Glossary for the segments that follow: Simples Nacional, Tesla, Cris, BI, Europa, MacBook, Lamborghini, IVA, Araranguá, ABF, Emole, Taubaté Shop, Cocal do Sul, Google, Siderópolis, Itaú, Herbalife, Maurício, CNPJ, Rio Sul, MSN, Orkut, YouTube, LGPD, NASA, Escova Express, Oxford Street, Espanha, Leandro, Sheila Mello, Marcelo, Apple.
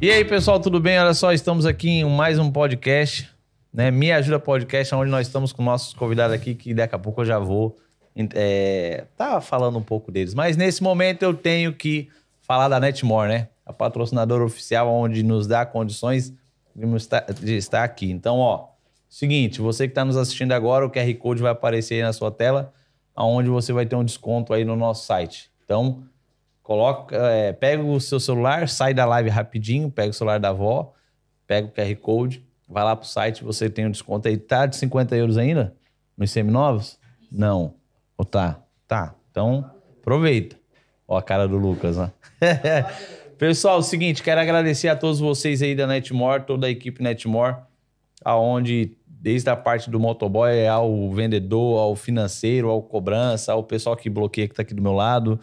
E aí, pessoal, tudo bem? Olha só, estamos aqui em mais um podcast, né? Me Ajuda Podcast, onde nós estamos com nossos convidados aqui, que daqui a pouco eu já vou tá falando um pouco deles. Mas nesse momento eu tenho que falar da Netmore, né? A patrocinadora oficial, onde nos dá condições de estar aqui. Então, ó, seguinte, você que está nos assistindo agora, o QR Code vai aparecer aí na sua tela, onde você vai ter um desconto aí no nosso site. Então, coloca, pega o seu celular, sai da live rapidinho, pega o celular da avó, pega o QR Code, vai lá pro site, você tem um desconto aí. Tá de 50 euros ainda? Nos seminovos? Não. Ou tá? Tá. Então, aproveita. Ó a cara do Lucas, né? Pessoal, é o seguinte, quero agradecer a todos vocês aí da Netmore, toda a equipe Netmore, aonde desde a parte do motoboy ao vendedor, ao financeiro, ao cobrança, ao pessoal que bloqueia que tá aqui do meu lado,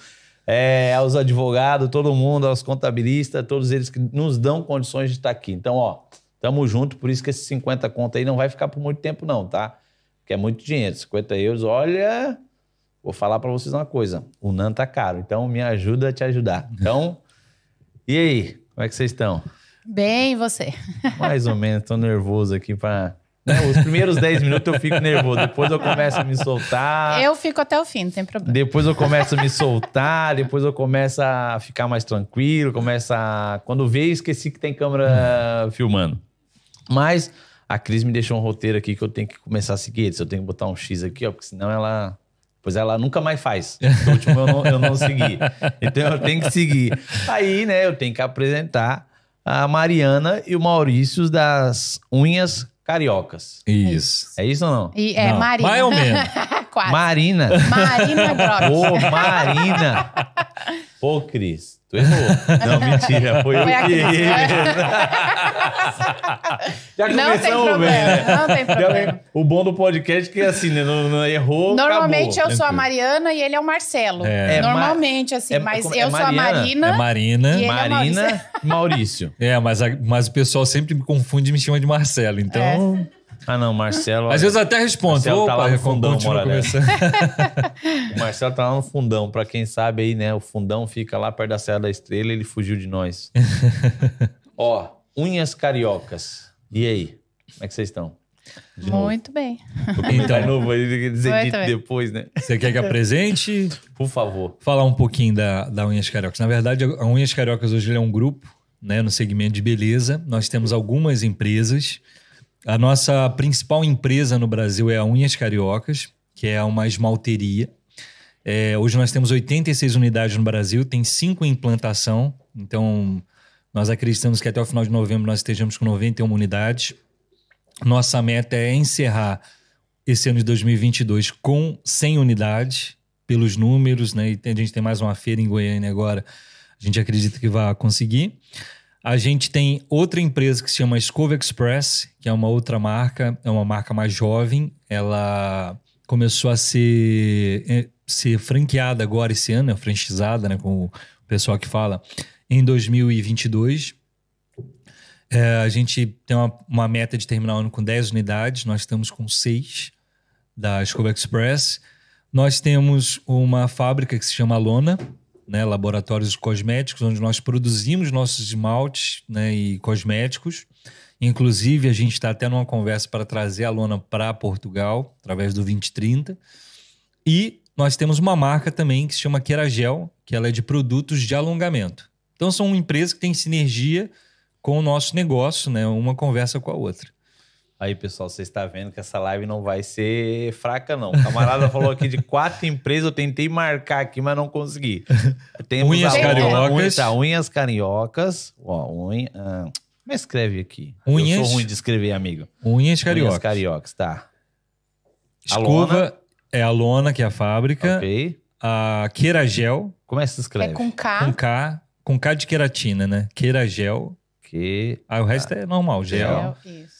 aos advogados, todo mundo, aos contabilistas, todos eles que nos dão condições de estar aqui. Então, ó, tamo junto, por isso que esses 50 conto aí não vai ficar por muito tempo não, tá? Porque é muito dinheiro, 50 euros, olha, vou falar pra vocês uma coisa, o NAN tá caro, então me ajuda a te ajudar. Então, e aí, como é que vocês estão? Bem, e você? Mais ou menos, tô nervoso aqui pra... Não, os primeiros 10 minutos eu fico nervoso, depois eu começo a me soltar. Eu fico até o fim, não tem problema. Depois eu começo a me soltar, depois eu começo a ficar mais tranquilo, Quando veio, esqueci que tem câmera filmando. Mas a Cris me deixou um roteiro aqui que eu tenho que começar a seguir. Eu tenho que botar um X aqui, ó, porque senão ela... Pois ela nunca mais faz. No último eu não segui. Então eu tenho que seguir. Aí, né, eu tenho que apresentar a Mariana e o Maurício das Unhas Cariocas. Isso. É isso ou não? Não. Marina. Mais ou menos. Quase. Marina. Marina Gross. Ô, Marina. Pô, Cris, tu errou. Não, mentira. Foi eu que errei. Já começamos, velho. Não tem problema. O bom do podcast é que, assim, né, não errou, normalmente acabou. Eu sou a Mariana e ele é o Marcelo. Normalmente, assim. Mas eu sou a Marina. Marina e Maurício. Mas o pessoal sempre me confunde e me chama de Marcelo, então... Ah, não, Marcelo... Às vezes eu até respondo. Marcelo tá lá no fundão, o Marcelo tá lá no fundão. Pra quem sabe aí, né? O fundão fica lá perto da Serra da Estrela e ele fugiu de nós. Ó, Unhas Cariocas. E aí? Como é que vocês estão? Muito bem. Então, de novo, ele quer dizer depois, né? Você quer que apresente? Por favor. Falar um pouquinho da Unhas Cariocas. Na verdade, a Unhas Cariocas hoje é um grupo, né? No segmento de beleza. Nós temos algumas empresas... A nossa principal empresa no Brasil é a Unhas Cariocas, que é uma esmalteria. Hoje nós temos 86 unidades no Brasil, tem 5 em implantação. Então, nós acreditamos que até o final de novembro nós estejamos com 91 unidades. Nossa meta é encerrar esse ano de 2022 com 100 unidades, pelos números, né? E a gente tem mais uma feira em Goiânia agora. A gente acredita que vai conseguir. A gente tem outra empresa que se chama Escova Express, que é uma outra marca, é uma marca mais jovem. Ela começou a ser franqueada agora esse ano, é franquizada, né, como o pessoal que fala, em 2022. A gente tem uma meta de terminar o ano com 10 unidades, nós estamos com 6 da Escova Express. Nós temos uma fábrica que se chama Lona, né, laboratórios cosméticos, onde nós produzimos nossos esmaltes, né, e cosméticos. Inclusive, a gente está até numa conversa para trazer a Lona para Portugal, através do 2030. E nós temos uma marca também que se chama Keragel, que ela é de produtos de alongamento. Então, são uma empresa que tem sinergia com o nosso negócio, né, uma conversa com a outra. Aí, pessoal, você está vendo que essa live não vai ser fraca, não. O camarada falou aqui de 4 empresas, eu tentei marcar aqui, mas não consegui. Temos Unhas Cariocas. Unhas Cariocas. Ó, como escreve aqui? Unhas... Eu sou ruim de escrever, amigo. Unhas Cariocas. Unhas Cariocas, tá. Escova é a Lona, que é a fábrica. Ok. A Keragel. Como é que se escreve? É com K. Com K. Com K de queratina, né? Keragel. Que... Aí o resto é normal, gel. Isso.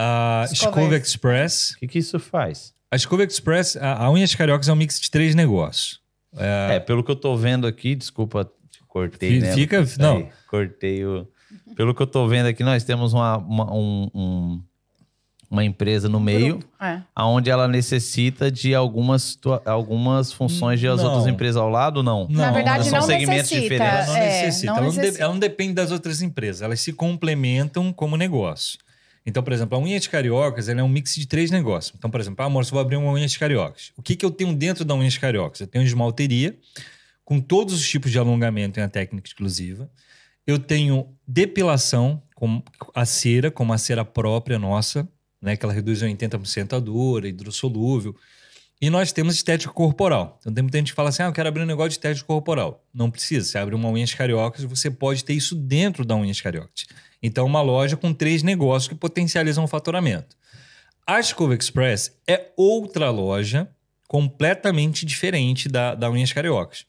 A Escova Express. O que isso faz? A Escova Express, a Unhas Cariocas é um mix de 3 negócios. Pelo que eu tô vendo aqui, desculpa, cortei, né? Pelo que eu tô vendo aqui, nós temos uma empresa no meio, onde ela necessita de algumas funções de as outras empresas ao lado, não? Na verdade, não necessita. Ela não necessita. Ela não depende das outras empresas. Elas se complementam como negócio. Então, por exemplo, a Unhas Cariocas ela é um mix de 3 negócios. Então, por exemplo, amor, se eu vou abrir uma Unhas Cariocas. O que, que eu tenho dentro da Unhas Cariocas? Eu tenho esmalteria, com todos os tipos de alongamento em uma técnica exclusiva. Eu tenho depilação, com a cera própria nossa, né, que ela reduz em 80% a dor, é hidrossolúvel. E nós temos estética corporal. Então tem muita gente que fala assim, eu quero abrir um negócio de estética corporal. Não precisa. Você abre uma Unhas Cariocas, você pode ter isso dentro da Unhas Cariocas. Então uma loja com 3 negócios que potencializam o faturamento. A Escova Express é outra loja completamente diferente da Unhas Cariocas.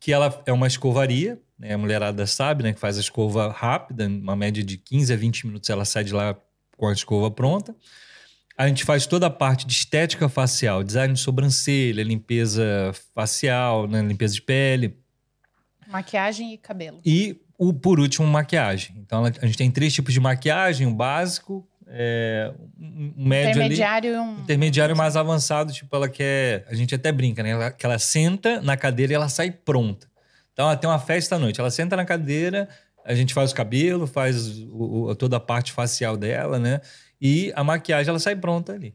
Que ela é uma escovaria, né? A mulherada sabe, né? Que faz a escova rápida, uma média de 15 a 20 minutos ela sai de lá com a escova pronta. A gente faz toda a parte de estética facial, design de sobrancelha, limpeza facial, né? Limpeza de pele. Maquiagem e cabelo. E, por último, maquiagem. Então, a gente tem 3 tipos de maquiagem, um básico, um médio intermediário ali, intermediário mais avançado, tipo, ela quer... A gente até brinca, né? Que ela senta na cadeira e ela sai pronta. Então, ela tem uma festa à noite. Ela senta na cadeira, a gente faz o cabelo, faz toda a parte facial dela, né? E a maquiagem, ela sai pronta ali.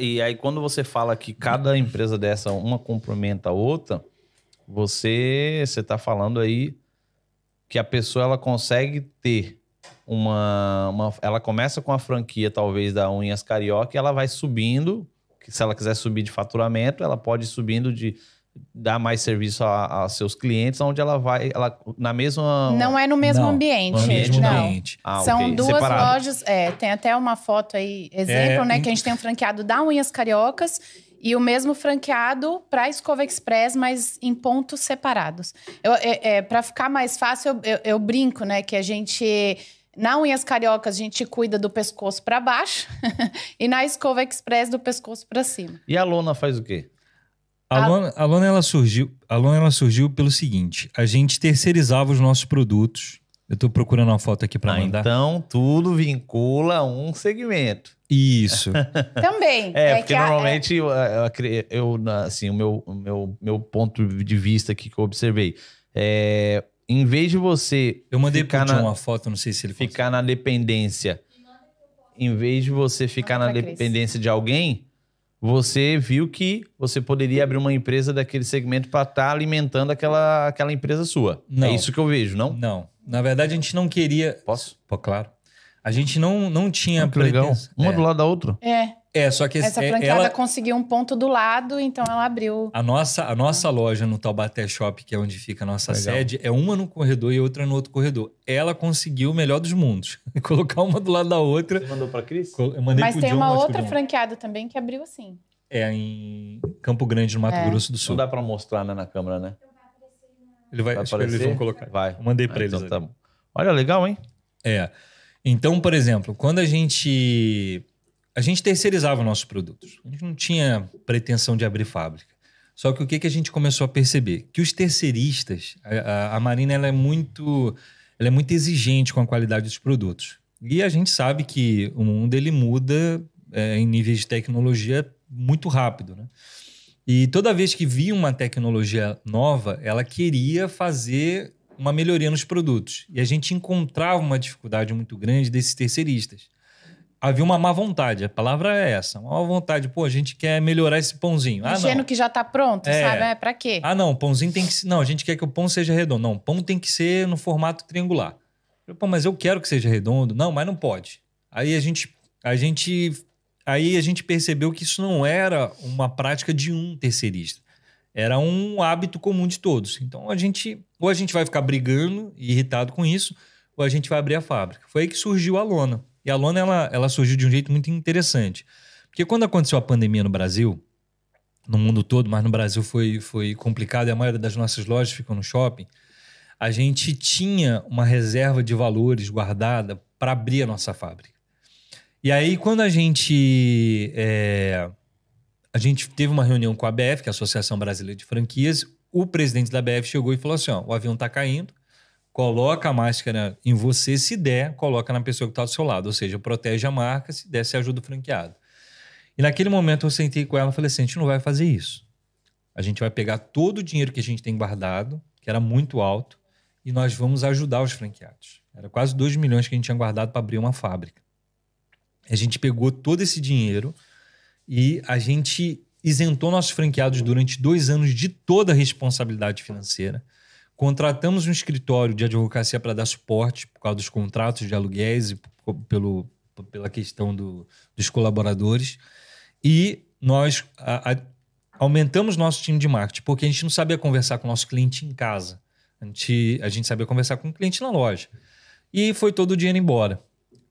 E aí, quando você fala que cada empresa dessa, uma complementa a outra, você tá falando aí que a pessoa, ela consegue ter ela começa com a franquia, talvez, da Unhas Carioca, e ela vai subindo. Se ela quiser subir de faturamento, ela pode ir subindo de dar mais serviço a seus clientes, onde ela vai... na mesma... Não é no mesmo ambiente. No mesmo ambiente. Não. São duas separado. Lojas... tem até uma foto aí, exemplo, né? Que a gente tem um franqueado da Unhas Cariocas e o mesmo franqueado para Escova Express, mas em pontos separados. Para ficar mais fácil, eu brinco, né? Que a gente... Na Unhas Cariocas, a gente cuida do pescoço para baixo e na Escova Express, do pescoço para cima. E a Lona faz o quê? A Lona surgiu pelo seguinte: a gente terceirizava os nossos produtos. Eu tô procurando uma foto aqui para mandar. Então, tudo vincula um segmento. Isso. Também. Porque normalmente assim, o meu ponto de vista aqui que eu observei é... Em vez de você... Eu mandei ficar na, uma foto, não sei se ele... Ficar na dependência. Em vez de você ficar na dependência de alguém, você viu que você poderia abrir uma empresa daquele segmento para estar alimentando aquela empresa sua. Não. É isso que eu vejo, não? Não. Na verdade, a gente não queria... Posso? Pô, claro. A gente não tinha... legal. Uma do lado da outra. Só que essa franqueada conseguiu um ponto do lado, então ela abriu. A nossa loja no Taubaté Shop, que é onde fica a nossa sede, é uma no corredor e outra no outro corredor. Ela conseguiu o melhor dos mundos. Colocar uma do lado da outra. Você mandou pra Cris? Eu mandei pro John, tem uma outra franqueada também que abriu assim. Em Campo Grande, no Mato Grosso do Sul. Não dá pra mostrar, né, na câmera, né? Vai aparecer? Eles vão colocar. Vai. Eu mandei pra eles. Então, tá. Olha, legal, hein? Então, por exemplo, quando a gente terceirizava nossos produtos. A gente não tinha pretensão de abrir fábrica. Só que o que a gente começou a perceber? Que os terceiristas... A Marina ela é muito exigente com a qualidade dos produtos. E a gente sabe que o mundo ele muda em níveis de tecnologia muito rápido, né? E toda vez que via uma tecnologia nova, ela queria fazer uma melhoria nos produtos. E a gente encontrava uma dificuldade muito grande desses terceiristas. Havia uma má vontade, a palavra é essa. Uma má vontade, a gente quer melhorar esse pãozinho. Ingênuo que já tá pronto, sabe? Pra quê? O pãozinho tem que ser... Não, a gente quer que o pão seja redondo. Não, o pão tem que ser no formato triangular. Mas eu quero que seja redondo. Não, mas não pode. Aí a gente percebeu que isso não era uma prática de um terceirista. Era um hábito comum de todos. Então, ou a gente vai ficar brigando e irritado com isso, ou a gente vai abrir a fábrica. Foi aí que surgiu a Lona. E a Lona, ela surgiu de um jeito muito interessante. Porque quando aconteceu a pandemia no Brasil, no mundo todo, mas no Brasil foi complicado e a maioria das nossas lojas ficou no shopping, a gente tinha uma reserva de valores guardada para abrir a nossa fábrica. E aí, quando a gente teve uma reunião com a ABF, que é a Associação Brasileira de Franquias, o presidente da ABF chegou e falou assim, o avião está caindo, Coloca a máscara em você, se der, coloca na pessoa que está do seu lado. Ou seja, protege a marca, se der, se ajuda o franqueado. E naquele momento eu sentei com ela e falei assim, a gente não vai fazer isso. A gente vai pegar todo o dinheiro que a gente tem guardado, que era muito alto, e nós vamos ajudar os franqueados. Era quase 2 milhões que a gente tinha guardado para abrir uma fábrica. A gente pegou todo esse dinheiro e a gente isentou nossos franqueados durante 2 anos de toda a responsabilidade financeira. Contratamos um escritório de advocacia para dar suporte por causa dos contratos de aluguéis e pela questão dos colaboradores. E nós aumentamos nosso time de marketing, porque a gente não sabia conversar com o nosso cliente em casa. A gente sabia conversar com o cliente na loja. E foi todo o dinheiro embora.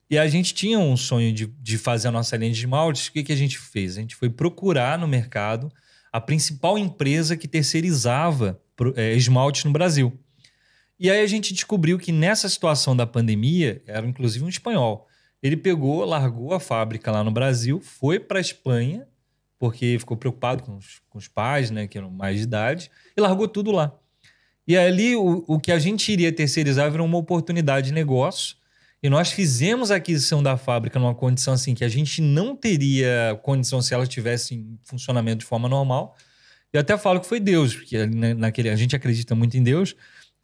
E a gente tinha um sonho de fazer a nossa linha de esmaltes. O que a gente fez? A gente foi procurar no mercado a principal empresa que terceirizava esmaltes no Brasil. E aí a gente descobriu que nessa situação da pandemia, era inclusive um espanhol. Ele pegou, largou a fábrica lá no Brasil, foi para a Espanha, porque ficou preocupado com os pais, né, que eram mais de idade, e largou tudo lá. E ali o que a gente iria terceirizar virou uma oportunidade de negócio. E nós fizemos a aquisição da fábrica numa condição assim que a gente não teria condição se ela estivesse em funcionamento de forma normal. Eu até falo que foi Deus, porque a gente acredita muito em Deus.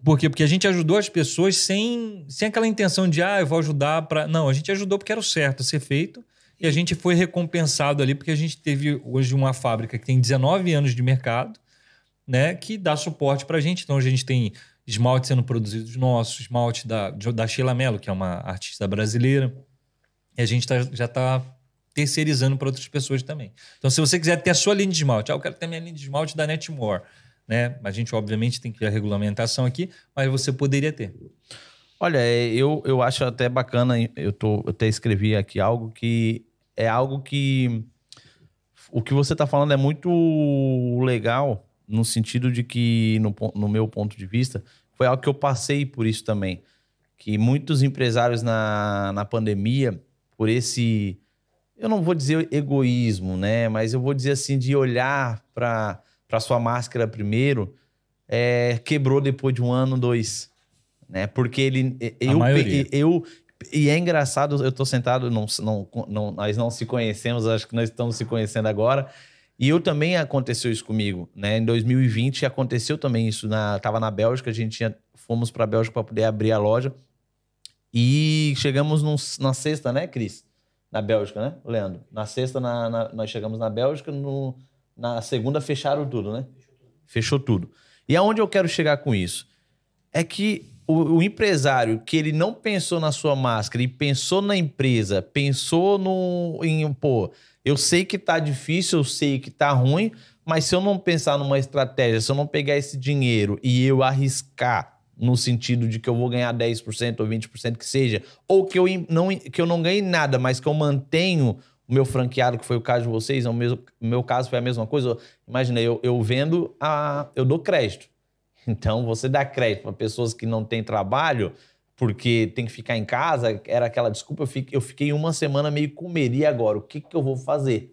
Por quê? Porque a gente ajudou as pessoas sem aquela intenção de, eu vou ajudar para... Não, a gente ajudou porque era o certo a ser feito e a gente foi recompensado ali porque a gente teve hoje uma fábrica que tem 19 anos de mercado, né, que dá suporte para a gente. Então, hoje a gente tem esmalte sendo produzido nosso, esmalte da Sheila Mello, que é uma artista brasileira, e a gente já está terceirizando para outras pessoas também. Então, se você quiser ter a sua linha de esmalte, eu quero ter a minha linha de esmalte da Netmore, né? A gente, obviamente, tem que ver a regulamentação aqui, mas você poderia ter. Olha, eu acho até bacana, eu até escrevi aqui algo que é algo que... O que você está falando é muito legal, no sentido de que, no meu ponto de vista, foi algo que eu passei por isso também. Que muitos empresários na pandemia, por esse... Eu não vou dizer egoísmo, né? Mas eu vou dizer assim, de olhar para... para sua máscara primeiro, quebrou depois de 1 ano, 2. Né? Porque ele... E é engraçado, eu tô sentado, nós não se conhecemos, acho que nós estamos se conhecendo agora. E eu também aconteceu isso comigo. Né? Em 2020 aconteceu também isso. Tava na Bélgica, a gente fomos para a Bélgica para poder abrir a loja. E chegamos na sexta, né, Cris? Na Bélgica, né, Leandro? Na sexta nós chegamos na Bélgica, na segunda fecharam tudo, né? Fechou tudo. E aonde eu quero chegar com isso? É que o empresário que ele não pensou na sua máscara e pensou na empresa, pensou pô, eu sei que tá difícil, eu sei que tá ruim, mas se eu não pensar numa estratégia, se eu não pegar esse dinheiro e eu arriscar no sentido de que eu vou ganhar 10% ou 20% que seja, ou que eu não ganhe nada, mas que eu mantenho... O meu franqueado, que foi o caso de vocês, o meu caso foi a mesma coisa. Imagina, eu vendo, eu dou crédito. Então, você dá crédito para pessoas que não têm trabalho, porque tem que ficar em casa, era aquela desculpa, eu fiquei 1 semana meio comeria agora, o que eu vou fazer?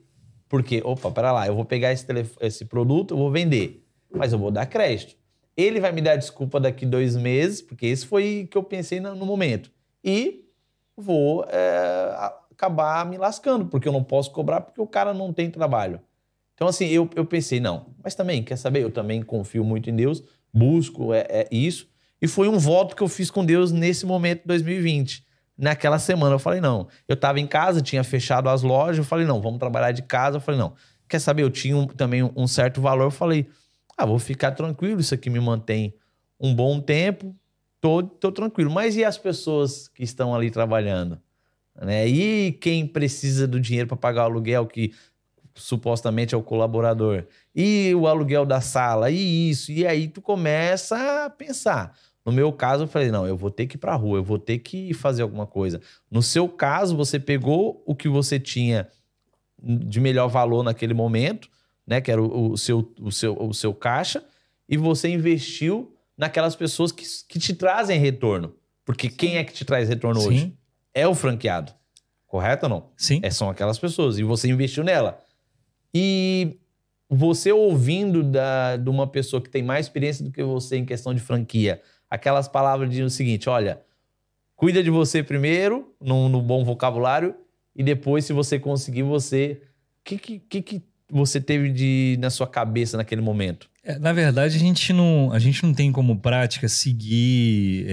Porque, opa, pera lá, eu vou pegar esse produto, eu vou vender, mas eu vou dar crédito. Ele vai me dar desculpa daqui 2 meses, porque esse foi o que eu pensei no momento. E vou... acabar me lascando, porque eu não posso cobrar porque o cara não tem trabalho. Então, assim, eu pensei, não. Mas também, quer saber? Eu também confio muito em Deus, busco isso. E foi um voto que eu fiz com Deus nesse momento de 2020. Naquela semana eu falei, não. Eu estava em casa, tinha fechado as lojas, eu falei, não, vamos trabalhar de casa. Eu falei, não. Quer saber? Eu tinha também um certo valor, eu falei, vou ficar tranquilo, isso aqui me mantém um bom tempo, tô tranquilo. Mas e as pessoas que estão ali trabalhando? Né? E quem precisa do dinheiro para pagar o aluguel, que supostamente é o colaborador, e o aluguel da sala, e isso, e aí tu começa a pensar. No meu caso, eu falei, não, eu vou ter que ir para a rua, eu vou ter que fazer alguma coisa. No seu caso, você pegou o que você tinha de melhor valor naquele momento, né? Que era o seu caixa, e você investiu naquelas pessoas que te trazem retorno. Porque quem é que te traz retorno hoje? É o franqueado, correto ou não? Sim. São aquelas pessoas, e você investiu nela. E você ouvindo de uma pessoa que tem mais experiência do que você em questão de franquia, aquelas palavras de o seguinte, olha, cuida de você primeiro, no bom vocabulário, e depois, se você conseguir, você... O que você teve na sua cabeça naquele momento? Na verdade, a gente não tem como prática seguir...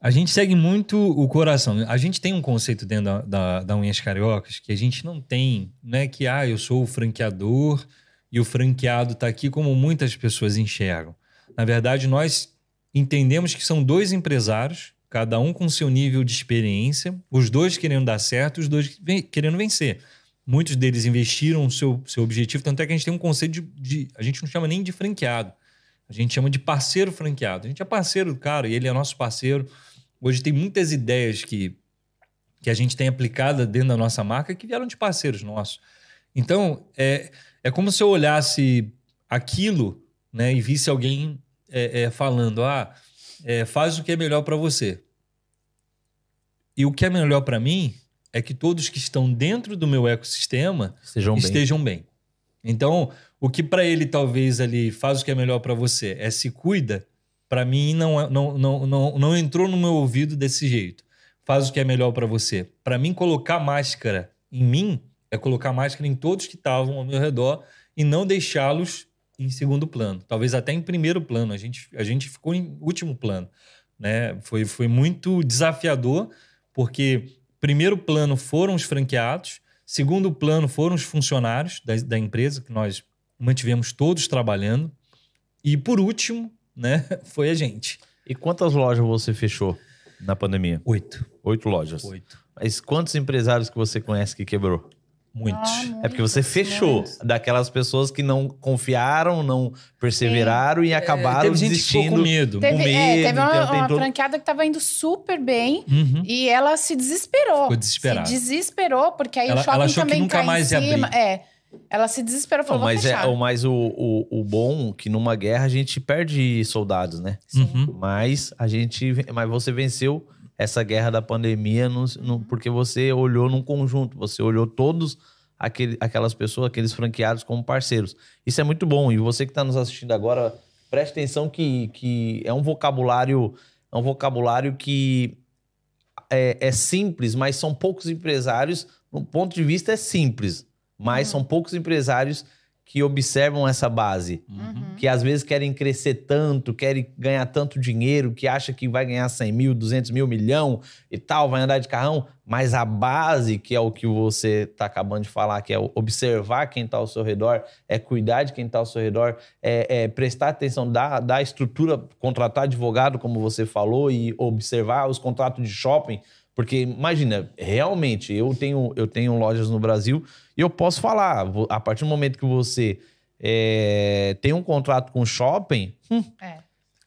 A gente segue muito o coração. A gente tem um conceito dentro da Unhas Cariocas que a gente não tem, né? Que, eu sou o franqueador e o franqueado está aqui, como muitas pessoas enxergam. Na verdade, nós entendemos que são dois empresários, cada um com seu nível de experiência, os dois querendo dar certo, os dois querendo vencer. Muitos deles investiram o seu objetivo, tanto é que a gente tem um conceito a gente não chama nem de franqueado, a gente chama de parceiro franqueado. A gente é parceiro do cara e ele é nosso parceiro. Hoje tem muitas ideias que a gente tem aplicada dentro da nossa marca que vieram de parceiros nossos. Então, é como se eu olhasse aquilo, né, e visse alguém falando, faz o que é melhor para você. E o que é melhor para mim é que todos que estão dentro do meu ecossistema estejam bem. Então, o que para ele talvez ali faz o que é melhor para você é se cuida, para mim não entrou no meu ouvido desse jeito. Faz o que é melhor para você. Para mim, colocar máscara em mim é colocar máscara em todos que estavam ao meu redor e não deixá-los em segundo plano. Talvez até em primeiro plano. A gente ficou em último plano, né? Foi muito desafiador, porque primeiro plano foram os franqueados, segundo plano foram os funcionários da empresa, que nós mantivemos todos trabalhando. E por último, né, foi a gente. E quantas lojas você fechou na pandemia? 8. 8 lojas. 8. Mas quantos empresários que você conhece que quebrou? Muitos. É porque você fechou daquelas pessoas que não confiaram, não perseveraram e acabaram desistindo. Ficou com medo. Teve uma franqueada que estava indo super bem e ela se desesperou. Ficou desesperada. Se desesperou, porque aí o shopping também cai em cima. Ela se desesperou, falou, vou fechar. Mas o bom é que numa guerra a gente perde soldados, né? Uhum. Mas você venceu essa guerra da pandemia porque você olhou num conjunto, você olhou todos aquelas pessoas, aqueles franqueados como parceiros. Isso é muito bom. E você que está nos assistindo agora, preste atenção que é um vocabulário que é simples, mas são poucos empresários. No ponto de vista é simples, mas são poucos empresários que observam essa base, que às vezes querem crescer tanto, querem ganhar tanto dinheiro, que acha que vai ganhar 100 mil, 200 mil, milhão e tal, vai andar de carrão, mas a base, que é o que você está acabando de falar, que é observar quem está ao seu redor, é cuidar de quem está ao seu redor, é prestar atenção da estrutura, contratar advogado, como você falou, e observar os contratos de shopping. Porque, imagina, realmente, eu tenho lojas no Brasil e eu posso falar, a partir do momento que você tem um contrato com o shopping,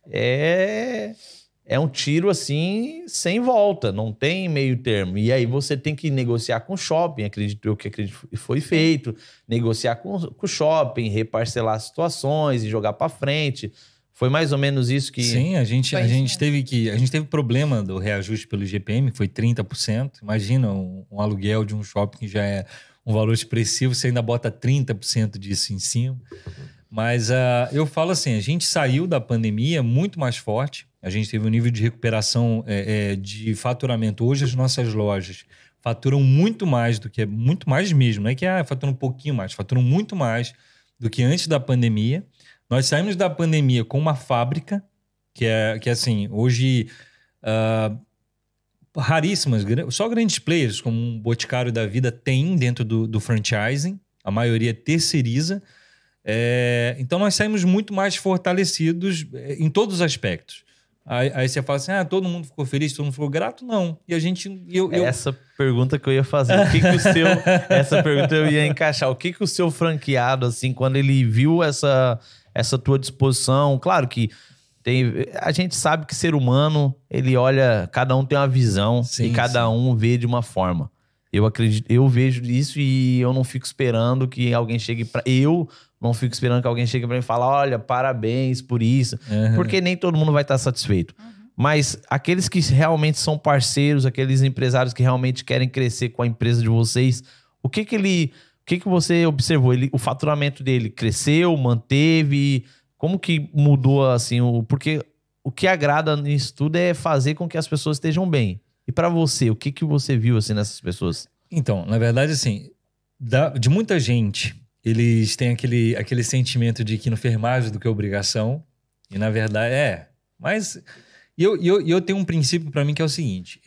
é um tiro, assim, sem volta, não tem meio termo. E aí você tem que negociar com o shopping, acredito eu que foi feito, negociar com o shopping, reparcelar situações e jogar para frente. Foi mais ou menos isso que... Sim, a gente teve problema do reajuste pelo IGPM, foi 30%. Imagina, um aluguel de um shopping que já é um valor expressivo, você ainda bota 30% disso em cima. Mas eu falo assim, a gente saiu da pandemia muito mais forte. A gente teve um nível de recuperação de faturamento. Hoje as nossas lojas faturam muito mais do que... Muito mais mesmo, não é que faturam um pouquinho mais. Faturam muito mais do que antes da pandemia. Nós saímos da pandemia com uma fábrica, que assim, hoje, raríssimas, só grandes players, como um Boticário da vida, tem dentro do franchising, a maioria terceiriza. Então, nós saímos muito mais fortalecidos em todos os aspectos. Aí você fala assim, todo mundo ficou feliz, todo mundo ficou grato? Não. E a gente... Essa pergunta que eu ia fazer, essa pergunta eu ia encaixar. O que o seu franqueado, assim, quando ele viu essa tua disposição, claro que a gente sabe que ser humano, ele olha, cada um tem uma visão, e cada um vê de uma forma. Eu acredito, eu vejo isso e eu não fico esperando que alguém chegue para mim e fale, olha, parabéns por isso, porque nem todo mundo vai estar satisfeito. Mas aqueles que realmente são parceiros, aqueles empresários que realmente querem crescer com a empresa de vocês, o que você observou? O faturamento dele cresceu, manteve? Como que mudou assim? Porque o que agrada nisso tudo é fazer com que as pessoas estejam bem. E para você, o que, que você viu assim nessas pessoas? Então, na verdade, assim, de muita gente, eles têm aquele sentimento de que não fez mais do que obrigação. E na verdade, mas... E eu tenho um princípio pra mim que é o seguinte...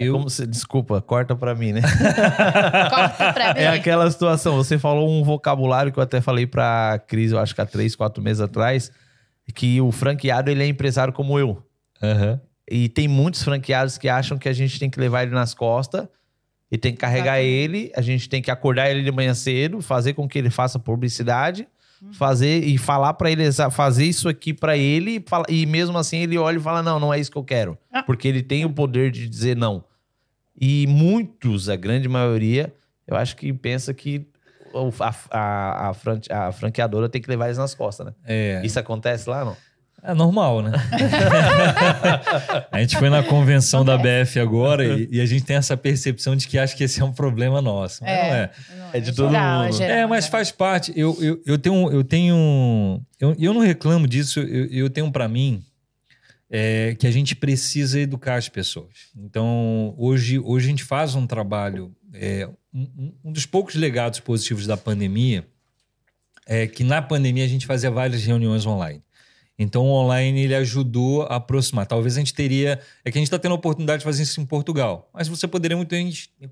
Desculpa, corta pra mim, né? Corta pra mim. É aquela situação, você falou um vocabulário que eu até falei pra Cris, eu acho que há 3, 4 meses atrás, que o franqueado, ele é empresário como eu. Uhum. E tem muitos franqueados que acham que a gente tem que levar ele nas costas, e tem que carregar ele, a gente tem que acordar ele de manhã cedo, fazer com que ele faça publicidade... Fazer e falar pra ele, fazer isso aqui pra ele, e mesmo assim ele olha e fala: não, não é isso que eu quero. Porque ele tem o poder de dizer não. E muitos, a grande maioria, eu acho que pensa que a franqueadora tem que levar eles nas costas, né? É. Isso acontece lá, não? É normal, né? A gente foi na convenção da BF agora e a gente tem essa percepção de que acha que esse é um problema nosso. Mas não é. É de todo mundo. É, mas faz parte. Eu não reclamo disso. Eu tenho pra mim que a gente precisa educar as pessoas. Então, hoje a gente faz um trabalho... um dos poucos legados positivos da pandemia é que na pandemia a gente fazia várias reuniões online. Então, o online, ele ajudou a aproximar. Talvez a gente teria... É que a gente está tendo a oportunidade de fazer isso em Portugal. Mas você poderia muito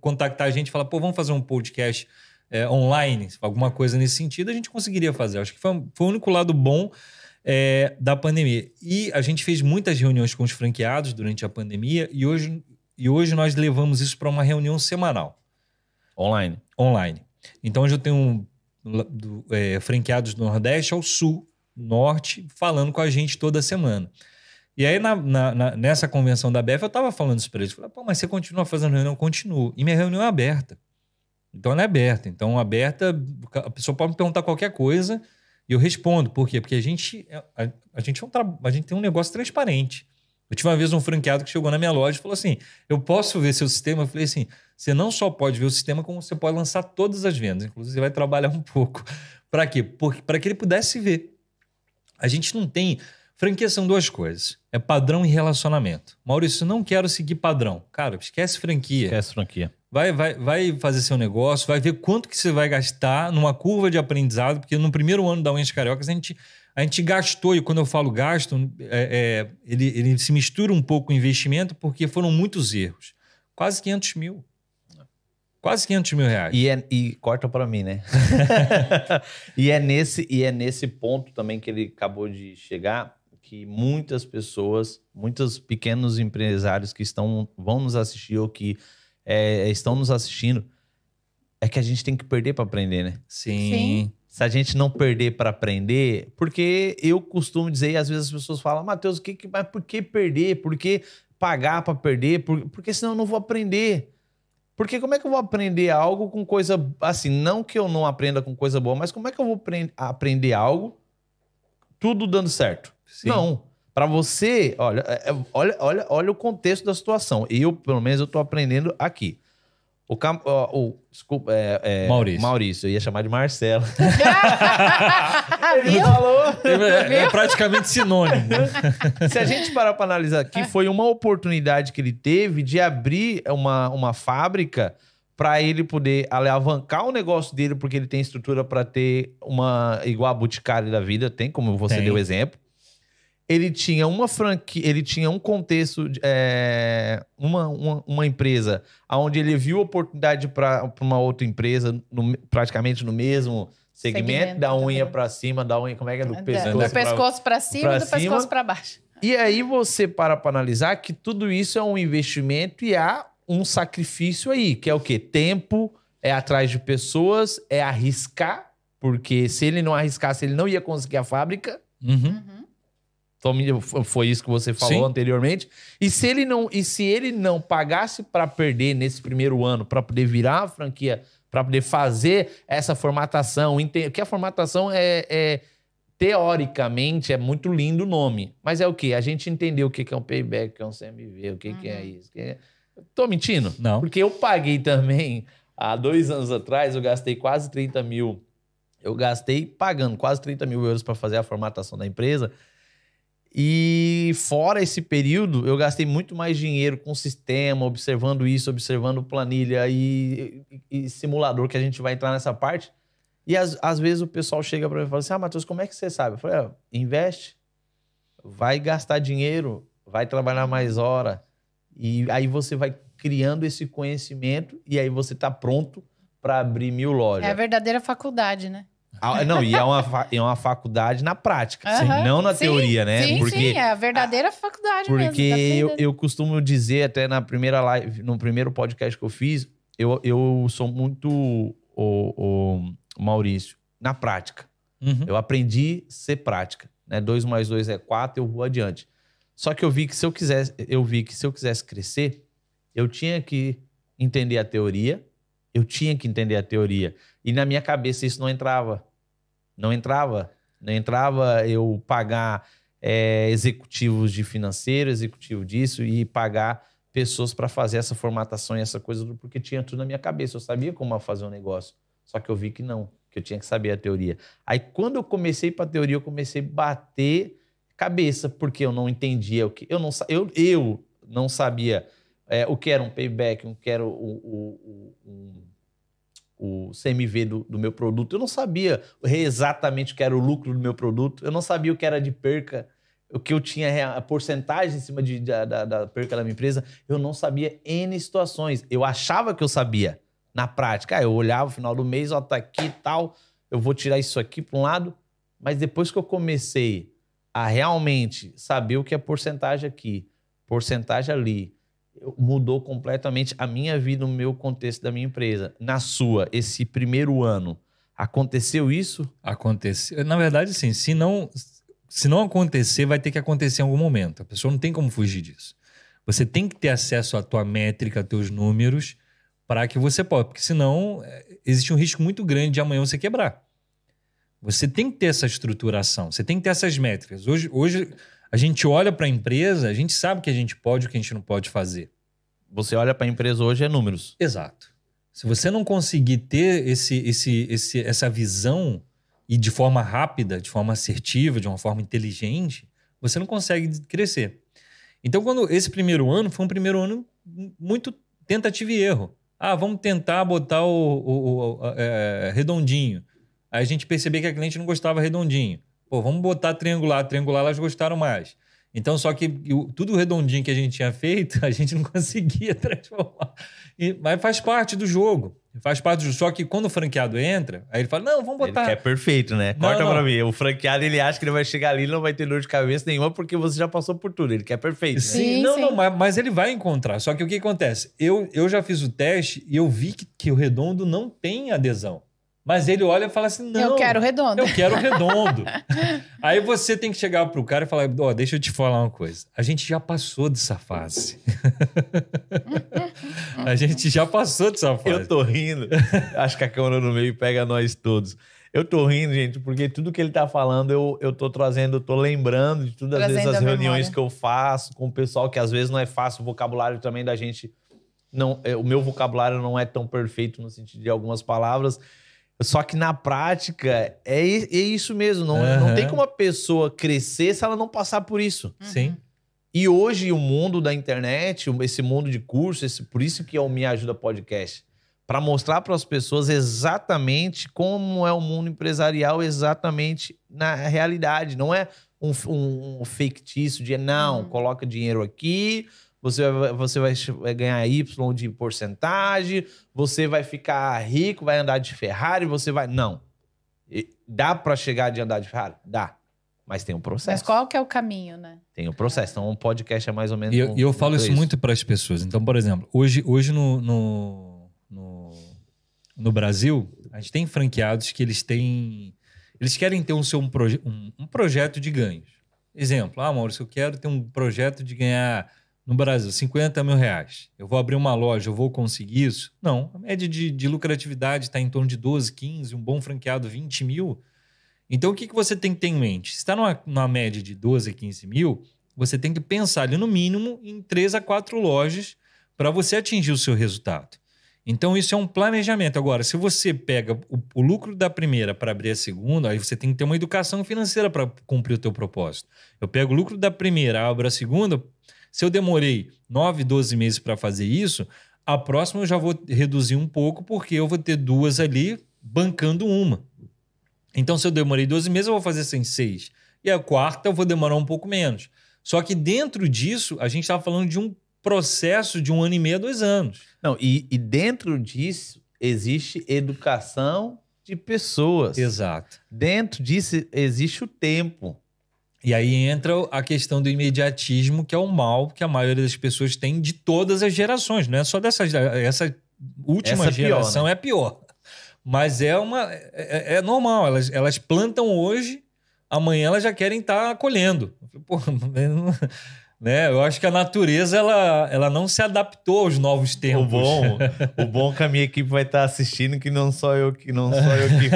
contactar a gente e falar, pô, vamos fazer um podcast online, alguma coisa nesse sentido, a gente conseguiria fazer. Acho que foi o único lado bom da pandemia. E a gente fez muitas reuniões com os franqueados durante a pandemia e hoje nós levamos isso para uma reunião semanal. Online. Então, hoje eu tenho franqueados do Nordeste ao Sul, Norte, falando com a gente toda semana. E aí, nessa convenção da BF, eu tava falando isso para eles. Falei, pô, mas você continua fazendo reunião? Continuo. E minha reunião é aberta. Então, ela é aberta. Então, aberta, a pessoa pode me perguntar qualquer coisa e eu respondo. Por quê? Porque a gente tem um negócio transparente. Eu tive uma vez um franqueado que chegou na minha loja e falou assim, eu posso ver seu sistema? Eu falei assim, você não só pode ver o sistema, como você pode lançar todas as vendas. Inclusive, você vai trabalhar um pouco. Para quê? Para que ele pudesse ver. A gente não tem... Franquia são duas coisas. É padrão e relacionamento. Maurício, eu não quero seguir padrão. Cara, esquece franquia. Vai fazer seu negócio, vai ver quanto que você vai gastar numa curva de aprendizado, porque no primeiro ano da Unhas Cariocas a gente gastou, e quando eu falo gasto, ele se mistura um pouco com o investimento, porque foram muitos erros. Quase 500 mil. Quase 500 mil reais. E corta para mim, né? e é nesse ponto também que ele acabou de chegar, que muitas pessoas, muitos pequenos empresários que vão nos assistir ou que estão nos assistindo, é que a gente tem que perder para aprender, né? Sim. Se a gente não perder para aprender... Porque eu costumo dizer, e às vezes as pessoas falam, Matheus, mas por que perder? Por que pagar para perder? Porque senão eu não vou aprender. Porque como é que eu vou aprender algo com coisa... Assim, não que eu não aprenda com coisa boa, mas como é que eu vou aprender algo tudo dando certo? Sim. Não. Para você... Olha o contexto da situação. Eu, pelo menos, eu tô aprendendo aqui. Desculpa, Maurício. Eu ia chamar de Marcelo. Ele falou. É praticamente sinônimo. Se a gente parar para analisar aqui, foi uma oportunidade que ele teve de abrir uma fábrica para ele poder alavancar o negócio dele, porque ele tem estrutura para ter uma... Igual a Boticário da vida, tem, como você deu o exemplo. Ele tinha uma franquia, ele tinha um contexto, uma empresa onde ele viu oportunidade para uma outra empresa, praticamente no mesmo segmento, da unha para cima, da unha, como é que é? Do pescoço para cima e do pescoço para baixo. E aí você para analisar que tudo isso é um investimento e há um sacrifício aí, que é o quê? Tempo, é atrás de pessoas, é arriscar, porque se ele não arriscasse, ele não ia conseguir a fábrica. Então, foi isso que você falou anteriormente. E se ele não pagasse para perder nesse primeiro ano, para poder virar a franquia, para poder fazer essa formatação, que a formatação teoricamente, é muito lindo o nome. Mas é o quê? A gente entendeu o que é um payback, o que é um CMV, o que, que é isso. Tô mentindo? Não. Porque eu paguei também, há 2 anos atrás, eu gastei quase 30 mil. Eu gastei pagando quase 30 mil euros para fazer a formatação da empresa. E fora esse período, eu gastei muito mais dinheiro com o sistema, observando isso, observando planilha e simulador, que a gente vai entrar nessa parte. E às vezes o pessoal chega para mim e fala assim, ah, Matheus, como é que você sabe? Eu falei, ah, investe, vai gastar dinheiro, vai trabalhar mais hora. E aí você vai criando esse conhecimento e aí você está pronto para abrir 1000 lojas. É a verdadeira faculdade, né? Não, e é uma faculdade na prática, assim, não na teoria, né? Sim, porque, sim, é a verdadeira faculdade mesmo. Porque eu costumo dizer, até na primeira live, no primeiro podcast que eu fiz, eu sou muito o Maurício, na prática. Uhum. Eu aprendi a ser prática, né? 2 + 2 = 4, eu vou adiante. Só que eu vi que se eu quisesse crescer, eu tinha que entender a teoria. E na minha cabeça isso não entrava. Não entrava eu pagar executivos de financeiro, executivo disso, e pagar pessoas para fazer essa formatação e essa coisa, porque tinha tudo na minha cabeça. Eu sabia como fazer um negócio. Só que eu vi que não, que eu tinha que saber a teoria. Aí quando eu comecei para a teoria, eu comecei a bater cabeça, porque eu não entendia o que... Eu não sabia... o que era um payback, o que era o CMV do meu produto. Eu não sabia exatamente o que era o lucro do meu produto. Eu não sabia o que era de perca, o que eu tinha a porcentagem em cima da perca da minha empresa. Eu não sabia N situações. Eu achava que eu sabia na prática. Eu olhava no final do mês, ó, tá aqui e tal, eu vou tirar isso aqui para um lado. Mas depois que eu comecei a realmente saber o que é porcentagem aqui, porcentagem ali, mudou completamente a minha vida, o meu contexto da minha empresa. Na sua, esse primeiro ano, aconteceu isso? Aconteceu. Na verdade, sim. Se não acontecer, vai ter que acontecer em algum momento. A pessoa não tem como fugir disso. Você tem que ter acesso à tua métrica, aos teus números, para que você possa. Porque senão, existe um risco muito grande de amanhã você quebrar. Você tem que ter essa estruturação. Você tem que ter essas métricas. Hoje a gente olha para a empresa, a gente sabe o que a gente pode e o que a gente não pode fazer. Você olha para a empresa hoje é números. Exato. Se você não conseguir ter essa visão e de forma rápida, de forma assertiva, de uma forma inteligente, você não consegue crescer. Então, quando esse primeiro ano foi um primeiro ano muito tentativa e erro. Ah, vamos tentar botar o redondinho. Aí a gente percebeu que a cliente não gostava redondinho. Pô, vamos botar triangular. Triangular elas gostaram mais. Então, só que tudo redondinho que a gente tinha feito, a gente não conseguia transformar. Mas faz parte do jogo. Só que quando o franqueado entra, aí ele fala, não, vamos botar... Ele quer perfeito, né? Corta pra mim. O franqueado, ele acha que ele vai chegar ali e não vai ter dor de cabeça nenhuma porque você já passou por tudo. Ele quer perfeito. Né? Sim, não, sim. Não, mas ele vai encontrar. Só que o que acontece? Eu já fiz o teste e eu vi que o redondo não tem adesão. Mas ele olha e fala assim, não... Eu quero redondo. Eu quero redondo. Aí você tem que chegar pro cara e falar, ó, deixa eu te falar uma coisa. A gente já passou dessa fase. Eu tô rindo. Acho que a câmera no meio pega nós todos. Eu tô rindo, gente, porque tudo que ele tá falando, eu tô trazendo, eu tô lembrando de tudo, às vezes, as reuniões que eu faço com o pessoal, que às vezes não é fácil, o vocabulário também da gente... o meu vocabulário não é tão perfeito no sentido de algumas palavras... Só que na prática é isso mesmo. Não tem como a pessoa crescer se ela não passar por isso. Sim. E hoje o mundo da internet, esse mundo de curso, por isso que é o Me Ajuda Podcast, para mostrar para as pessoas exatamente como é o mundo empresarial, exatamente na realidade. Não é um fictício de coloca dinheiro aqui... Você vai ganhar Y de porcentagem, você vai ficar rico, vai andar de Ferrari, você vai... Não. Dá para chegar de andar de Ferrari? Dá. Mas tem um processo. Mas qual que é o caminho, né? Tem um processo. Então, um podcast é mais ou menos... E eu falo isso muito para as pessoas. Então, por exemplo, hoje no Brasil, a gente tem franqueados que eles têm... Eles querem ter um projeto de ganhos. Exemplo. Ah, Maurício, eu quero ter um projeto de ganhar... No Brasil, 50 mil reais. Eu vou abrir uma loja, eu vou conseguir isso? Não. A média de lucratividade está em torno de 12, 15, um bom franqueado 20 mil. Então, o que você tem que ter em mente? Se está numa média de 12, 15 mil, você tem que pensar ali no mínimo em 3 a 4 lojas para você atingir o seu resultado. Então, isso é um planejamento. Agora, se você pega o lucro da primeira para abrir a segunda, aí você tem que ter uma educação financeira para cumprir o teu propósito. Eu pego o lucro da primeira, abro a segunda. Se eu demorei 9, 12 meses para fazer isso, a próxima eu já vou reduzir um pouco, porque eu vou ter duas ali bancando uma. Então, se eu demorei 12 meses, eu vou fazer sem 6. E a quarta eu vou demorar um pouco menos. Só que dentro disso, a gente estava falando de um processo de 1 ano e meio a 2 anos. Não, e dentro disso existe educação de pessoas. Exato. Dentro disso existe o tempo. E aí entra a questão do imediatismo, que é o mal que a maioria das pessoas tem de todas as gerações. Não é só dessas... Essa última geração é pior. Mas é uma... É normal. Elas plantam hoje, amanhã elas já querem estar colhendo. Porra, não... Né? Eu acho que a natureza ela não se adaptou aos novos tempos. O bom que a minha equipe vai estar assistindo, que não sou eu que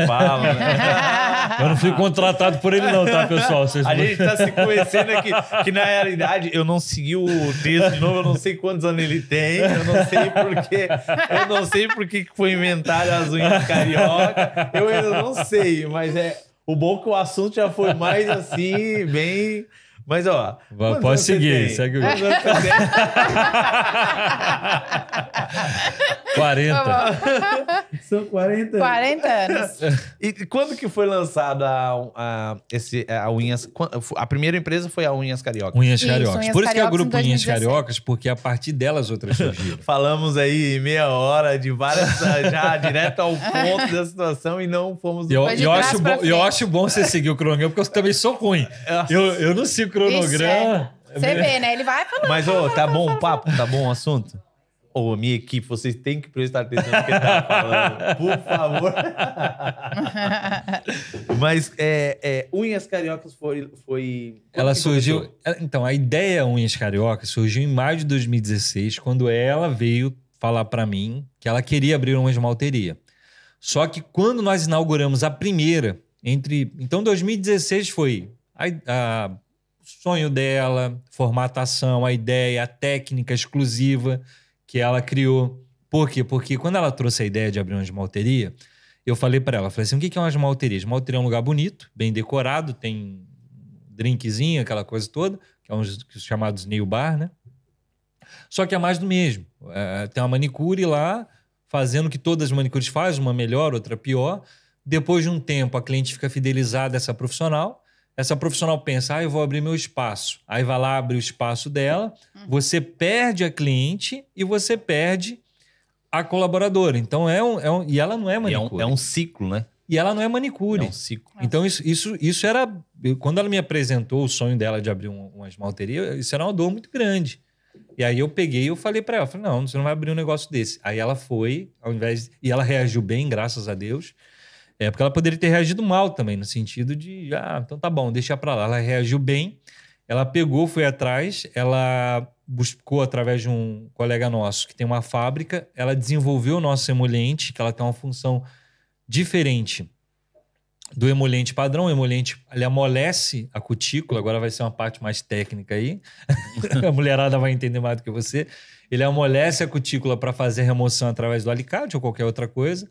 falo. Né? Eu não fui contratado por ele não, tá, pessoal? Vocês... A gente está se conhecendo aqui, que na realidade eu não segui o texto de novo, eu não sei quantos anos ele tem, eu não sei porque foi inventado as unhas carioca, eu ainda não sei, mas é o bom que o assunto já foi mais assim, bem... Mas, ó... Pode seguir, segue o vídeo. 40. São 40 anos. 40 anos. E quando que foi lançada a Unhas... A primeira empresa foi a Unhas Cariocas. Unhas Cariocas. Isso, Por isso Cariocas que é o grupo Unhas Cariocas, porque a partir delas outras surgiram. Falamos aí meia hora de várias... Já direto ao ponto da situação e não fomos... Eu acho bom você seguir o cronograma, porque eu também sou ruim. Eu não sigo cronograma. Você vê, né? Ele vai falando. Mas, ô, tá bom o papo? Tá bom o assunto? Ô, minha equipe, vocês têm que prestar atenção no que tá falando. Por favor. Mas, Unhas Cariocas foi... Ela surgiu... Então, a ideia Unhas Cariocas surgiu em maio de 2016, quando ela veio falar pra mim que ela queria abrir uma esmalteria. Só que quando nós inauguramos a primeira, entre... Então, 2016 foi... sonho dela, formatação, a ideia, a técnica exclusiva que ela criou. Por quê? Porque quando ela trouxe a ideia de abrir uma esmalteria, eu falei para ela, falei assim, o que é uma esmalteria? Esmalteria é um lugar bonito, bem decorado, tem drinkzinho, aquela coisa toda, que é uns chamados nail bar, né? Só que é mais do mesmo. Tem uma manicure lá, fazendo o que todas as manicures fazem, uma melhor, outra pior. Depois de um tempo, a cliente fica fidelizada a essa profissional. Essa profissional pensa, eu vou abrir meu espaço. Aí vai lá, abre o espaço dela, você perde a cliente e você perde a colaboradora. Então, e ela não é manicure. É um ciclo, né? E ela não é manicure. É um ciclo. Então, isso era... Quando ela me apresentou o sonho dela de abrir uma esmalteria, isso era uma dor muito grande. E aí eu peguei e eu falei para ela, falei, não, você não vai abrir um negócio desse. Aí ela foi, ao invés... E ela reagiu bem, graças a Deus. É, porque ela poderia ter reagido mal também, no sentido de, então tá bom, deixa pra lá. Ela reagiu bem, ela pegou, foi atrás, ela buscou através de um colega nosso que tem uma fábrica, ela desenvolveu o nosso emoliente, que ela tem uma função diferente do emoliente padrão. O emoliente, ele amolece a cutícula, agora vai ser uma parte mais técnica aí, a mulherada vai entender mais do que você. Ele amolece a cutícula para fazer remoção através do alicate ou qualquer outra coisa.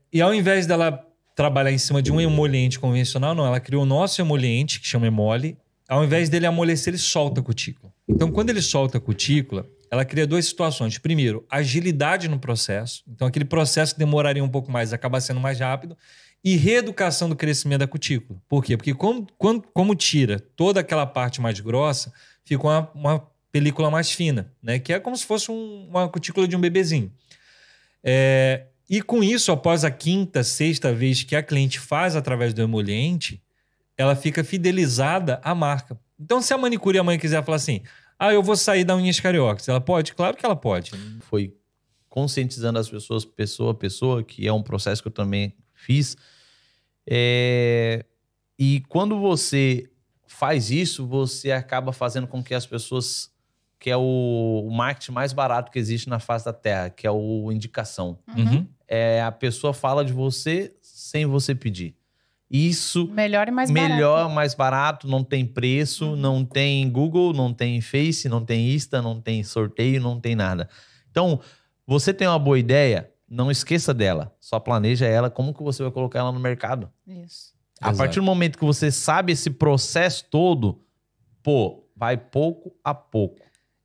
E ao invés dela trabalhar em cima de um emoliente convencional, não, ela criou o nosso emoliente, que chama Emole. Ao invés dele amolecer, ele solta a cutícula. Então, quando ele solta a cutícula, ela cria duas situações. Primeiro, agilidade no processo. Então, aquele processo que demoraria um pouco mais, acaba sendo mais rápido. E reeducação do crescimento da cutícula. Por quê? Porque como tira toda aquela parte mais grossa, fica uma película mais fina, né? Que é como se fosse uma cutícula de um bebezinho. E com isso, após a 5ª, 6ª vez que a cliente faz através do emoliente, ela fica fidelizada à marca. Então, se a manicure amanhã quiser falar assim, eu vou sair da Unhas Cariocas, ela pode? Claro que ela pode. Foi conscientizando as pessoas, pessoa a pessoa, que é um processo que eu também fiz. E quando você faz isso, você acaba fazendo com que as pessoas... que é o marketing mais barato que existe na face da Terra, que é o indicação. Uhum. A pessoa fala de você sem você pedir. Isso... Melhor e mais barato, não tem preço, não tem Google, não tem Face, não tem Insta, não tem sorteio, não tem nada. Então, você tem uma boa ideia, não esqueça dela. Só planeja ela, como que você vai colocar ela no mercado. Isso. A partir do momento que você sabe esse processo todo, pô, vai pouco a pouco.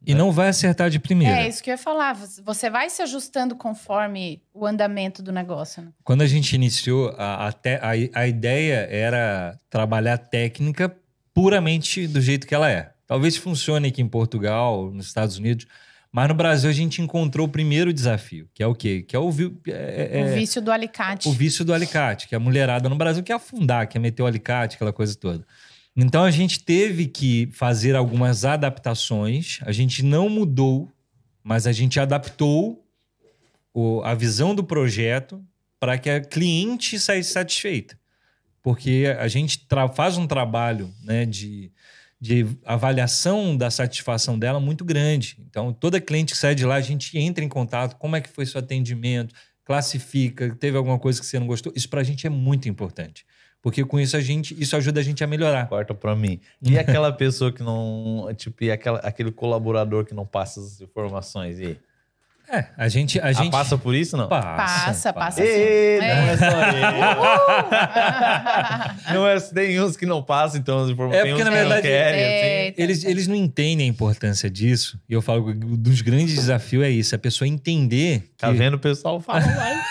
E não vai acertar de primeira. É isso que eu ia falar. Você vai se ajustando conforme o andamento do negócio. Né? Quando a gente iniciou, a ideia era trabalhar técnica puramente do jeito que ela é. Talvez funcione aqui em Portugal, nos Estados Unidos, mas no Brasil a gente encontrou o primeiro desafio, que é o quê? Que é o vício do alicate. O vício do alicate, que a mulherada no Brasil quer afundar, quer meter o alicate, aquela coisa toda. Então, a gente teve que fazer algumas adaptações. A gente não mudou, mas a gente adaptou a visão do projeto para que a cliente saísse satisfeita. Porque a gente faz um trabalho, né, de avaliação da satisfação dela muito grande. Então, toda cliente que sai de lá, a gente entra em contato. Como é que foi seu atendimento? Classifica. Teve alguma coisa que você não gostou? Isso, para a gente, é muito importante. Porque com isso isso ajuda a gente a melhorar. Corta pra mim. E aquela pessoa que não... Tipo, e aquele colaborador que não passa as informações aí? É, a gente passa por isso, não? Passa. Ei, não é só ele. Não é, tem uns que não passam, então as informações. É porque, na verdade, eles não entendem a importância disso. E eu falo que um dos grandes desafios é isso. A pessoa entender... Tá vendo o pessoal falar mais.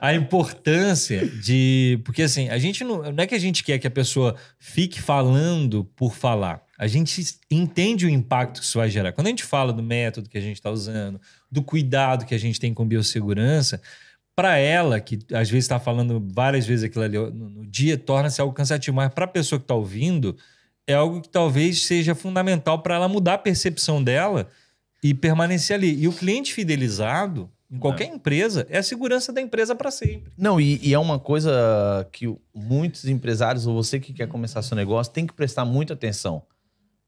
A importância de... Porque, assim, a gente não é que a gente quer que a pessoa fique falando por falar. A gente entende o impacto que isso vai gerar. Quando a gente fala do método que a gente está usando, do cuidado que a gente tem com biossegurança, para ela, que às vezes está falando várias vezes aquilo ali no dia, torna-se algo cansativo. Mas para a pessoa que está ouvindo, é algo que talvez seja fundamental para ela mudar a percepção dela e permanecer ali. E o cliente fidelizado, em qualquer empresa, é a segurança da empresa para sempre. Não, e é uma coisa que muitos empresários, ou você que quer começar seu negócio, tem que prestar muita atenção.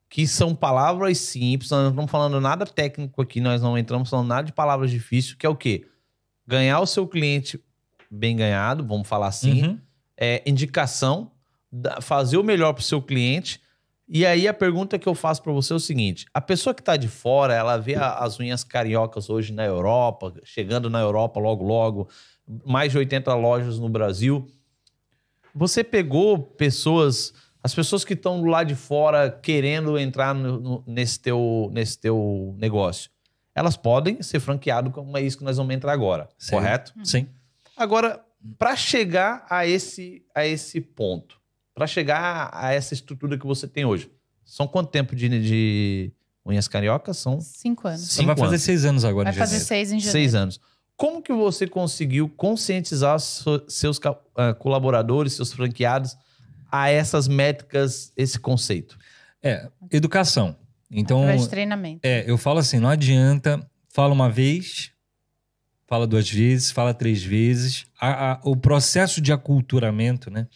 Que são palavras simples, nós não estamos falando nada técnico aqui, nós não entramos falando nada de palavras difíceis, que é o quê? Ganhar o seu cliente bem ganhado, vamos falar assim, indicação, fazer o melhor para o seu cliente. E aí a pergunta que eu faço para você é o seguinte, a pessoa que está de fora, ela vê as unhas cariocas hoje na Europa, chegando na Europa logo, logo, mais de 80 lojas no Brasil. Você pegou pessoas... As pessoas que estão lá de fora querendo entrar nesse teu negócio, elas podem ser franqueadas, como é isso que nós vamos entrar agora, sim. Correto? Sim. Agora, para chegar a esse ponto, para chegar a essa estrutura que você tem hoje, são quanto tempo de unhas cariocas? São 5 anos. Então vai fazer 6 anos agora. Vai fazer 6 em janeiro. 6 anos. Como que você conseguiu conscientizar seus colaboradores, seus franqueados, a essas métricas, esse conceito? É, educação. Então, através de treinamento. É, eu falo assim, não adianta, fala uma vez, fala 2 vezes, fala 3 vezes. O processo de aculturamento, né,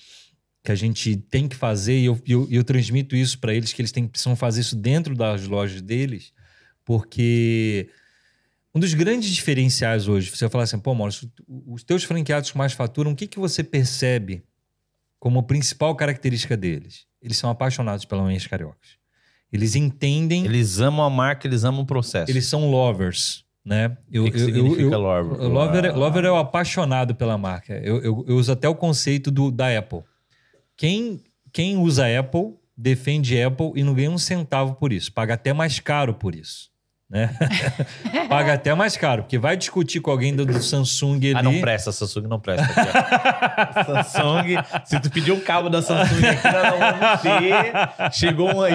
que a gente tem que fazer, e eu transmito isso para eles, que eles precisam fazer isso dentro das lojas deles, porque um dos grandes diferenciais hoje, você fala assim, pô, Maurício, os teus franqueados que mais faturam, o que que você percebe como principal característica deles? Eles são apaixonados pelas unhas cariocas. Eles entendem... Eles amam a marca, eles amam o processo. Eles são lovers, né? O que significa lover? Lover é o apaixonado pela marca. Eu uso até o conceito da Apple. Quem usa Apple, defende Apple e não ganha um centavo por isso. Paga até mais caro por isso. Né? Paga até mais caro, porque vai discutir com alguém do Samsung ali. Ah, não presta, Samsung não presta. Samsung, se tu pedir um cabo da Samsung aqui, nós vamos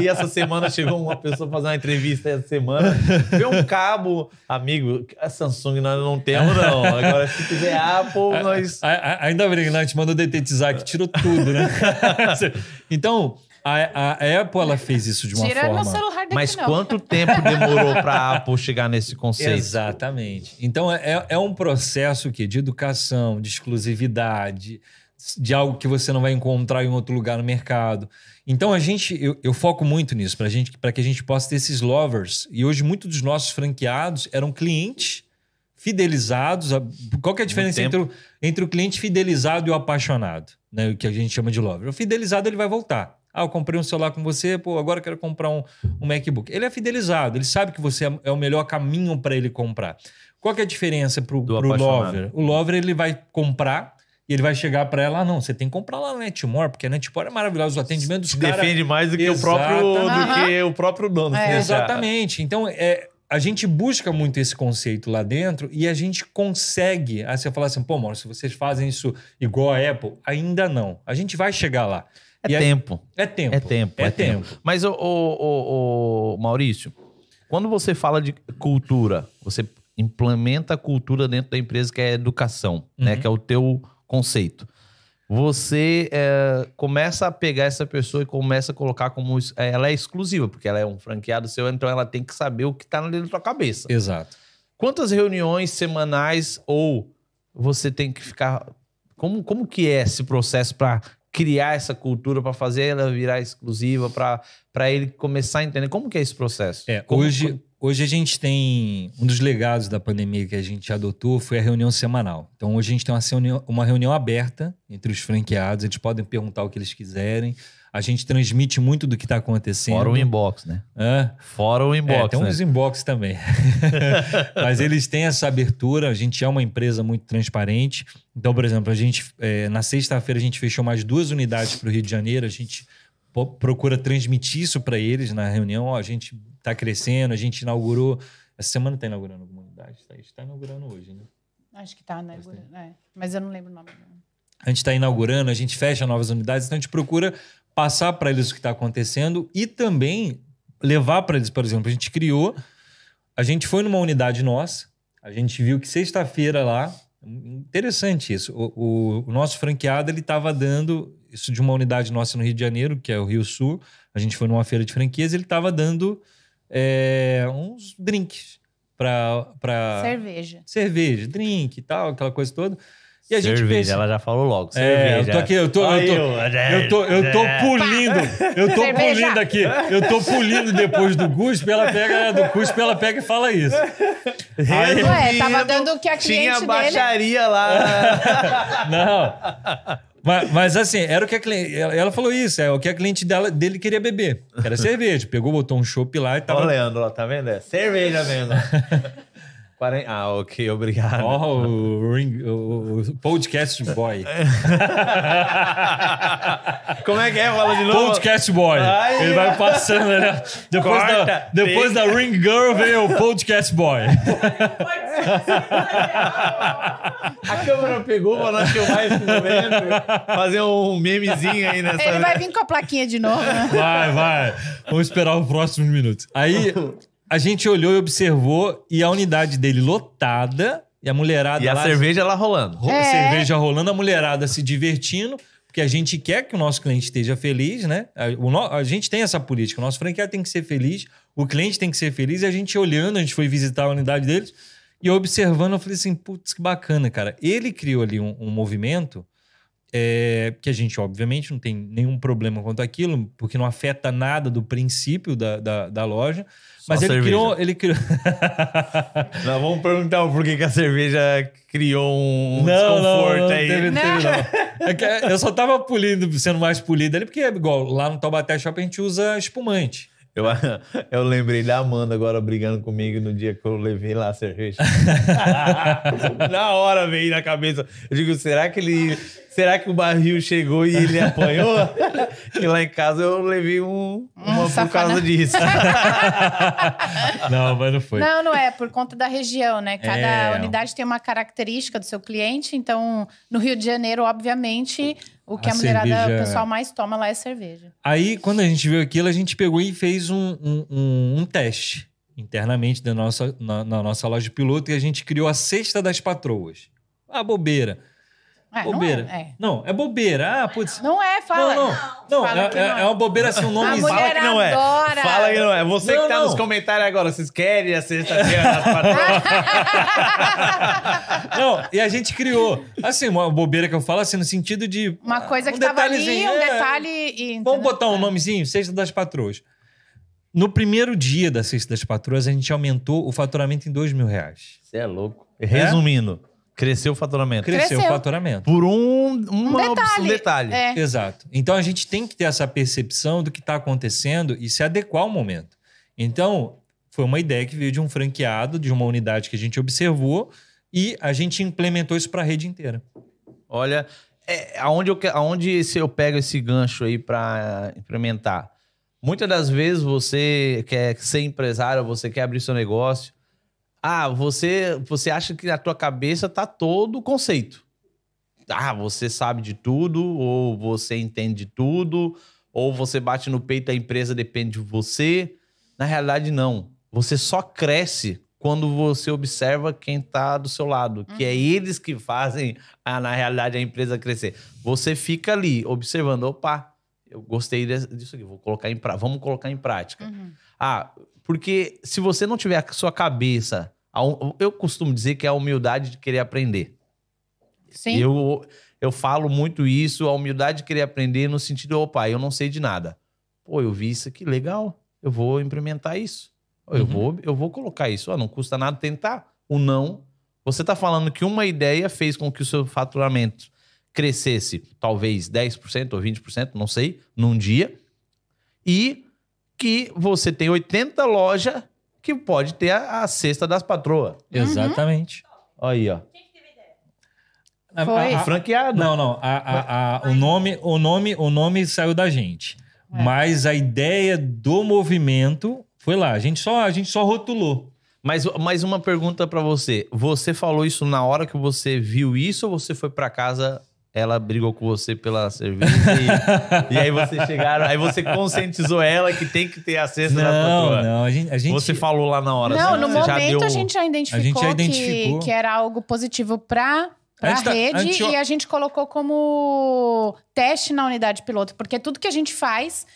ter. Essa semana chegou uma pessoa fazer uma entrevista essa semana. Vê um cabo, amigo, a Samsung nós não temos, não. Agora, se quiser Apple, nós... Ainda bem que nós te mandou detetizar que tirou tudo, né? Então... A Apple, ela fez isso de uma forma... Mas quanto tempo demorou para a Apple chegar nesse conceito? Exatamente. Então, é um processo de educação, de exclusividade, de algo que você não vai encontrar em outro lugar no mercado. Então, eu foco muito nisso, para que a gente possa ter esses lovers. E hoje, muitos dos nossos franqueados eram clientes fidelizados. Qual que é a diferença entre o cliente fidelizado e o apaixonado? Né? O que a gente chama de lover. O fidelizado, ele vai voltar. Ah, eu comprei um celular com você, pô, agora eu quero comprar um MacBook. Ele é fidelizado, ele sabe que você é o melhor caminho para ele comprar. Qual que é a diferença pro lover? O lover, ele vai comprar e ele vai chegar para ela, ah, não, você tem que comprar lá na Netmore, porque a Netmore é maravilhosa, o atendimento dos caras... Defende mais do que, o próprio dono. É, exatamente. Então, a gente busca muito esse conceito lá dentro e a gente consegue... Aí você fala assim, pô, Maurício, vocês fazem isso igual a Apple? Ainda não. A gente vai chegar lá. É tempo. Mas, Maurício, quando você fala de cultura, você implementa a cultura dentro da empresa, que é a educação, né? Que é o teu conceito. Você começa a pegar essa pessoa e começa a colocar como... Ela é exclusiva, porque ela é um franqueado seu, então ela tem que saber o que está dentro da tua cabeça. Exato. Quantas reuniões semanais ou você tem que ficar... Como que é esse processo para... criar essa cultura, para fazer ela virar exclusiva, para ele começar a entender? Como que é esse processo? Hoje a gente tem... Um dos legados da pandemia que a gente adotou foi a reunião semanal. Então, hoje a gente tem uma reunião aberta entre os franqueados. Eles podem perguntar o que eles quiserem. A gente transmite muito do que está acontecendo. Fora o inbox, né? Hã? Fora o inbox, tem uns inbox também. Mas eles têm essa abertura. A gente é uma empresa muito transparente. Então, por exemplo, a gente, na sexta-feira a gente fechou mais 2 unidades para o Rio de Janeiro. A gente procura transmitir isso para eles na reunião. Ó, a gente está crescendo, a gente inaugurou... Essa semana está inaugurando alguma unidade? Está inaugurando hoje, né? Acho que está inaugurando, mas eu não lembro o nome. A gente está inaugurando, a gente fecha novas unidades, então a gente procura... passar para eles o que está acontecendo e também levar para eles. Por exemplo, a gente foi numa unidade nossa, a gente viu que sexta-feira lá, interessante isso, o nosso franqueado ele estava dando, isso de uma unidade nossa no Rio de Janeiro, que é o Rio Sul, a gente foi numa feira de franquias, ele estava dando uns drinks para... Cerveja, drink e tal, aquela coisa toda. E a cerveja, gente pensa, ela já falou logo. Cerveja. Eu tô pulindo depois do cuspe, ela pega e fala isso. Aí, tava dando o que a cliente tinha baixaria dele... lá. Não. Mas assim, era o que a cliente... Ela falou isso, o que a cliente dele queria beber. Era cerveja. Pegou, botou um chopp lá e tava... Ó, Leandro, tá vendo? É cerveja mesmo. Ah, ok, obrigado. Ó, o podcast boy. Como é que é? Fala de novo. Podcast boy. Ai, ele vai passando, né? Depois da Ring Girl veio o podcast boy. A câmera pegou pra nós filmar esse momento. Fazer um memezinho aí nessa... Ele vai vir com a plaquinha de novo, né? Vai. Vamos esperar os próximos minutos. Aí... A gente olhou e observou e a unidade dele lotada e a mulherada... E a cerveja lá rolando. Cerveja rolando, a mulherada se divertindo, porque a gente quer que o nosso cliente esteja feliz, né? A gente tem essa política, o nosso franqueado tem que ser feliz, o cliente tem que ser feliz, e a gente olhando, a gente foi visitar a unidade deles e observando, eu falei assim, putz, que bacana, cara. Ele criou ali um movimento que a gente, obviamente, não tem nenhum problema quanto àquilo, porque não afeta nada do princípio da loja. Mas ele criou... Não, vamos perguntar por que a cerveja criou um desconforto aí. Não. É que eu só tava sendo mais polido ali, porque igual lá no Taubaté Shop a gente usa espumante. Eu lembrei da Amanda agora brigando comigo no dia que eu levei lá a cerveja. Na hora veio na cabeça. Eu digo, será que o barril chegou e ele apanhou? E lá em casa eu levei uma por causa disso. Não, mas não foi. Não é. Por conta da região, né? Cada unidade tem uma característica do seu cliente. Então, no Rio de Janeiro, obviamente... O que a mulherada, cerveja... o pessoal mais toma lá é cerveja. Aí, quando a gente viu aquilo, a gente pegou e fez um teste internamente na nossa loja de piloto e a gente criou a cesta das patroas. Ah, bobeira. Bobeira. Não, é bobeira. Ah, putz. Não é, fala. Não, fala que não é uma bobeira assim, um nome. Fala que não é. Adora. Fala que não é. Você não, que tá nos comentários agora, vocês querem a sexta-feira das patroas? Não, e a gente criou. Assim, uma bobeira que eu falo, assim, no sentido de... Uma coisa que tava ali, um detalhe... E, vamos botar um nomezinho, Sexta das Patroas. No primeiro dia da Sexta das Patroas, a gente aumentou o faturamento em R$2.000. Você é louco. Resumindo... Cresceu o faturamento. Cresceu o faturamento. Por um detalhe. É. Exato. Então, a gente tem que ter essa percepção do que está acontecendo e se adequar ao momento. Então, foi uma ideia que veio de um franqueado, de uma unidade que a gente observou e a gente implementou isso para a rede inteira. Olha, aonde eu pego esse gancho aí para implementar? Muitas das vezes você quer ser empresário, você quer abrir seu negócio. Ah, você acha que na tua cabeça tá todo o conceito. Ah, você sabe de tudo, ou você entende de tudo, ou você bate no peito, a empresa depende de você. Na realidade, não. Você só cresce quando você observa quem tá do seu lado, que é eles que fazem, na realidade, a empresa crescer. Você fica ali, observando, opa, eu gostei disso aqui, vamos colocar em prática. Uhum. Ah, porque se você não tiver a sua cabeça... Eu costumo dizer que é a humildade de querer aprender. Sim. Eu falo muito isso, a humildade de querer aprender no sentido, opa, eu não sei de nada. Pô, eu vi isso aqui, legal. Eu vou implementar isso. Eu vou colocar isso. Não custa nada tentar. O não. Você está falando que uma ideia fez com que o seu faturamento crescesse, talvez 10% ou 20%, não sei, num dia. E... que você tem 80 lojas que pode ter a cesta das patroas. Exatamente. Aí, ó. Quem que teve ideia? Foi. O franqueado. Não. O nome saiu da gente. É. Mas a ideia do movimento foi lá. A gente só rotulou. Mas uma pergunta pra você. Você falou isso na hora que você viu isso ou você foi pra casa... Ela brigou com você pela cerveja e aí vocês chegaram... Aí você conscientizou ela que tem que ter a cesta da patroa. Não, a gente... Você falou lá na hora. Não, assim, no momento a gente já identificou que era algo positivo para a rede e a gente colocou como teste na unidade piloto. Porque tudo que a gente faz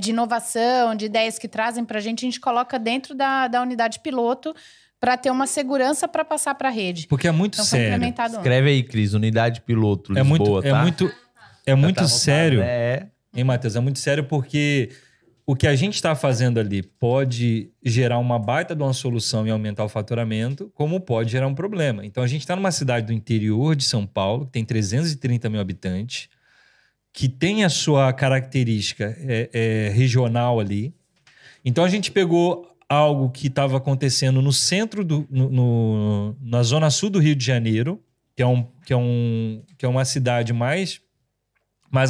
de inovação, de ideias que trazem para a gente coloca dentro da unidade piloto para ter uma segurança para passar para a rede. Porque é muito sério. Escreve aí, Cris, unidade piloto, Lisboa, tá? É muito sério. É. Hein, Matheus? É muito sério porque o que a gente está fazendo ali pode gerar uma baita de uma solução e aumentar o faturamento, como pode gerar um problema. Então, a gente está numa cidade do interior de São Paulo, que tem 330 mil habitantes, que tem a sua característica regional ali. Então, a gente pegou... algo que estava acontecendo no centro, na zona sul do Rio de Janeiro, que é uma cidade mais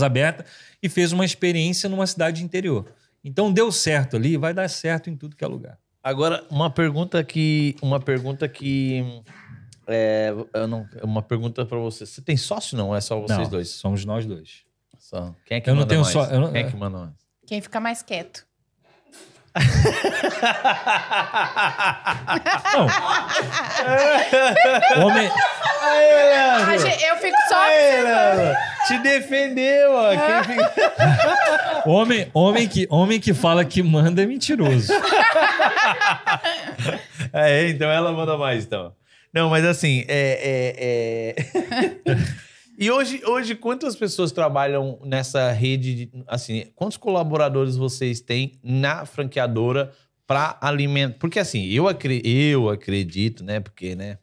aberta, e fez uma experiência numa cidade interior. Então, deu certo ali, vai dar certo em tudo que é lugar. Agora, uma pergunta para você. Você tem sócio ou não? É só vocês dois? Somos nós dois. Só. Quem é que manda mais? Quem é que manda mais? Quem fica mais quieto. Não. Homem... Aí, eu fico só observando. Te defendeu, ó. Homem que fala que manda é mentiroso. Então ela manda mais, então. Não, mas assim, E hoje, quantas pessoas trabalham nessa rede? Quantos colaboradores vocês têm na franqueadora para alimentar? Porque assim, eu acredito, né? Porque, né?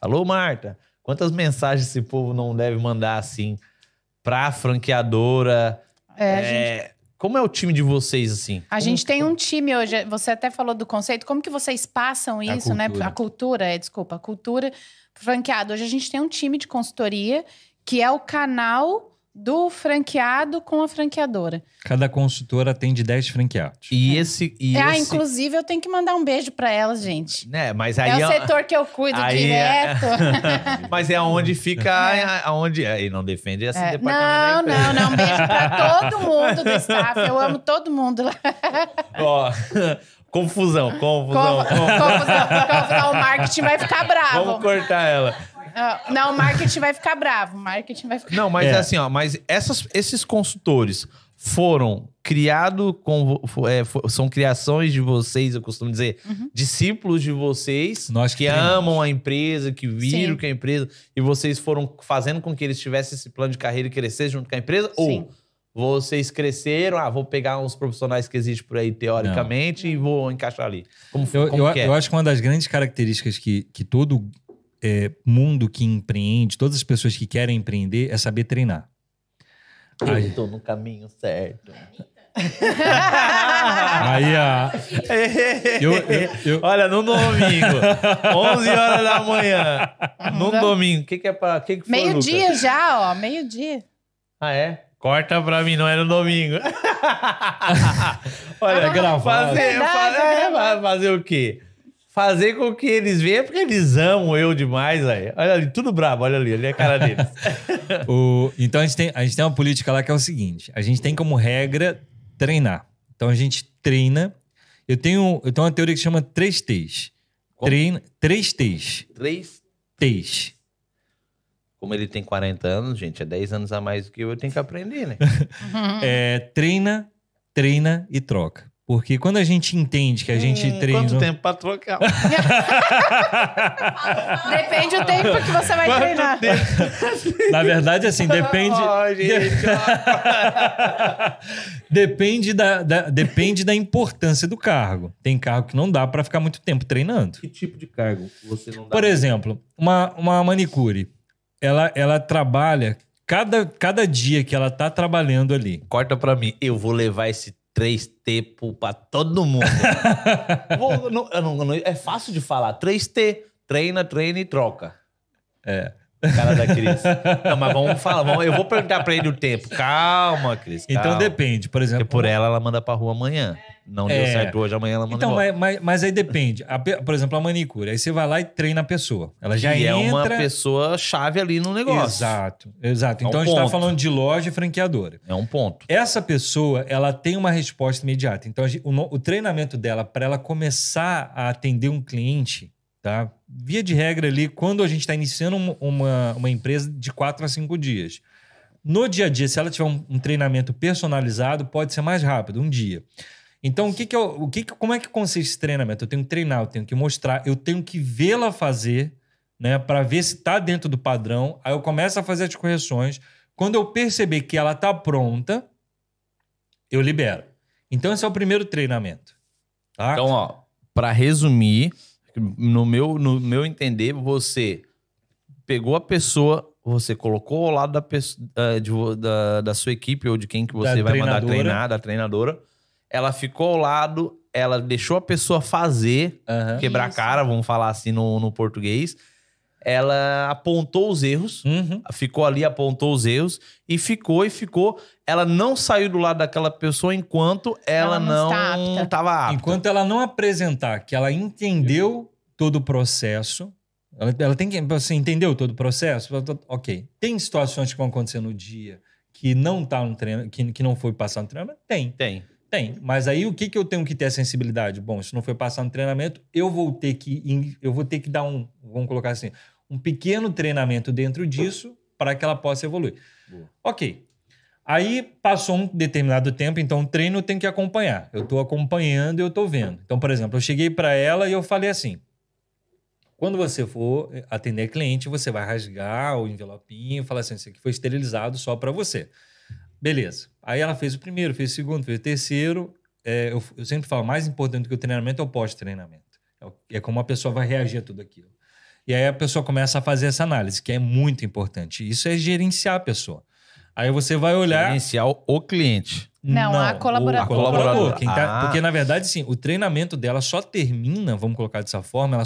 Alô, Marta, quantas mensagens esse povo não deve mandar assim para a franqueadora? Como é o time de vocês, assim? A gente tem um time hoje. Você até falou do conceito. Como que vocês passam isso, né? A cultura franqueado. Hoje a gente tem um time de consultoria que é o canal do franqueado com a franqueadora. Cada consultora atende 10 franqueados. Inclusive, eu tenho que mandar um beijo para elas, gente. Mas aí é o setor que eu cuido direto. Mas é onde fica... Aí não defende esse departamento. Não. Um beijo para todo mundo do staff. Eu amo todo mundo lá. Ó... Confusão. O marketing vai ficar bravo. Vamos cortar ela. Não, o marketing vai ficar bravo. Não, mas assim, ó. Mas esses consultores foram criados com... são criações de vocês, eu costumo dizer. Uhum. Discípulos de vocês. Nós que amam a empresa, que viram que a empresa... E vocês foram fazendo com que eles tivessem esse plano de carreira e crescessem junto com a empresa? Sim. Ou... vocês cresceram, vou pegar uns profissionais que existem por aí teoricamente e vou encaixar ali. Eu acho que uma das grandes características que todo mundo que empreende, todas as pessoas que querem empreender, é saber treinar. Eu estou no caminho certo. Aí, ó. Olha, num domingo, 11 horas da manhã. Num domingo. O que, que é pra. Que foi, meio-dia, Lucas? Já, ó. Meio-dia. Ah, é? Corta pra mim, não é no domingo. Olha, gravar. Fazer o quê? Fazer com que eles vejam, porque eles amam eu demais, aí. Olha ali, tudo brabo, olha ali a cara deles. Então a gente tem uma política lá que é o seguinte: a gente tem como regra treinar. Então a gente treina. Eu tenho uma teoria que chama 3 T's. Treina, 3 T's. 3 T's. Como ele tem 40 anos, gente, é 10 anos a mais do que eu tenho que aprender, né? Treina, treina e troca. Porque quando a gente entende que a gente treina... Quanto tempo pra trocar? Depende do tempo que você vai treinar. Tempo? Na verdade, assim, depende... Oh, gente, depende da importância do cargo. Tem cargo que não dá pra ficar muito tempo treinando. Que tipo de cargo você não dá? Por exemplo, uma manicure. Ela trabalha... Cada dia que ela tá trabalhando ali... Corta pra mim. Eu vou levar esse 3T pra todo mundo. É fácil de falar. 3T. Treina, treina e troca. É. Cara da Cris. Não, mas vamos falar. Eu vou perguntar pra ele o tempo. Calma, Cris. Calma. Então depende. Por exemplo... Porque por ela manda pra rua amanhã. Não deu certo hoje, amanhã ela manda embora. Então, mas aí depende. Por exemplo, a manicure. Aí você vai lá e treina a pessoa. Ela já entra... é uma pessoa chave ali no negócio. Exato, exato. Então a gente tá falando de loja e franqueadora. É um ponto. Essa pessoa, ela tem uma resposta imediata. Então o treinamento dela, para ela começar a atender um cliente, tá? Via de regra ali, quando a gente está iniciando uma empresa, de 4 a 5 dias. No dia a dia, se ela tiver um treinamento personalizado, pode ser mais rápido, um dia. Então, como é que consiste esse treinamento? Eu tenho que treinar, eu tenho que mostrar, eu tenho que vê-la fazer, né, para ver se está dentro do padrão. Aí eu começo a fazer as correções. Quando eu perceber que ela está pronta, eu libero. Então, esse é o primeiro treinamento. Tá? Então, ó, para resumir, no meu entender, você pegou a pessoa... Você colocou ao lado da sua equipe ou de quem que você vai mandar treinar, da treinadora. Ela ficou ao lado, ela deixou a pessoa fazer, quebrar a cara, vamos falar assim no português. Ela apontou os erros, ficou ali, apontou os erros e ficou. Ela não saiu do lado daquela pessoa enquanto ela não estava apta. Enquanto ela não apresentar que ela entendeu todo o processo... Ela tem que... Você entendeu todo o processo? Ok. Tem situações que vão acontecer no dia que não tá no treino, que não foi passar no treinamento? Tem. Mas aí o que eu tenho que ter a sensibilidade? Bom, se não foi passar no treinamento, eu vou ter que dar um... Vamos colocar assim, um pequeno treinamento dentro disso para que ela possa evoluir. Boa. Ok. Aí passou um determinado tempo, então o treino eu tenho que acompanhar. Eu estou acompanhando e eu estou vendo. Então, por exemplo, eu cheguei para ela e eu falei assim... Quando você for atender cliente, você vai rasgar o envelopinho e falar assim, isso aqui foi esterilizado só para você. Beleza. Aí ela fez o primeiro, fez o segundo, fez o terceiro. Eu sempre falo, mais importante que o treinamento é o pós-treinamento. É como a pessoa vai reagir a tudo aquilo. E aí a pessoa começa a fazer essa análise, que é muito importante. Isso é gerenciar a pessoa. Aí você vai olhar... Gerenciar o cliente. Não, a colaboradora. Porque, na verdade, sim, o treinamento dela só termina, vamos colocar dessa forma,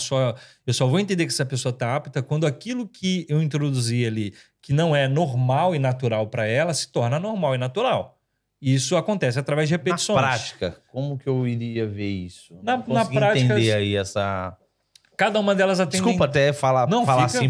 eu só vou entender que essa pessoa está apta quando aquilo que eu introduzi ali, que não é normal e natural para ela, se torna normal e natural. Isso acontece através de repetições. Na prática, como que eu iria ver isso? Na prática... entender aí essa... Cada uma delas atende... Desculpa até falar assim,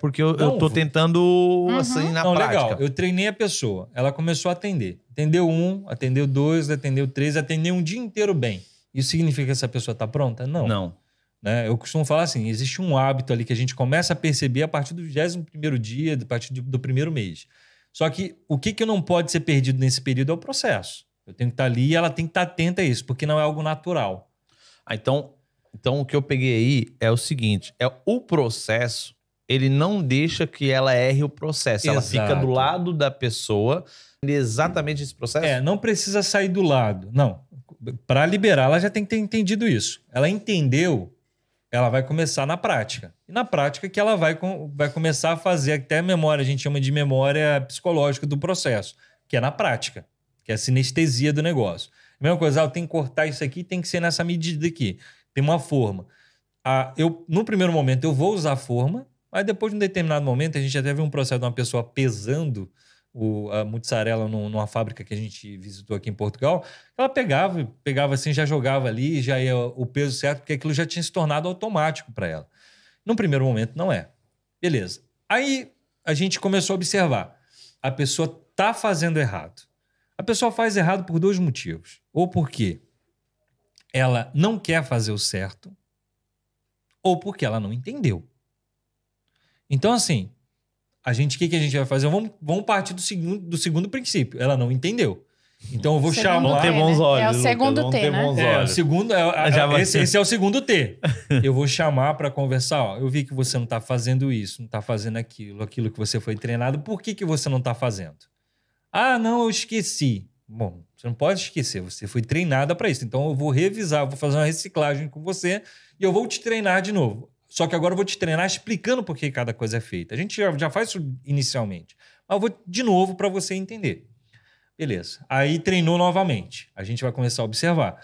porque eu tô tentando assim na prática. Legal, eu treinei a pessoa, ela começou a atender. Atendeu 1, atendeu 2, atendeu 3, atendeu um dia inteiro bem. Isso significa que essa pessoa tá pronta? Não. Né? Eu costumo falar assim, existe um hábito ali que a gente começa a perceber a partir do 21º dia, a partir do primeiro mês. Só que o que não pode ser perdido nesse período é o processo. Eu tenho que estar ali e ela tem que estar atenta a isso, porque não é algo natural. Ah, então, o que eu peguei aí é o seguinte, o processo, ele não deixa que ela erre o processo. Exato. Ela fica do lado da pessoa, exatamente esse processo. Não precisa sair do lado, não. Para liberar, ela já tem que ter entendido isso. Ela entendeu ela vai começar na prática. E na prática que ela vai começar a fazer até a memória, a gente chama de memória psicológica do processo, que é na prática, que é a sinestesia do negócio. A mesma coisa, eu tenho que cortar isso aqui, tem que ser nessa medida aqui. Tem uma forma. No primeiro momento eu vou usar a forma, mas depois de um determinado momento, a gente até viu um processo de uma pessoa pesando a mussarela numa fábrica que a gente visitou aqui em Portugal, ela pegava assim, já jogava ali, já ia o peso certo, porque aquilo já tinha se tornado automático para ela. No primeiro momento, não é. Beleza. Aí a gente começou a observar. A pessoa está fazendo errado. A pessoa faz errado por dois motivos. Ou porque ela não quer fazer o certo, ou porque ela não entendeu. Então, assim, o que a gente vai fazer? Vamos partir do segundo princípio. Ela não entendeu. Então, eu vou chamar... Não ter bons olhos. É o segundo T, né? Esse é o segundo T. Eu vou chamar para conversar. Ó, eu vi que você não está fazendo isso, não está fazendo aquilo que você foi treinado. Por que você não está fazendo? Ah, não, eu esqueci. Bom, você não pode esquecer. Você foi treinada para isso. Então, eu vou revisar, vou fazer uma reciclagem com você e eu vou te treinar de novo. Só que agora eu vou te treinar explicando por que cada coisa é feita. A gente já faz isso inicialmente. Mas eu vou de novo para você entender. Beleza. Aí treinou novamente. A gente vai começar a observar.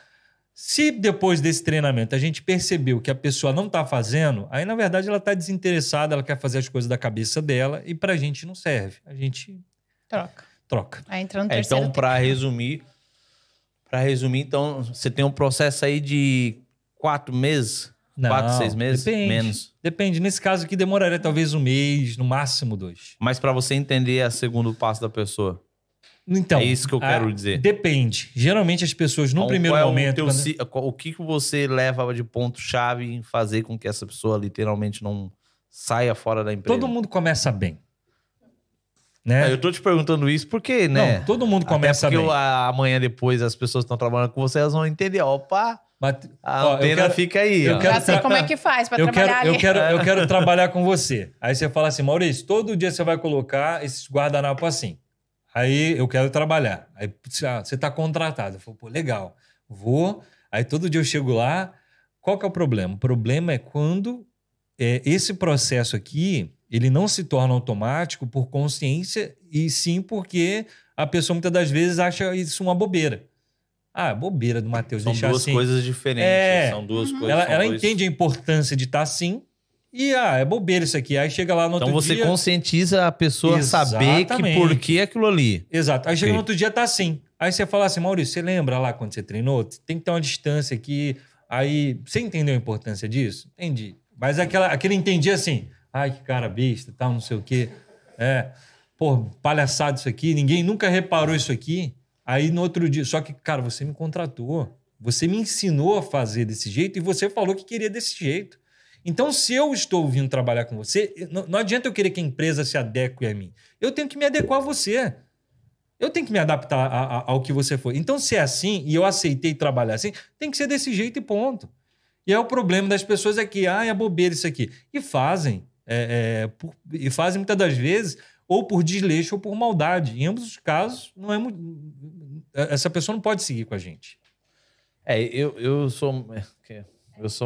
Se depois desse treinamento a gente percebeu que a pessoa não está fazendo, aí na verdade ela está desinteressada, ela quer fazer as coisas da cabeça dela e para a gente não serve. A gente troca. Aí entra no terceiro. Então, para resumir, então você tem um processo aí de 4 meses... Não, 4, 6 meses? Depende, menos. Depende. Nesse caso aqui demoraria talvez 1 mês, no máximo 2. Mas para você entender é o segundo passo da pessoa. Então, é isso que eu quero dizer. Depende. Geralmente as pessoas no primeiro momento... O que você leva de ponto-chave em fazer com que essa pessoa literalmente não saia fora da empresa? Todo mundo começa bem. Né? Eu tô te perguntando isso porque, né? Não, todo mundo começa bem. Amanhã depois as pessoas que estão trabalhando com você, elas vão entender. Opa! A antena fica aí. Eu sei como é que faz para trabalhar ali. Eu quero trabalhar com você. Aí você fala assim, Maurício, todo dia você vai colocar esses guardanapos assim. Aí eu quero trabalhar. Aí você tá contratado. Eu falo, pô, legal. Vou. Aí todo dia eu chego lá. Qual que é o problema? O problema é quando esse processo aqui, ele não se torna automático por consciência e sim porque a pessoa muitas das vezes acha isso uma bobeira. Ah, bobeira do Matheus. São duas assim. Coisas diferentes. São duas coisas. Ela entende a importância de estar assim. E, é bobeira isso aqui. Aí chega lá no outro dia... Então você conscientiza a pessoa a saber que por que aquilo ali. Exato. Aí chega no outro dia, tá assim. Aí você fala assim, Maurício, você lembra lá quando você treinou? Tem que ter uma distância aqui. Aí, você entendeu a importância disso? Entendi. Mas aquele entendi assim. Ai, que cara besta, tal, não sei o quê. Pô, palhaçada isso aqui. Ninguém nunca reparou isso aqui. Aí no outro dia, só que, cara, você me contratou, você me ensinou a fazer desse jeito e você falou que queria desse jeito. Então, se eu estou vindo trabalhar com você, não adianta eu querer que a empresa se adeque a mim. Eu tenho que me adequar a você. Eu tenho que me adaptar ao que você foi. Então, se é assim e eu aceitei trabalhar assim, tem que ser desse jeito e ponto. E é o problema das pessoas é que, é bobeira isso aqui. E fazem, e fazem muitas das vezes... ou por desleixo ou por maldade. Em ambos os casos, não é muito... essa pessoa não pode seguir com a gente. Eu sou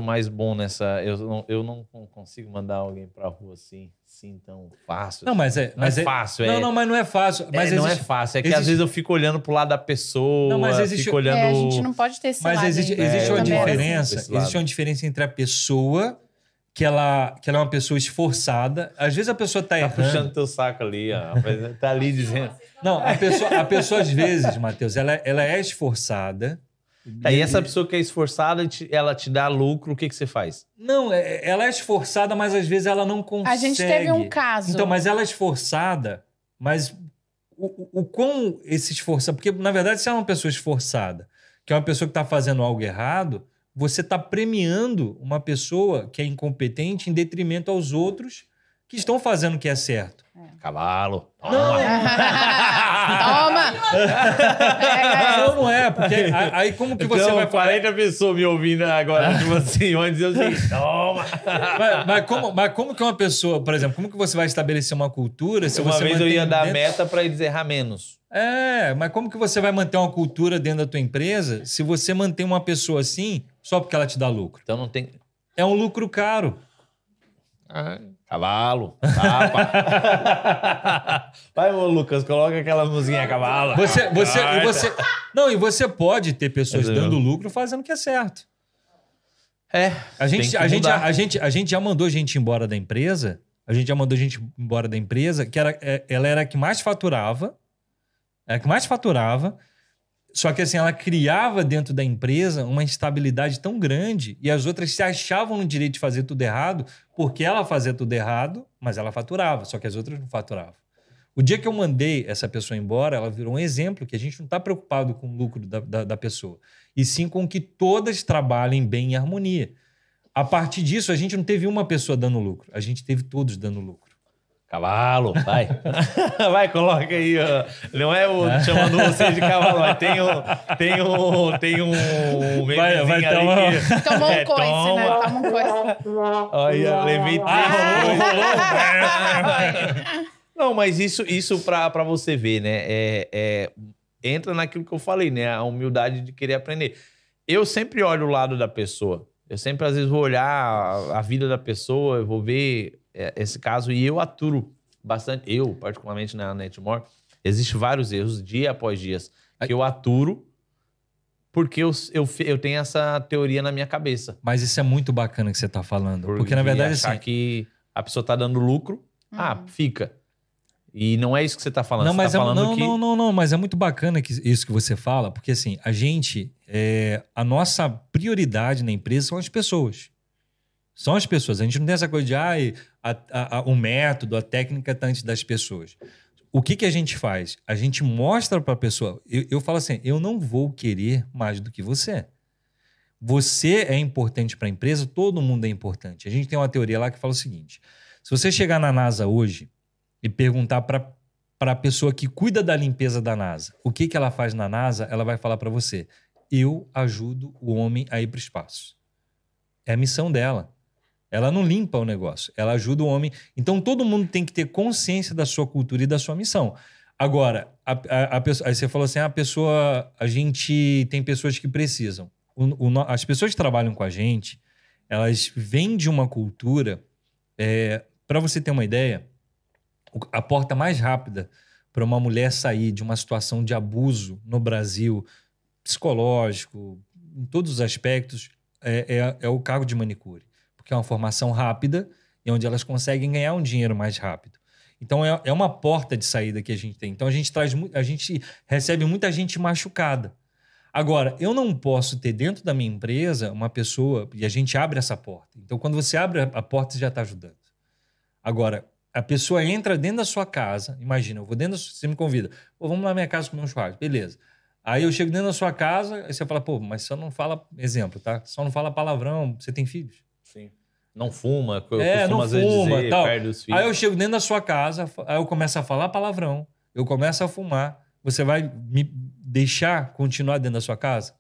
mais bom nessa... Eu não consigo mandar alguém pra rua assim tão fácil. Não, mas é... fácil. Não, mas não é fácil. Mas não existe, é fácil. É que às vezes eu fico olhando pro lado da pessoa, não, mas existe, fico olhando... a gente não pode ter esse lado. Mas existe uma diferença entre a pessoa... Que ela é uma pessoa esforçada. Às vezes a pessoa tá errando. Tá puxando teu saco ali, ó. Tá ali dizendo... Não, a pessoa às vezes, Matheus, ela é esforçada. E essa pessoa que é esforçada, ela te dá lucro, o que você faz? Não, ela é esforçada, mas às vezes ela não consegue. A gente teve um caso. Então, mas ela é esforçada, mas o quão esse esforçado... Porque, na verdade, se ela é uma pessoa esforçada, que é uma pessoa que tá fazendo algo errado... Você está premiando uma pessoa que é incompetente em detrimento aos outros que estão fazendo o que é certo. Cavalo. Toma! Toma! Não é, porque aí como que você vai... 40 pessoas me ouvindo agora de você, onde eu sei, toma! Mas como que uma pessoa, por exemplo, como que você vai estabelecer uma cultura se você... Uma vez eu ia dar meta para eles errar menos. Mas como que você vai manter uma cultura dentro da tua empresa se você mantém uma pessoa assim só porque ela te dá lucro? Então não tem... É um lucro caro. Ah, cavalo, tapa. Vai, ô Lucas, coloca aquela musiquinha, cavalo. E você pode ter pessoas dando lucro fazendo o que é certo. É. A gente já mandou gente embora da empresa. A gente já mandou gente embora da empresa, que era, ela era a que mais faturava. Era a que mais faturava. Só que assim, ela criava dentro da empresa uma instabilidade tão grande e as outras se achavam no direito de fazer tudo errado porque ela fazia tudo errado, mas ela faturava, só que as outras não faturavam. O dia que eu mandei essa pessoa embora, ela virou um exemplo que a gente não está preocupado com o lucro da pessoa, e sim com que todas trabalhem bem em harmonia. A partir disso, a gente não teve uma pessoa dando lucro, a gente teve todos dando lucro. Cavalo, vai. Vai, coloca aí. Ó. Não é o chamando você de cavalo, mas tem um vai tomar que... Tomou um coice, toma. Né? Toma um coice. Olha, levei Não, mas isso pra você ver, né? Entra naquilo que eu falei, né? A humildade de querer aprender. Eu sempre olho o lado da pessoa. Eu sempre, às vezes, vou olhar a vida da pessoa, eu vou ver... esse caso, e eu aturo bastante, eu particularmente na Netmore, existe vários erros dia após dia que eu aturo porque eu tenho essa teoria na minha cabeça. Mas isso é muito bacana que você está falando, porque na verdade achar assim... que a pessoa está dando lucro, fica. E não é isso que você está falando. Não, mas mas é muito bacana isso que você fala, porque assim, a gente, a nossa prioridade na empresa são as pessoas. São as pessoas. A gente não tem essa coisa de o método, a técnica está antes das pessoas. O que a gente faz? A gente mostra para a pessoa. Eu falo assim, eu não vou querer mais do que você. Você é importante para a empresa, todo mundo é importante. A gente tem uma teoria lá que fala o seguinte, se você chegar na NASA hoje e perguntar para a pessoa que cuida da limpeza da NASA, o que ela faz na NASA, ela vai falar para você, eu ajudo o homem a ir para o espaço. É a missão dela. Ela não limpa o negócio, ela ajuda o homem. Então, todo mundo tem que ter consciência da sua cultura e da sua missão. Agora, aí você falou assim, a gente tem pessoas que precisam. As pessoas que trabalham com a gente, elas vêm de uma cultura... para você ter uma ideia, a porta mais rápida para uma mulher sair de uma situação de abuso no Brasil, psicológico, em todos os aspectos, é o cargo de manicure. Que é uma formação rápida e onde elas conseguem ganhar um dinheiro mais rápido. Então, é uma porta de saída que a gente tem. Então, a gente recebe muita gente machucada. Agora, eu não posso ter dentro da minha empresa uma pessoa... E a gente abre essa porta. Então, quando você abre a porta, você já está ajudando. Agora, a pessoa entra dentro da sua casa. Imagina, eu vou dentro da sua... Você me convida. Pô, vamos lá na minha casa comer um churrasco. Beleza. Aí eu chego dentro da sua casa e você fala... Pô, mas só não fala... Exemplo, tá? Só não fala palavrão. Você tem filhos? Sim. Não fuma, eu costumo às vezes dizer, tal. Perde os filhos. Aí eu chego dentro da sua casa, aí eu começo a falar palavrão, eu começo a fumar. Você vai me deixar continuar dentro da sua casa?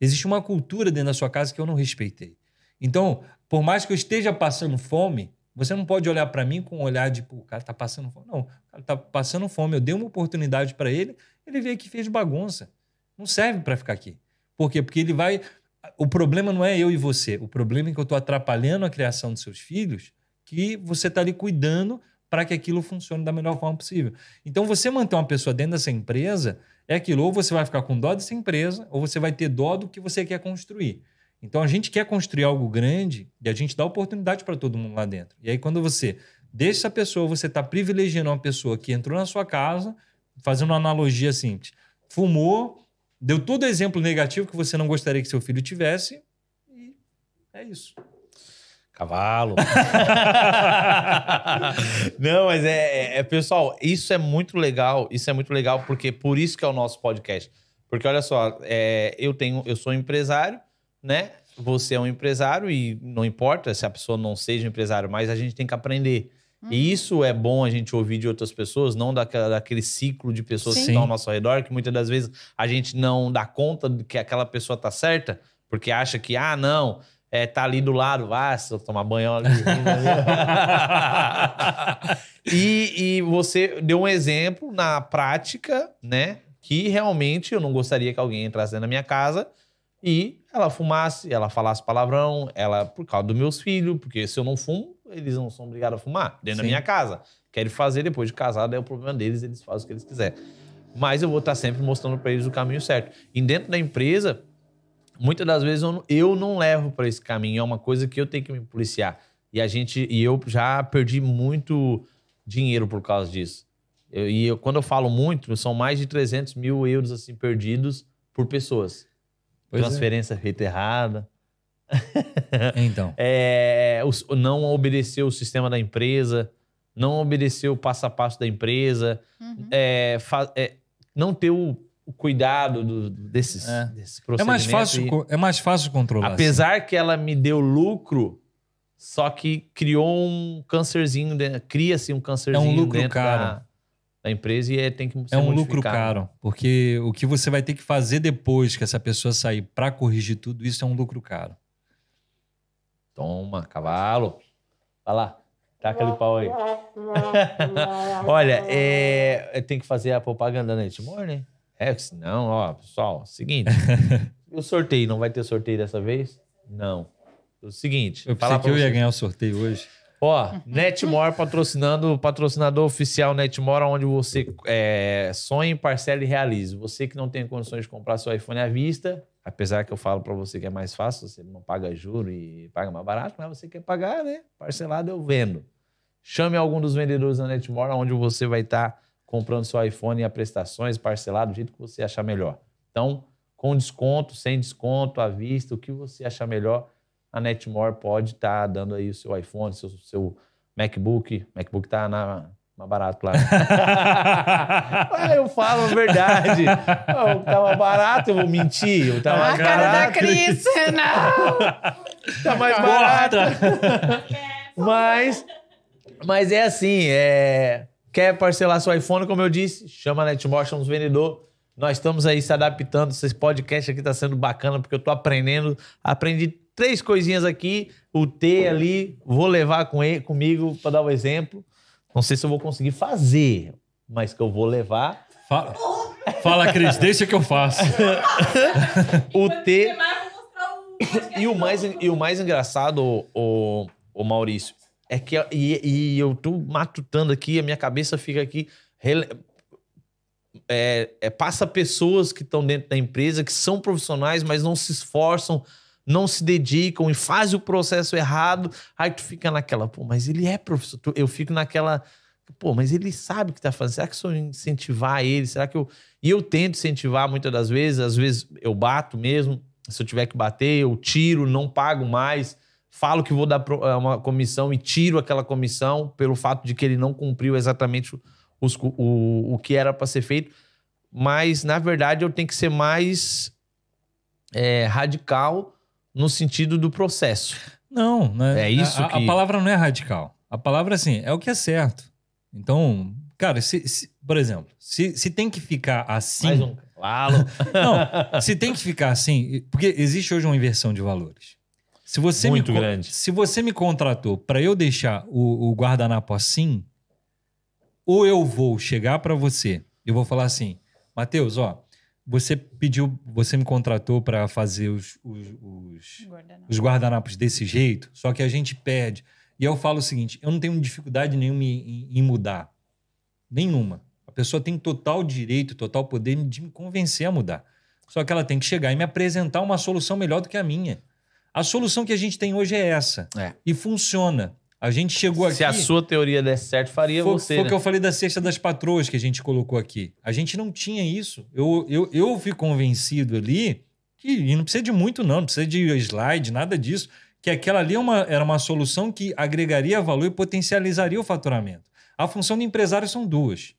Existe uma cultura dentro da sua casa que eu não respeitei. Então, por mais que eu esteja passando fome, você não pode olhar para mim com um olhar de, pô, o cara tá passando fome. Não, o cara tá passando fome. Eu dei uma oportunidade para ele, ele veio aqui e fez bagunça. Não serve para ficar aqui. Por quê? Porque ele vai... O problema não é eu e você. O problema é que eu estou atrapalhando a criação dos seus filhos, que você está ali cuidando para que aquilo funcione da melhor forma possível. Então, você manter uma pessoa dentro dessa empresa é aquilo. Ou você vai ficar com dó dessa empresa, ou você vai ter dó do que você quer construir. Então, a gente quer construir algo grande e a gente dá oportunidade para todo mundo lá dentro. E aí, quando você deixa essa pessoa, você está privilegiando uma pessoa que entrou na sua casa, fazendo uma analogia simples, fumou... Deu todo exemplo negativo que você não gostaria que seu filho tivesse. E é isso. Cavalo. Não, mas pessoal, isso é muito legal. Isso é muito legal, porque por isso que é o nosso podcast. Porque, olha só, eu sou empresário, né? Você é um empresário e não importa se a pessoa não seja empresário, mas a gente tem que aprender. E isso é bom a gente ouvir de outras pessoas, não daquele ciclo de pessoas Sim. que estão ao nosso redor, que muitas das vezes a gente não dá conta de que aquela pessoa tá certa, porque acha que, não, tá ali do lado, se eu tomar banho ali. E você deu um exemplo na prática, né? Que realmente eu não gostaria que alguém entrasse na minha casa e ela fumasse, ela falasse palavrão, ela, por causa dos meus filhos, porque se eu não fumo, eles não são obrigados a fumar dentro da minha casa. Querem fazer depois de casado, é o problema deles, eles fazem o que eles quiserem. Mas eu vou estar sempre mostrando para eles o caminho certo. E dentro da empresa, muitas das vezes eu não levo para esse caminho, é uma coisa que eu tenho que me policiar. E eu já perdi muito dinheiro por causa disso. Quando eu falo muito, são mais de 300 mil euros assim, perdidos por pessoas. Pois transferência feita errada. Então. Não obedeceu o sistema da empresa, não obedeceu o passo a passo da empresa, não ter o cuidado desse procedimento. É mais fácil controlar. Apesar assim. Que ela me deu lucro, só que criou um câncerzinho, cria-se um câncerzinho dentro da empresa e tem que ser modificado. É um lucro caro, porque o que você vai ter que fazer depois que essa pessoa sair para corrigir tudo isso é um lucro caro. Toma, cavalo. Vai lá, taca ali o pau aí. Olha, tem que fazer a propaganda na Netmore, né? Senão, ó, pessoal, seguinte, o sorteio, não vai ter sorteio dessa vez? Não. O seguinte... Eu pensei que eu ia ganhar o sorteio hoje. Ó, Netmore patrocinando, o patrocinador oficial Netmore, onde você sonha, parcela e realize. Você que não tem condições de comprar seu iPhone à vista, apesar que eu falo pra você que é mais fácil, você não paga juros e paga mais barato, mas você quer pagar, né? Parcelado eu vendo. Chame algum dos vendedores da Netmore, onde você vai estar comprando seu iPhone a prestações, parcelado, do jeito que você achar melhor. Então, com desconto, sem desconto, à vista, o que você achar melhor... A Netmore pode estar dando aí o seu iPhone, seu MacBook. MacBook tá mais barato lá. Eu falo a verdade. Eu tava barato, eu vou mentir. Eu tava barato. A cara da Cris, não! Tá mais barato. Mas é assim, quer parcelar seu iPhone, como eu disse, chama a Netmore, chama os vendedores. Nós estamos aí se adaptando. Esse podcast aqui tá sendo bacana, porque eu tô aprendendo. Aprendi 3 coisinhas aqui, o T ali, vou levar comigo para dar um exemplo. Não sei se eu vou conseguir fazer, mas que eu vou levar. Fala, Cris, deixa que eu faço. O T... E o mais engraçado, o Maurício, é que eu tô matutando aqui, a minha cabeça fica aqui... passa pessoas que estão dentro da empresa, que são profissionais, mas não se esforçam, não se dedicam e fazem o processo errado. Aí tu fica naquela, pô, mas ele é professor. Eu fico naquela, pô, mas ele sabe o que tá fazendo. Será que se eu incentivar ele? Será que eu... E eu tento incentivar muitas das vezes. Às vezes eu bato mesmo. Se eu tiver que bater, eu tiro, não pago mais. Falo que vou dar uma comissão e tiro aquela comissão pelo fato de que ele não cumpriu exatamente o que era para ser feito. Mas, na verdade, eu tenho que ser mais radical no sentido do processo. Não, né? É isso que... A palavra não é radical. A palavra, assim, é o que é certo. Então, cara, por exemplo, se tem que ficar assim... Mais um cavalo. Não, se tem que ficar assim... Porque existe hoje uma inversão de valores. Se você muito grande. Se você me contratou para eu deixar o guardanapo assim, ou eu vou chegar para você e vou falar assim, Matheus, ó... Você me contratou para fazer os guardanapos desse jeito, só que a gente pede. E eu falo o seguinte, eu não tenho dificuldade nenhuma em mudar. Nenhuma. A pessoa tem total direito, total poder de me convencer a mudar. Só que ela tem que chegar e me apresentar uma solução melhor do que a minha. A solução que a gente tem hoje é essa. É. E funciona. A gente chegou aqui... Se a sua teoria der certo, faria você, né? Foi o que eu falei da cesta das patroas que a gente colocou aqui. A gente não tinha isso. Eu fui convencido ali que não precisa de muito, não. Não precisa de slide, nada disso. Que aquela ali era uma solução que agregaria valor e potencializaria o faturamento. A função do empresário são duas,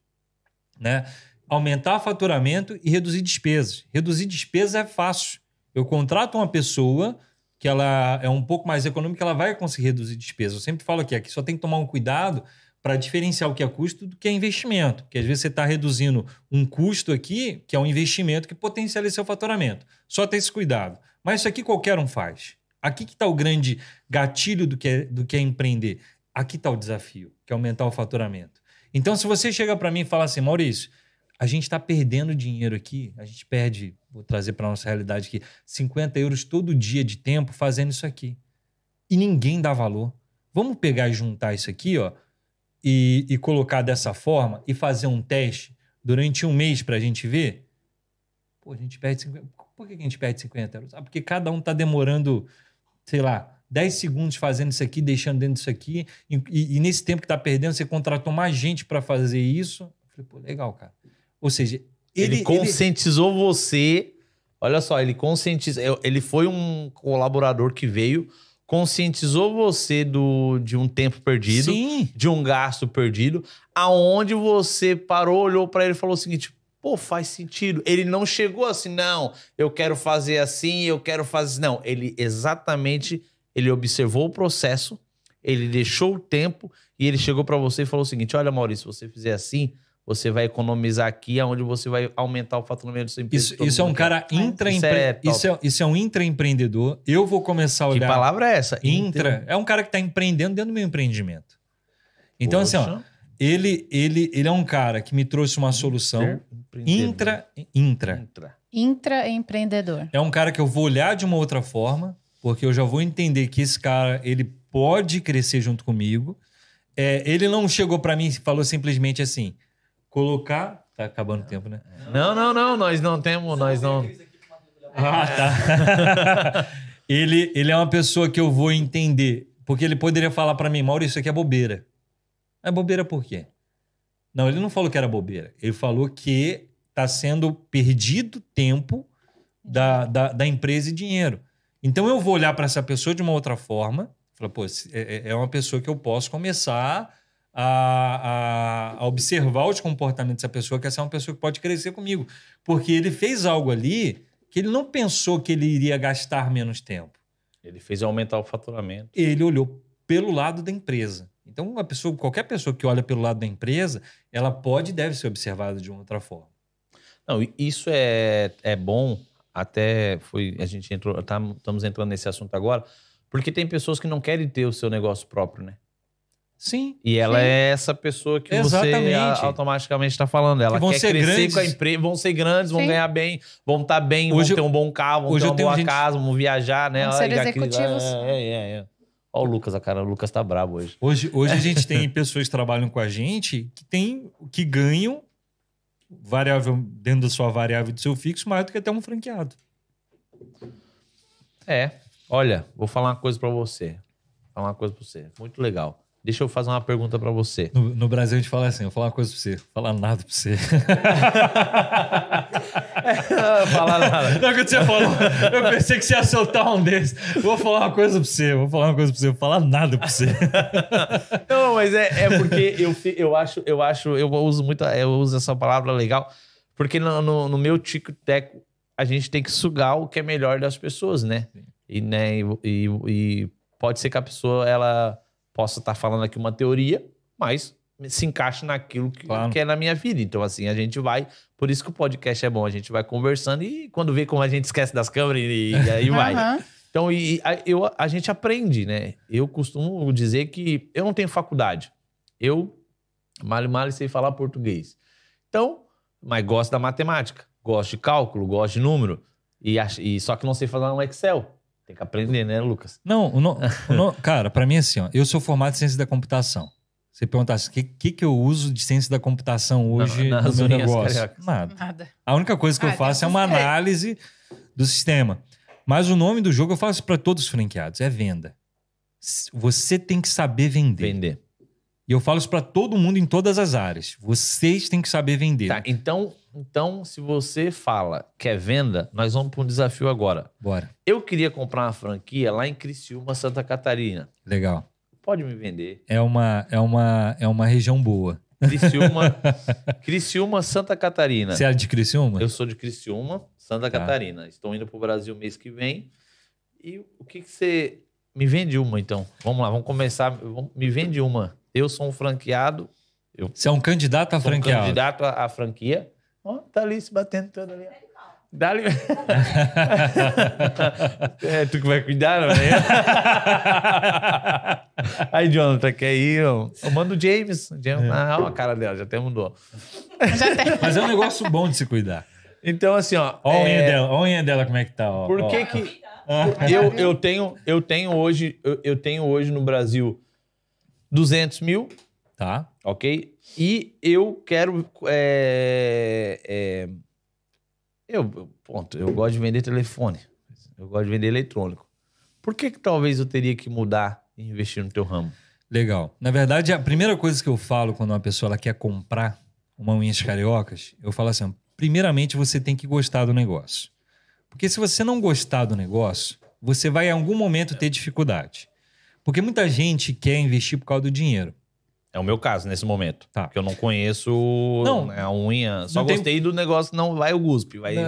né? Aumentar o faturamento e reduzir despesas. Reduzir despesas é fácil. Eu contrato uma pessoa... que ela é um pouco mais econômica, ela vai conseguir reduzir despesas. Eu sempre falo aqui só tem que tomar um cuidado para diferenciar o que é custo do que é investimento. Porque às vezes você está reduzindo um custo aqui, que é um investimento que potencializa seu faturamento. Só ter esse cuidado. Mas isso aqui qualquer um faz. Aqui que está o grande gatilho do que é empreender. Aqui está o desafio, que é aumentar o faturamento. Então, se você chega para mim e fala assim, Maurício, a gente está perdendo dinheiro aqui, a gente perde, vou trazer para a nossa realidade aqui, 50 euros todo dia de tempo fazendo isso aqui. E ninguém dá valor. Vamos pegar e juntar isso aqui, ó, e colocar dessa forma e fazer um teste durante um mês para a gente ver. Pô, a gente perde 50... Por que a gente perde 50 euros? Ah, porque cada um está demorando, sei lá, 10 segundos fazendo isso aqui, deixando dentro disso aqui. E nesse tempo que está perdendo, você contratou mais gente para fazer isso. Eu falei, pô, legal, cara. Ou seja, ele conscientizou você. Olha só, ele conscientizou. Ele foi um colaborador que veio, conscientizou você de um tempo perdido, sim, de um gasto perdido, aonde você parou, olhou para ele e falou o seguinte: pô, faz sentido. Ele não chegou assim, não, eu quero fazer assim, eu quero fazer. Não, ele exatamente. Ele observou o processo, ele deixou o tempo e ele chegou para você e falou o seguinte: olha, Maurício, se você fizer assim, você vai economizar aqui, onde você vai aumentar o faturamento do seu empresa. Isso é um cara isso é um intraempreendedor. Eu vou começar a olhar... Que palavra é essa? Intra. É um cara que está empreendendo dentro do meu empreendimento. Então, poxa, assim, ó, ele é um cara que me trouxe uma solução intraempreendedor. É um cara que eu vou olhar de uma outra forma, porque eu já vou entender que esse cara, ele pode crescer junto comigo. É, ele não chegou para mim e falou simplesmente assim, colocar... Tá acabando o tempo, né? Não, nós não temos, nós não... Ah, tá. ele é uma pessoa que eu vou entender, porque ele poderia falar para mim, Maurício, isso aqui é bobeira. É bobeira por quê? Não, ele não falou que era bobeira. Ele falou que tá sendo perdido tempo da empresa e dinheiro. Então, eu vou olhar para essa pessoa de uma outra forma. Falar, pô, é uma pessoa que eu posso começar a observar os comportamentos dessa pessoa, que essa é uma pessoa que pode crescer comigo. Porque ele fez algo ali que ele não pensou que ele iria gastar menos tempo. Ele fez aumentar o faturamento. Ele olhou pelo lado da empresa. Então, qualquer pessoa que olha pelo lado da empresa, ela pode e deve ser observada de uma outra forma. Não, isso é bom... Até foi, a gente entrou, estamos entrando nesse assunto agora, porque tem pessoas que não querem ter o seu negócio próprio, né? Sim. E ela é essa pessoa que exatamente. Você automaticamente está falando. Ela quer crescer grandes. Com a empresa, vão ser grandes, sim, vão ganhar bem, vão estar bem, hoje vão ter um bom carro, vão ter uma boa casa, vão viajar, né? Vão ser executivos. Olha o Lucas, a cara, o Lucas tá brabo hoje. Hoje a gente tem pessoas que trabalham com a gente que ganham variável dentro da sua variável do seu fixo, mais do que até um franqueado. Olha, vou falar uma coisa para você. Muito legal. Deixa eu fazer uma pergunta para você. No Brasil a gente fala assim, eu vou falar uma coisa para você. Não falar nada para você. Falar nada. Não, quando você falou, eu pensei que você ia soltar um desses. Vou falar nada para você. Não, mas é porque eu uso essa palavra legal, porque no meu tico-teco a gente tem que sugar o que é melhor das pessoas, né? E pode ser que a pessoa, ela... Posso estar falando aqui uma teoria, mas se encaixa naquilo que é na minha vida. Então, assim, a gente vai... Por isso que o podcast é bom. A gente vai conversando e quando vê como a gente esquece das câmeras e aí vai. Então, a gente aprende, né? Eu costumo dizer que eu não tenho faculdade. Eu, mal sei falar português. Então, mas gosto da matemática. Gosto de cálculo, gosto de número. E só que não sei falar no Excel. Tem que aprender, né, Lucas? Não, cara, pra mim é assim, ó. Eu sou formado em ciência da computação. Você perguntar assim, o que eu uso de ciência da computação hoje no meu negócio? Nada. A única coisa que eu faço é uma análise do sistema. Mas o nome do jogo eu faço pra todos os franqueados. É venda. Você tem que saber vender. E eu falo isso pra todo mundo em todas as áreas. Vocês têm que saber vender. Tá, Então, se você fala que é venda, nós vamos para um desafio agora. Bora. Eu queria comprar uma franquia lá em Criciúma, Santa Catarina. Legal. Pode me vender. É uma região boa. Criciúma, Santa Catarina. Você é de Criciúma? Eu sou de Criciúma, Santa Catarina. Estou indo para o Brasil mês que vem. E o que você... Me vende uma, então. Vamos lá, vamos começar. Me vende uma. Eu sou um franqueado. Você é um candidato a franqueado. Candidato à franquia. Ó, tá ali se batendo toda ali. Dá-lhe... É tu que vai cuidar, não é? Aí, Jonathan, quer ir? Manda o James. Ah, a cara dela, já até mudou. Mas é um negócio bom de se cuidar. Então, assim, ó... Olha a unha dela, como é que tá. Ó, por que ó. Que... Eu tenho hoje no Brasil 200 mil. Tá. Ok? E eu quero... Eu gosto de vender telefone. Eu gosto de vender eletrônico. Por que talvez eu teria que mudar e investir no teu ramo? Legal. Na verdade, a primeira coisa que eu falo quando uma pessoa ela quer comprar uma Unhas Cariocas, eu falo assim, primeiramente você tem que gostar do negócio. Porque se você não gostar do negócio, você vai em algum momento ter dificuldade. Porque muita gente quer investir por causa do dinheiro. É o meu caso nesse momento. Tá. Porque eu não conheço a unha. Só gostei do negócio, não vai o guspe. Vai eu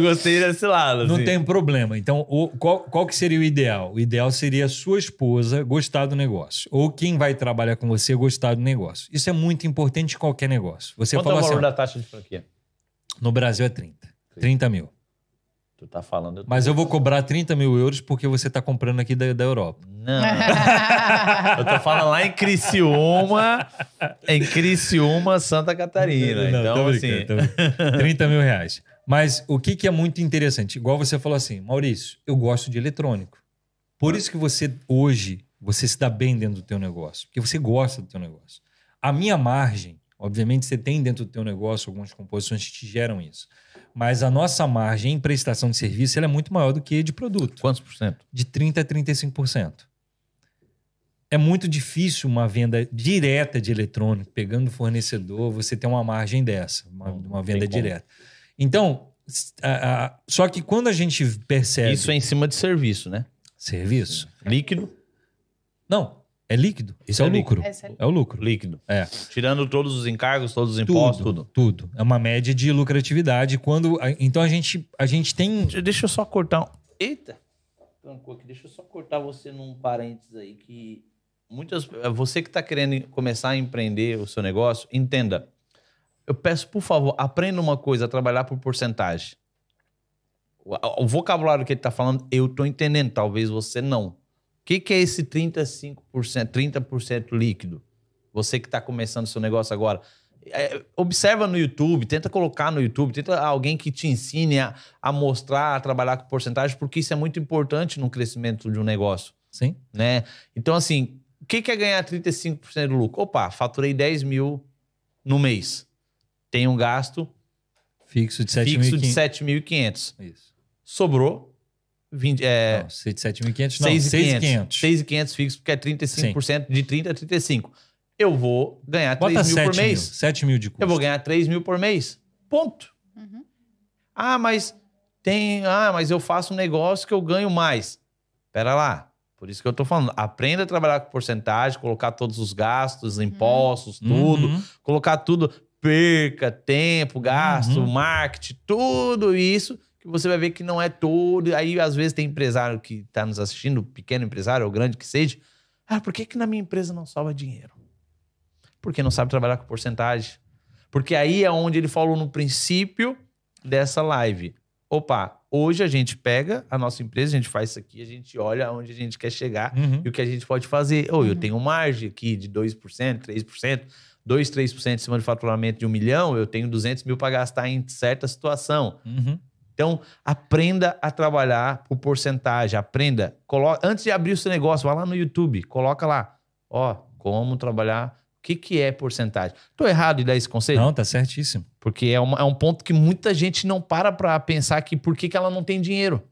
gostei desse lado. Não assim. Tem problema. Então, qual que seria o ideal? O ideal seria a sua esposa gostar do negócio. Ou quem vai trabalhar com você gostar do negócio. Isso é muito importante em qualquer negócio. Você quanto é o valor da taxa de franquia? No Brasil é 30 mil. Tu tá falando... Mas eu vou cobrar 30 mil euros porque você tá comprando aqui da Europa. Não. Eu tô falando lá em Criciúma, Santa Catarina. Não, então, assim... 30 mil reais. Mas o que é muito interessante? Igual você falou assim, Maurício, eu gosto de eletrônico. Por isso que você, hoje, você se dá bem dentro do teu negócio. Porque você gosta do teu negócio. A minha margem... Obviamente, você tem dentro do teu negócio algumas composições que te geram isso. Mas a nossa margem em prestação de serviço ela é muito maior do que de produto. Quantos por cento? De 30% a 35%. É muito difícil uma venda direta de eletrônico, pegando o fornecedor, você ter uma margem dessa, uma venda direta. Então, só que quando a gente percebe... Isso é em cima de serviço, né? Serviço. Líquido? Não. É líquido? Isso é o lucro. É o lucro. Líquido. É. Tirando todos os encargos, todos os impostos, tudo. É uma média de lucratividade. Então a gente tem... Deixa eu só cortar... Eita! Trancou aqui. Deixa eu só cortar você num parênteses aí que... Você que está querendo começar a empreender o seu negócio, entenda. Eu peço, por favor, aprenda uma coisa, a trabalhar por porcentagem. O vocabulário que ele está falando, eu estou entendendo. Talvez você não. O que é esse 35%, 30% líquido? Você que está começando o seu negócio agora. Observa no YouTube, tenta colocar no YouTube, tenta alguém que te ensine a mostrar, a trabalhar com porcentagem, porque isso é muito importante no crescimento de um negócio. Sim. Né? Então, assim, o que é ganhar 35% do lucro? Opa, faturei 10 mil no mês. Tenho um gasto fixo de 7.500. Isso. Sobrou. 7.500 não, 6.500 fixo, porque é 35%. Sim. De 30 a 35%. Eu vou ganhar 3 mil por mês. 7 mil de custo. Eu vou ganhar 3 mil por mês. Ponto. Uhum. Mas eu faço um negócio que eu ganho mais. Pera lá. Por isso que eu tô falando. Aprenda a trabalhar com porcentagem, colocar todos os gastos, impostos, tudo. Uhum. Colocar tudo. Perca tempo, gasto, marketing, tudo isso... que você vai ver que não é todo... Aí, às vezes, tem empresário que está nos assistindo, pequeno empresário ou grande que seja. Ah, por que na minha empresa não sobra dinheiro? Porque não sabe trabalhar com porcentagem. Porque aí é onde ele falou no princípio dessa live. Opa, hoje a gente pega a nossa empresa, a gente faz isso aqui, a gente olha onde a gente quer chegar e o que a gente pode fazer. Eu tenho margem aqui de 2%, 3%, 2%, 3% em cima de faturamento de 1 milhão, eu tenho 200 mil para gastar em certa situação. Então, aprenda a trabalhar por porcentagem. Aprenda. Antes de abrir o seu negócio, vai lá no YouTube. Coloca lá. Como trabalhar. O que é porcentagem? Estou errado em dar esse conselho? Não, tá certíssimo. Porque é um ponto que muita gente não para pensar que por que ela não tem dinheiro.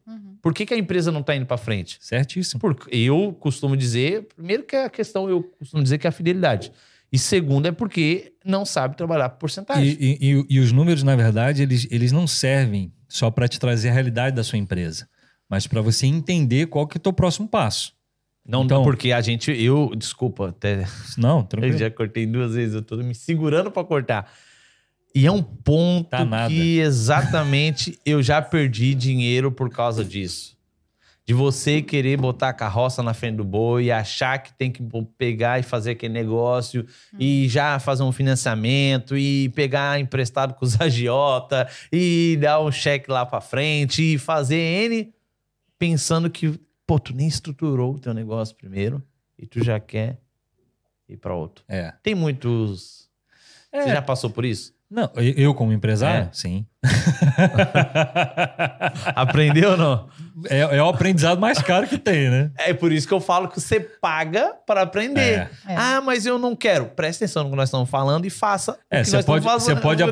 Por que a empresa não está indo para frente? Certíssimo. Porque eu costumo dizer... Primeiro que a questão, eu costumo dizer que é a fidelidade. E segundo é porque não sabe trabalhar por porcentagem. E os números, na verdade, eles não servem... só para te trazer a realidade da sua empresa, mas para você entender qual que é o teu próximo passo. Não, então, porque a gente... Desculpa, até... Não, tranquilo. Eu já cortei 2 vezes, eu tô me segurando para cortar. E é um ponto que exatamente eu já perdi dinheiro por causa disso. de você querer botar a carroça na frente do boi e achar que tem que pegar e fazer aquele negócio e já fazer um financiamento e pegar emprestado com os agiota e dar um cheque lá pra frente e fazer N pensando que, pô, tu nem estruturou o teu negócio primeiro e tu já quer ir pra outro. É. Tem muitos... É. Você já passou por isso? Não, eu como empresário, sim. Aprendeu ou não? É o aprendizado mais caro que tem, né? É por isso que eu falo que você paga para aprender. É. Ah, mas eu não quero. Presta atenção no que nós estamos falando e faça o que nós estamos falando. Você pode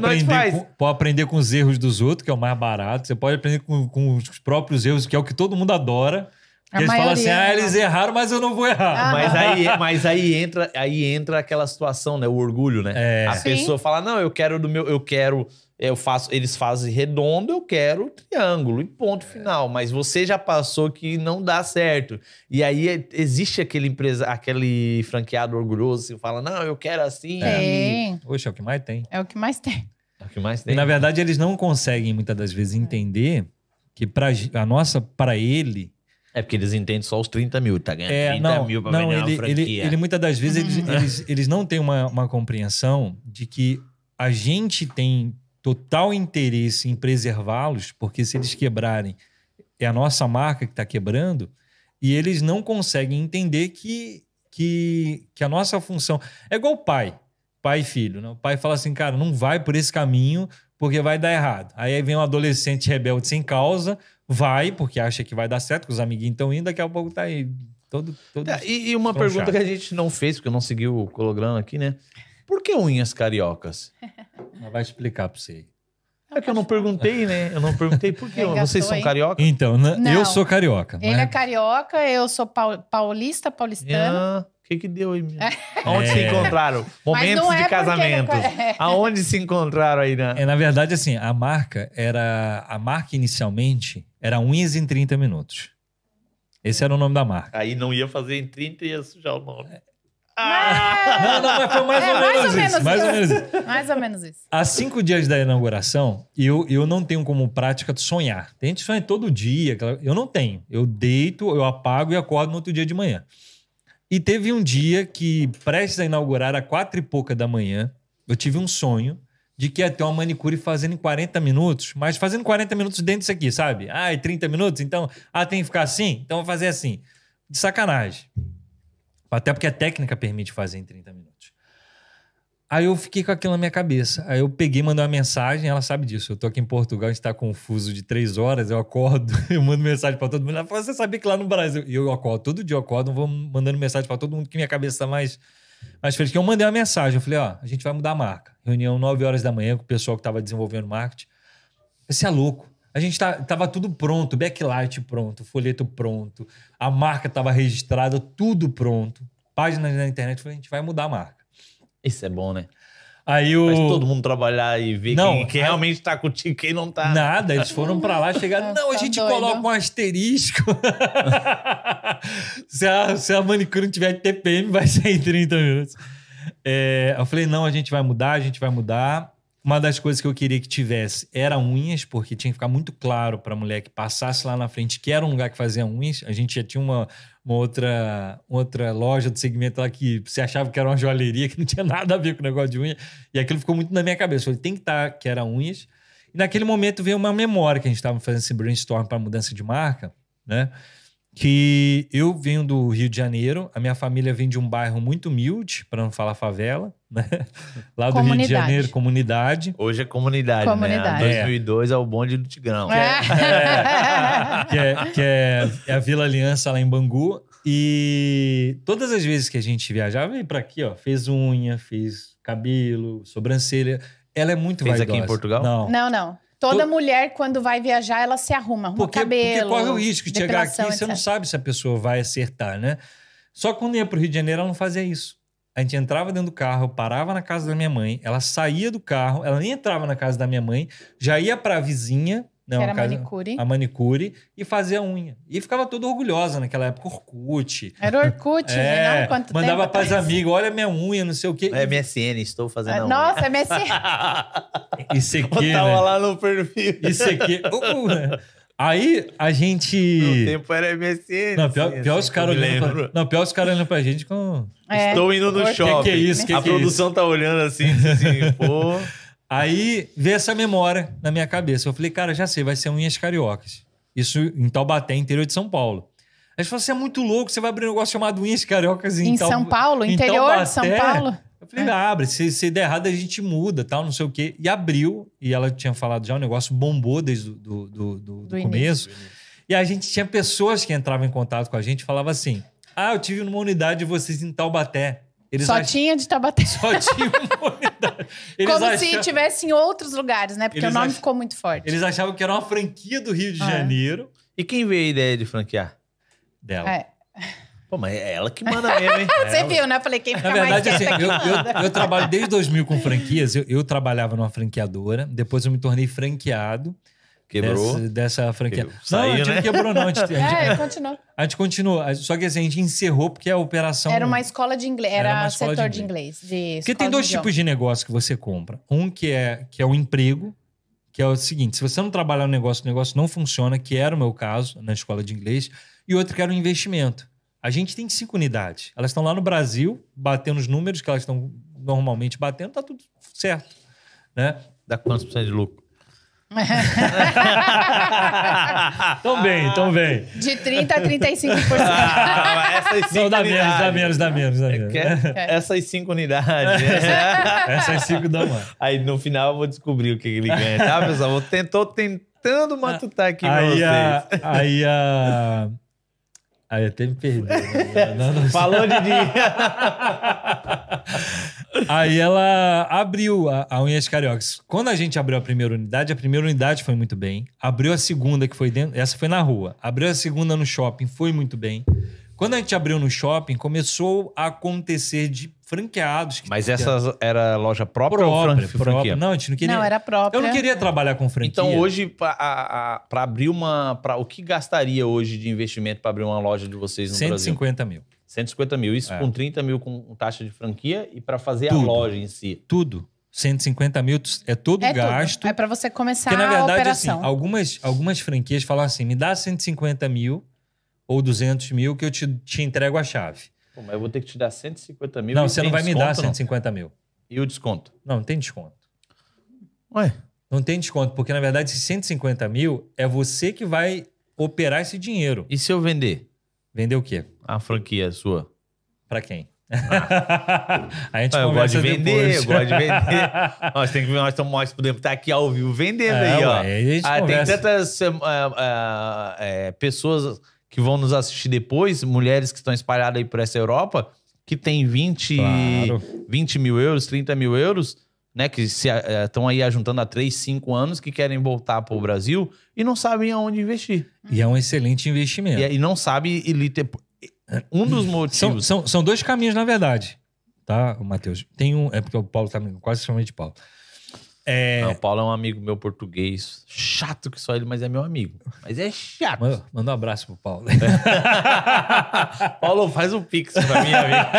aprender com os erros dos outros, que é o mais barato. Você pode aprender com os próprios erros, que é o que todo mundo adora. Eles falam assim, eles erraram, mas eu não vou errar. Mas aí entra aquela situação, né? O orgulho, né? É. A pessoa fala, não, eu quero do meu... eles fazem redondo, eu quero triângulo e ponto final. Mas você já passou que não dá certo. E aí existe aquele franqueado orgulhoso que fala, não, eu quero assim. Oxe, é o que mais tem. E, na verdade, eles não conseguem, muitas das vezes, entender que pra ele... É porque eles entendem só os 30 mil, tá ganhando 30 mil pra ganhar uma franquia. Ele muitas das vezes, eles não têm uma compreensão de que a gente tem total interesse em preservá-los, porque se eles quebrarem, é a nossa marca que está quebrando, e eles não conseguem entender que a nossa função... É igual pai e filho, né? O pai fala assim, cara, não vai por esse caminho, porque vai dar errado. Aí vem um adolescente rebelde sem causa... Vai, porque acha que vai dar certo, que os amiguinhos estão indo, daqui a pouco tá aí todo E uma pergunta chato. Que a gente não fez, porque eu não segui o cronograma aqui, né? Por que unhas cariocas? Ela vai explicar pra você. É que eu não perguntei, né? Eu não perguntei por que. Vocês são cariocas? Então, não, eu sou carioca. Ele é carioca, eu sou paulista, paulistana. O que deu aí mesmo? Onde se encontraram? Momentos de casamento. Aonde se encontraram aí, né? Na verdade, assim, a marca inicialmente era unhas em 30 minutos. Esse era o nome da marca. Aí não ia fazer em 30 e ia sujar o nome. Mas foi mais ou menos isso. Há 5 dias da inauguração, eu não tenho como prática de sonhar. Tem gente que sonha todo dia. Eu não tenho. Eu deito, eu apago e acordo no outro dia de manhã. E teve um dia que, prestes a inaugurar, às 4h pouca da manhã, eu tive um sonho de que ia ter uma manicure fazendo em 40 minutos, mas fazendo 40 minutos dentro disso aqui, sabe? Ah, é 30 minutos? Então, tem que ficar assim? Então, eu vou fazer assim. De sacanagem. Até porque a técnica permite fazer em 30 minutos. Aí eu fiquei com aquilo na minha cabeça. Aí eu peguei, mandei uma mensagem, ela sabe disso. Eu tô aqui em Portugal, a gente tá com um fuso de 3 horas, eu acordo, eu mando mensagem pra todo mundo. Ela fala, você sabia que lá no Brasil... E eu acordo, todo dia eu acordo, vou mandando mensagem pra todo mundo que minha cabeça tá mais feliz. Que eu mandei uma mensagem, eu falei, a gente vai mudar a marca. Reunião 9 horas da manhã com o pessoal que tava desenvolvendo marketing. Você é louco. A gente tava tudo pronto, backlight pronto, folheto pronto, a marca tava registrada, tudo pronto. Páginas na internet, eu falei, a gente vai mudar a marca. Isso é bom, né? Aí faz todo mundo trabalhar e ver quem realmente tá contigo, quem não tá. Nada, eles foram pra lá, chegaram... Não, a gente coloca um asterisco. Se a manicure não tiver TPM, vai ser em 30 minutos. Eu falei, não, a gente vai mudar. Uma das coisas que eu queria que tivesse era unhas, porque tinha que ficar muito claro pra mulher que passasse lá na frente que era um lugar que fazia unhas. A gente já tinha uma outra loja do segmento lá que você achava que era uma joalheria, que não tinha nada a ver com o negócio de unha. E aquilo ficou muito na minha cabeça. Eu falei, tem que estar que era unhas. E naquele momento veio uma memória que a gente estava fazendo esse brainstorm para mudança de marca, né? Que eu venho do Rio de Janeiro, a minha família vem de um bairro muito humilde, para não falar favela, né? Lá do Rio de Janeiro, comunidade. Hoje é comunidade. Né? 2002 é o bonde do Tigrão. Que é a Vila Aliança lá em Bangu. E todas as vezes que a gente viajava, veio pra aqui, fez unha, fez cabelo, sobrancelha. Ela é muito vaidosa. Fez aqui em Portugal? Não. Toda mulher, quando vai viajar, ela se arruma o cabelo. Porque corre o risco de chegar aqui e você não sabe se a pessoa vai acertar, né? Só que quando ia pro Rio de Janeiro, ela não fazia isso. A gente entrava dentro do carro, parava na casa da minha mãe, ela saía do carro, ela nem entrava na casa da minha mãe, já ia pra vizinha... Não, era a manicure e fazia a unha. E ficava toda orgulhosa naquela época, Orkut. Era Orkut, né? Quanto mandava para as amigas, olha minha unha, não sei o quê. É MSN, estou fazendo a unha. Nossa, MSN. Isso aqui, eu tava lá no perfil. Isso aqui. Aí a gente... No tempo era MSN. Não, pior os caras olhando pra gente com... É, estou indo no shopping. Que é isso? A produção tá olhando assim, assim, pô... Aí veio essa memória na minha cabeça. Eu falei, cara, já sei, vai ser Unhas Cariocas. Isso em Taubaté, interior de São Paulo. Aí você falou, você é muito louco, você vai abrir um negócio chamado Unhas Cariocas em São Paulo, interior de São Paulo. Eu falei, abre, se der errado a gente muda, tal, não sei o quê. E abriu, e ela tinha falado já, o negócio bombou desde do começo. E a gente tinha pessoas que entravam em contato com a gente e falavam assim, ah, eu tive numa unidade de vocês em Taubaté. Tinha de Taubaté. Só tinha uma unidade. Se tivesse em outros lugares, né? Porque o nome ficou muito forte. Eles achavam que era uma franquia do Rio de Janeiro. E quem veio a ideia de franquear? Dela. É. Pô, mas é ela que manda mesmo, hein? Você viu, né? Falei, quem fica mais quieta é que manda. Eu trabalho desde 2000 com franquias. Eu trabalhava numa franqueadora. Depois eu me tornei franqueado. Quebrou? Dessa franquia. Quebrou. Não, a gente não quebrou, não. Continuou. A gente continuou. Só que assim, a gente encerrou porque a operação... Era uma escola de inglês. Era setor de inglês. Porque tem dois tipos de negócio que você compra. Um que é o emprego, que é o seguinte. Se você não trabalhar o negócio não funciona, que era o meu caso na escola de inglês. E outro que era o investimento. A gente tem 5 unidades. Elas estão lá no Brasil, batendo os números que elas estão normalmente batendo. Tá tudo certo. Né? Dá quantos % de lucro? Tão bem. De 30 a 35%. Não, dá menos. Essas 5 unidades. Essas 5 dá mais. Aí no final eu vou descobrir o que ele ganha, tá, pessoal? Tô tentando matutar aqui pra vocês. Aí até me perdi. Não falou de dia. Aí ela abriu a Unhas Cariocas. Quando a gente abriu a primeira unidade foi muito bem. Abriu a segunda, que foi dentro... Essa foi na rua. Abriu a segunda no shopping, foi muito bem. Quando a gente abriu no shopping, começou a acontecer de franqueados. Mas essa era loja própria ou franquia? Não, a gente não queria. Não, era própria. Eu não queria trabalhar com franquia. Então hoje, para abrir uma... o que gastaria hoje de investimento para abrir uma loja de vocês no Brasil? 150 mil. 150 mil. Isso com 30 mil com taxa de franquia e para fazer a loja em si. Tudo. 150 mil é todo o gasto. Tudo. É para você começar porque, na verdade, a operação. Assim, algumas franquias falam assim, me dá 150 mil... ou 200 mil, que eu te entrego a chave. Pô, mas eu vou ter que te dar 150 mil. Não, você não vai me dar 150 mil. E o desconto? Não tem desconto. Ué? Não tem desconto, porque, na verdade, esses 150 mil é você que vai operar esse dinheiro. E se eu vender? Vender o quê? A franquia sua. Pra quem? A gente conversa depois. Eu gosto de vender. Nós podemos estar aqui ao vivo vendendo aí, ó. Tem tantas pessoas... que vão nos assistir depois, mulheres que estão espalhadas aí por essa Europa, que tem 20 mil euros, 30 mil euros, né? Que estão aí ajuntando há 3, 5 anos, que querem voltar para o Brasil e não sabem aonde investir. E é um excelente investimento. E não sabe... Um dos motivos... São dois caminhos, na verdade. Tá, Matheus? Tem um... É porque o Paulo tá quase chamando de Paulo. Não, o Paulo é um amigo meu português. Chato que só ele, mas é meu amigo. Mas é chato. Manda um abraço pro Paulo. Paulo, faz um pix pra mim, amigo.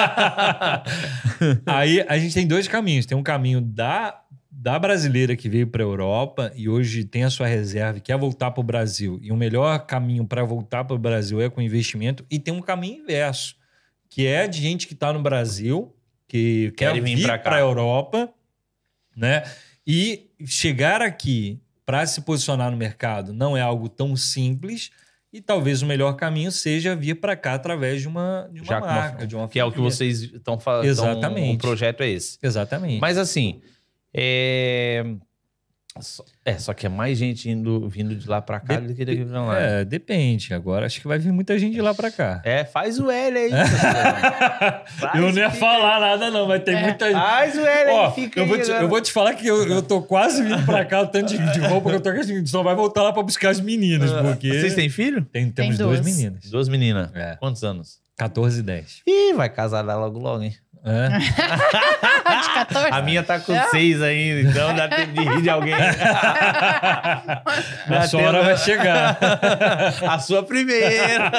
Aí a gente tem dois caminhos. Tem um caminho da brasileira que veio pra Europa e hoje tem a sua reserva e quer voltar pro Brasil. E o melhor caminho para voltar pro Brasil é com investimento. E tem um caminho inverso, que é de gente que tá no Brasil, que quer vir pra Europa, né? E chegar aqui para se posicionar no mercado não é algo tão simples e talvez o melhor caminho seja vir para cá através de uma marca. Que é o que vocês estão fazendo. Exatamente. O projeto é esse. Exatamente. Mas assim, só que é mais gente vindo de lá para cá do que daqui para lá. É, depende. Agora acho que vai vir muita gente de lá para cá. É, faz o L aí. Eu não ia falar nada não, mas tem muita gente. Faz o L aí, fica aí. Eu vou te falar que eu tô quase vindo para cá, o tanto de roupa que eu tô aqui. Só vai voltar lá para buscar as meninas, porque... Vocês têm filho? Temos duas meninas. Duas meninas. É. Quantos anos? 14 e 10. Ih, vai casar lá logo, hein? É. De 14? A minha tá com 6 ainda, então dá tempo de rir de alguém. A sua hora vai chegar. A sua primeira.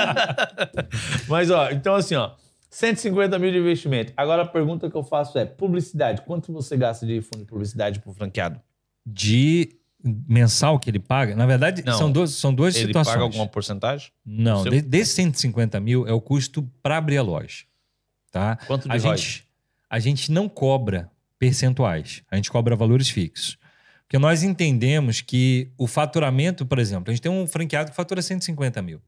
Mas, ó, então assim, ó, 150 mil de investimento. Agora a pergunta que eu faço é, publicidade. Quanto você gasta de fundo de publicidade por franqueado? De mensal que ele paga, na verdade, não, são duas ele situações. Ele paga alguma porcentagem? Não, desses 150 mil é o custo para abrir a loja. Tá? Quanto de ROI? A gente não cobra percentuais, a gente cobra valores fixos. Porque nós entendemos que o faturamento, por exemplo, a gente tem um franqueado que fatura 150 mil.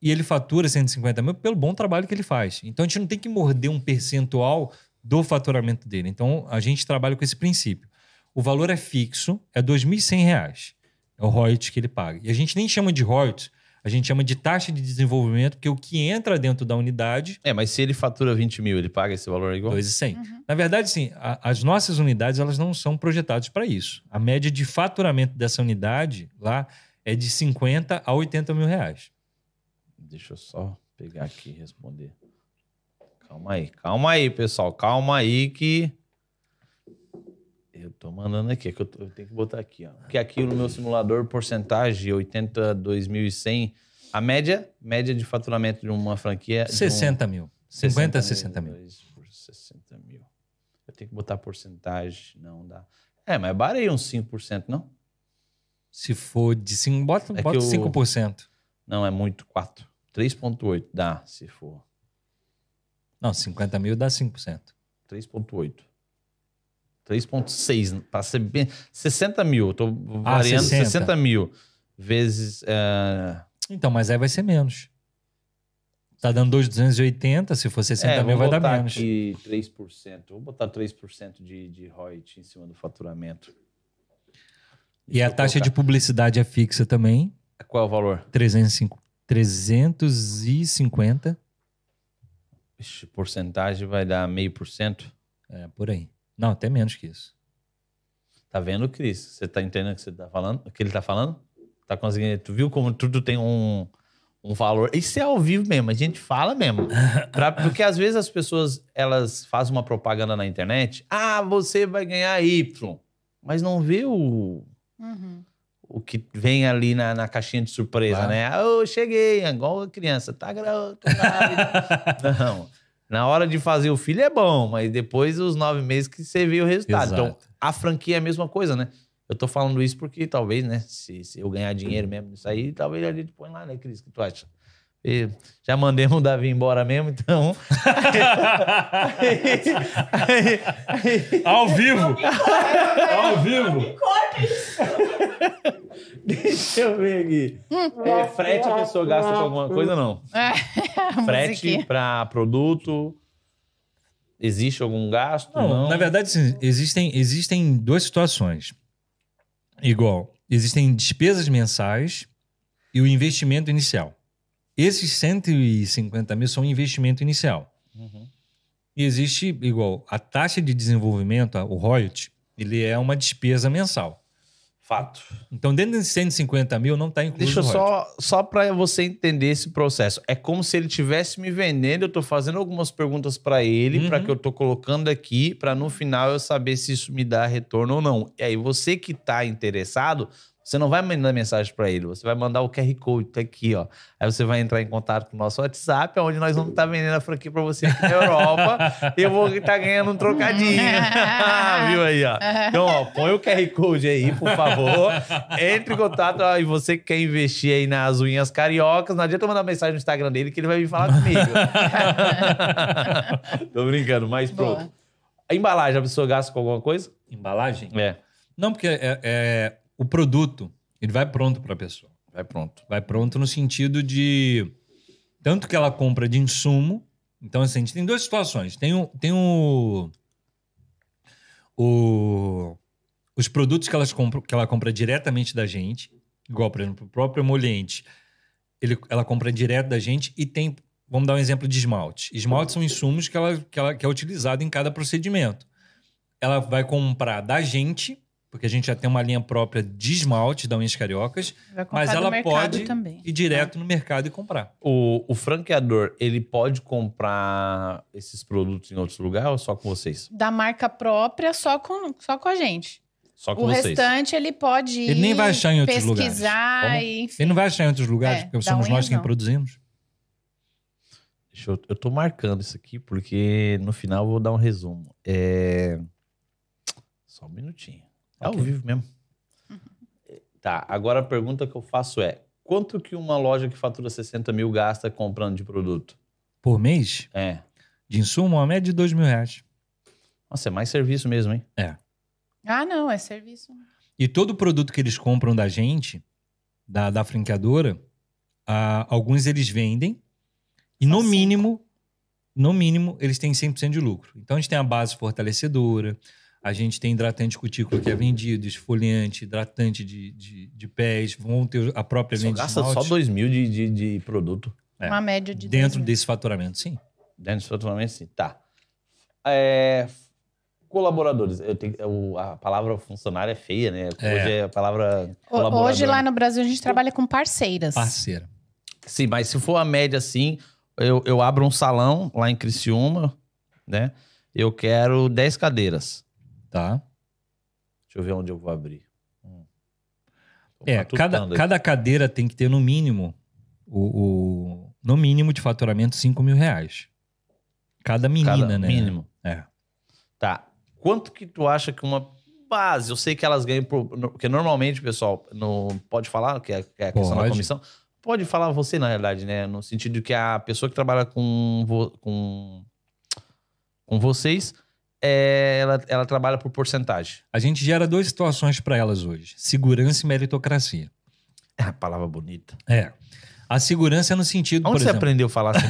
E ele fatura 150 mil pelo bom trabalho que ele faz. Então, a gente não tem que morder um percentual do faturamento dele. Então, a gente trabalha com esse princípio. O valor é fixo, é R$ 2.100. É o royalties que ele paga. E a gente nem chama de royalties, a gente chama de taxa de desenvolvimento, porque o que entra dentro da unidade... É, mas se ele fatura 20 mil, ele paga esse valor igual? R$ 2.100. Uhum. Na verdade, sim, as nossas unidades elas não são projetadas para isso. A média de faturamento dessa unidade lá é de 50 a 80 mil reais. Deixa eu só pegar aqui e responder. Calma aí, pessoal. Calma aí que... Eu tô mandando aqui, que eu tenho que botar aqui, ó. Porque aqui no meu simulador, porcentagem 82.100, a média de faturamento de uma franquia... 60 mil. 50 a 60 mil. 60 mil. Eu tenho que botar porcentagem, não dá. É, mas barra aí uns 5%, não? Se for de 5, bota 5%. Não, é muito, 4. 3,8 dá, se for. Não, 50 mil dá 5%. 3,8. 3,6, para ser bem... 60 mil, eu tô variando 60 mil vezes... Então, mas aí vai ser menos. Tá dando 280, se for 60 mil vai dar menos. Aqui 3%, vou botar 3% de ROI em cima do faturamento. E a taxa de publicidade é fixa também. Qual é o valor? 350. Ixi, porcentagem vai dar 0,5%? É, por aí. Não, até menos que isso. Tá vendo, Cris? Você tá entendendo o que você tá falando? O que ele tá falando? Tá conseguindo? Tu viu como tudo tem um valor? Isso é ao vivo mesmo, a gente fala mesmo. Porque às vezes as pessoas, elas fazem uma propaganda na internet. Ah, você vai ganhar Y. Mas não vê o... Uhum. O que vem ali na caixinha de surpresa, claro, né? Ah, eu cheguei, igual a criança. Tá grávida. Não. Na hora de fazer o filho é bom, mas depois dos 9 meses que você vê o resultado. Exato. Então, a franquia é a mesma coisa, né? Eu tô falando isso porque talvez, né? Se eu ganhar dinheiro mesmo nisso aí, talvez a gente põe lá, né, Cris? O que tu acha? E já mandemos o Davi embora mesmo, então... Ao vivo! Ao vivo! Deixa eu ver aqui. Frete a pessoa gasta com alguma coisa ou não? Frete para produto... Existe algum gasto? Não. Na verdade, sim, existem duas situações. Igual, existem despesas mensais e o investimento inicial. Esses 150 mil são investimento inicial. Uhum. E existe, igual, a taxa de desenvolvimento, o royalty, ele é uma despesa mensal. Fato. Então, dentro de 150 mil não está incluído. Deixa eu só para você entender esse processo. É como se ele estivesse me vendendo, eu estou fazendo algumas perguntas para ele, para que eu estou colocando aqui, para no final eu saber se isso me dá retorno ou não. E aí, você que está interessado... Você não vai mandar mensagem para ele, você vai mandar o QR Code tá aqui, ó. Aí você vai entrar em contato com o nosso WhatsApp, onde nós vamos estar vendendo a franquia para você aqui na Europa. E eu vou estar ganhando um trocadinho. Viu aí, ó? Então, ó, põe o QR Code aí, por favor. Entre em contato, ó, e você que quer investir aí nas Unhas Cariocas, não adianta mandar mensagem no Instagram dele que ele vai vir falar comigo. Tô brincando, mas pronto. Boa. A embalagem, a pessoa gasta com alguma coisa? Embalagem? É. Não, porque o produto, ele vai pronto para a pessoa. Vai pronto. Vai pronto no sentido de... Tanto que ela compra de insumo. Então, assim, a gente tem duas situações. Os produtos que ela compra diretamente da gente. Igual, por exemplo, o próprio emoliente. Ela compra direto da gente e tem... Vamos dar um exemplo de esmalte. Esmalte são insumos que é utilizado em cada procedimento. Ela vai comprar da gente... Porque a gente já tem uma linha própria de esmalte da Unhas Cariocas, mas ela pode também ir direto no mercado e comprar. O franqueador, ele pode comprar esses produtos em outros lugares ou só com vocês? Da marca própria, só com a gente. Só com o vocês. O restante, ele pode ir, ele nem vai achar em outros lugares. Enfim. Ele não vai achar em outros lugares, porque somos nós quem produzimos. Eu tô marcando isso aqui, porque no final eu vou dar um resumo. Só um minutinho. É ao vivo mesmo. Tá, agora a pergunta que eu faço é, quanto que uma loja que fatura 60 mil gasta comprando de produto? Por mês? É. De insumo, uma média de R$2.000. Nossa, é mais serviço mesmo, hein? É. Ah, não, é serviço. E todo produto que eles compram da gente, da franqueadora, alguns eles vendem e no mínimo, eles têm 100% de lucro. Então a gente tem a base fortalecedora, a gente tem hidratante de cutícula que é vendido, esfoliante, hidratante de pés, vão ter a própria venda de esmalte. Gasta só 2.000 de produto. É. Uma média de dentro desse faturamento, sim. Dentro desse faturamento, sim. Tá. É... Colaboradores. A palavra funcionário é feia, né? Hoje é a palavra colaborador. Hoje lá no Brasil a gente trabalha com parceiras. Parceira. Sim, mas se for a média assim, eu abro um salão lá em Criciúma, né? Eu quero 10 cadeiras. Tá. Deixa eu ver onde eu vou abrir. Cada cadeira tem que ter no mínimo, no mínimo de faturamento, R$5.000. Cada menina, né? Mínimo. É. Tá. Quanto que tu acha que uma base... Eu sei que elas ganham... Porque normalmente, pessoal, não pode falar, que é a questão da comissão. Pode falar você, na realidade, né? No sentido que a pessoa que trabalha com vocês, ela trabalha por porcentagem. A gente gera duas situações para elas hoje. Segurança e meritocracia. É a palavra bonita. É. A segurança é no sentido... Onde você aprendeu a falar assim?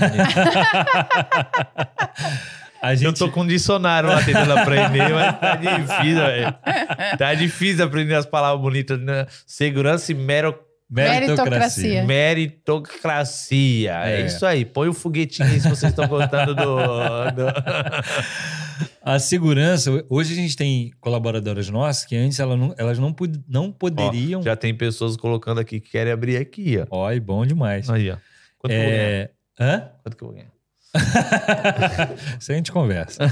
Gente... Eu tô com um dicionário lá tentando aprender, mas tá difícil, velho. Tá difícil aprender as palavras bonitas, né? Segurança e meritocracia. Meritocracia. É isso aí. Põe o foguetinho aí se vocês estão contando do... A segurança... Hoje a gente tem colaboradoras nossas que antes elas não poderiam... Ó, já tem pessoas colocando aqui que querem abrir aqui, ó. Ó, e bom demais. Aí, ó. Quanto que eu vou ganhar? Hã? Quanto que eu vou ganhar? Isso a gente conversa.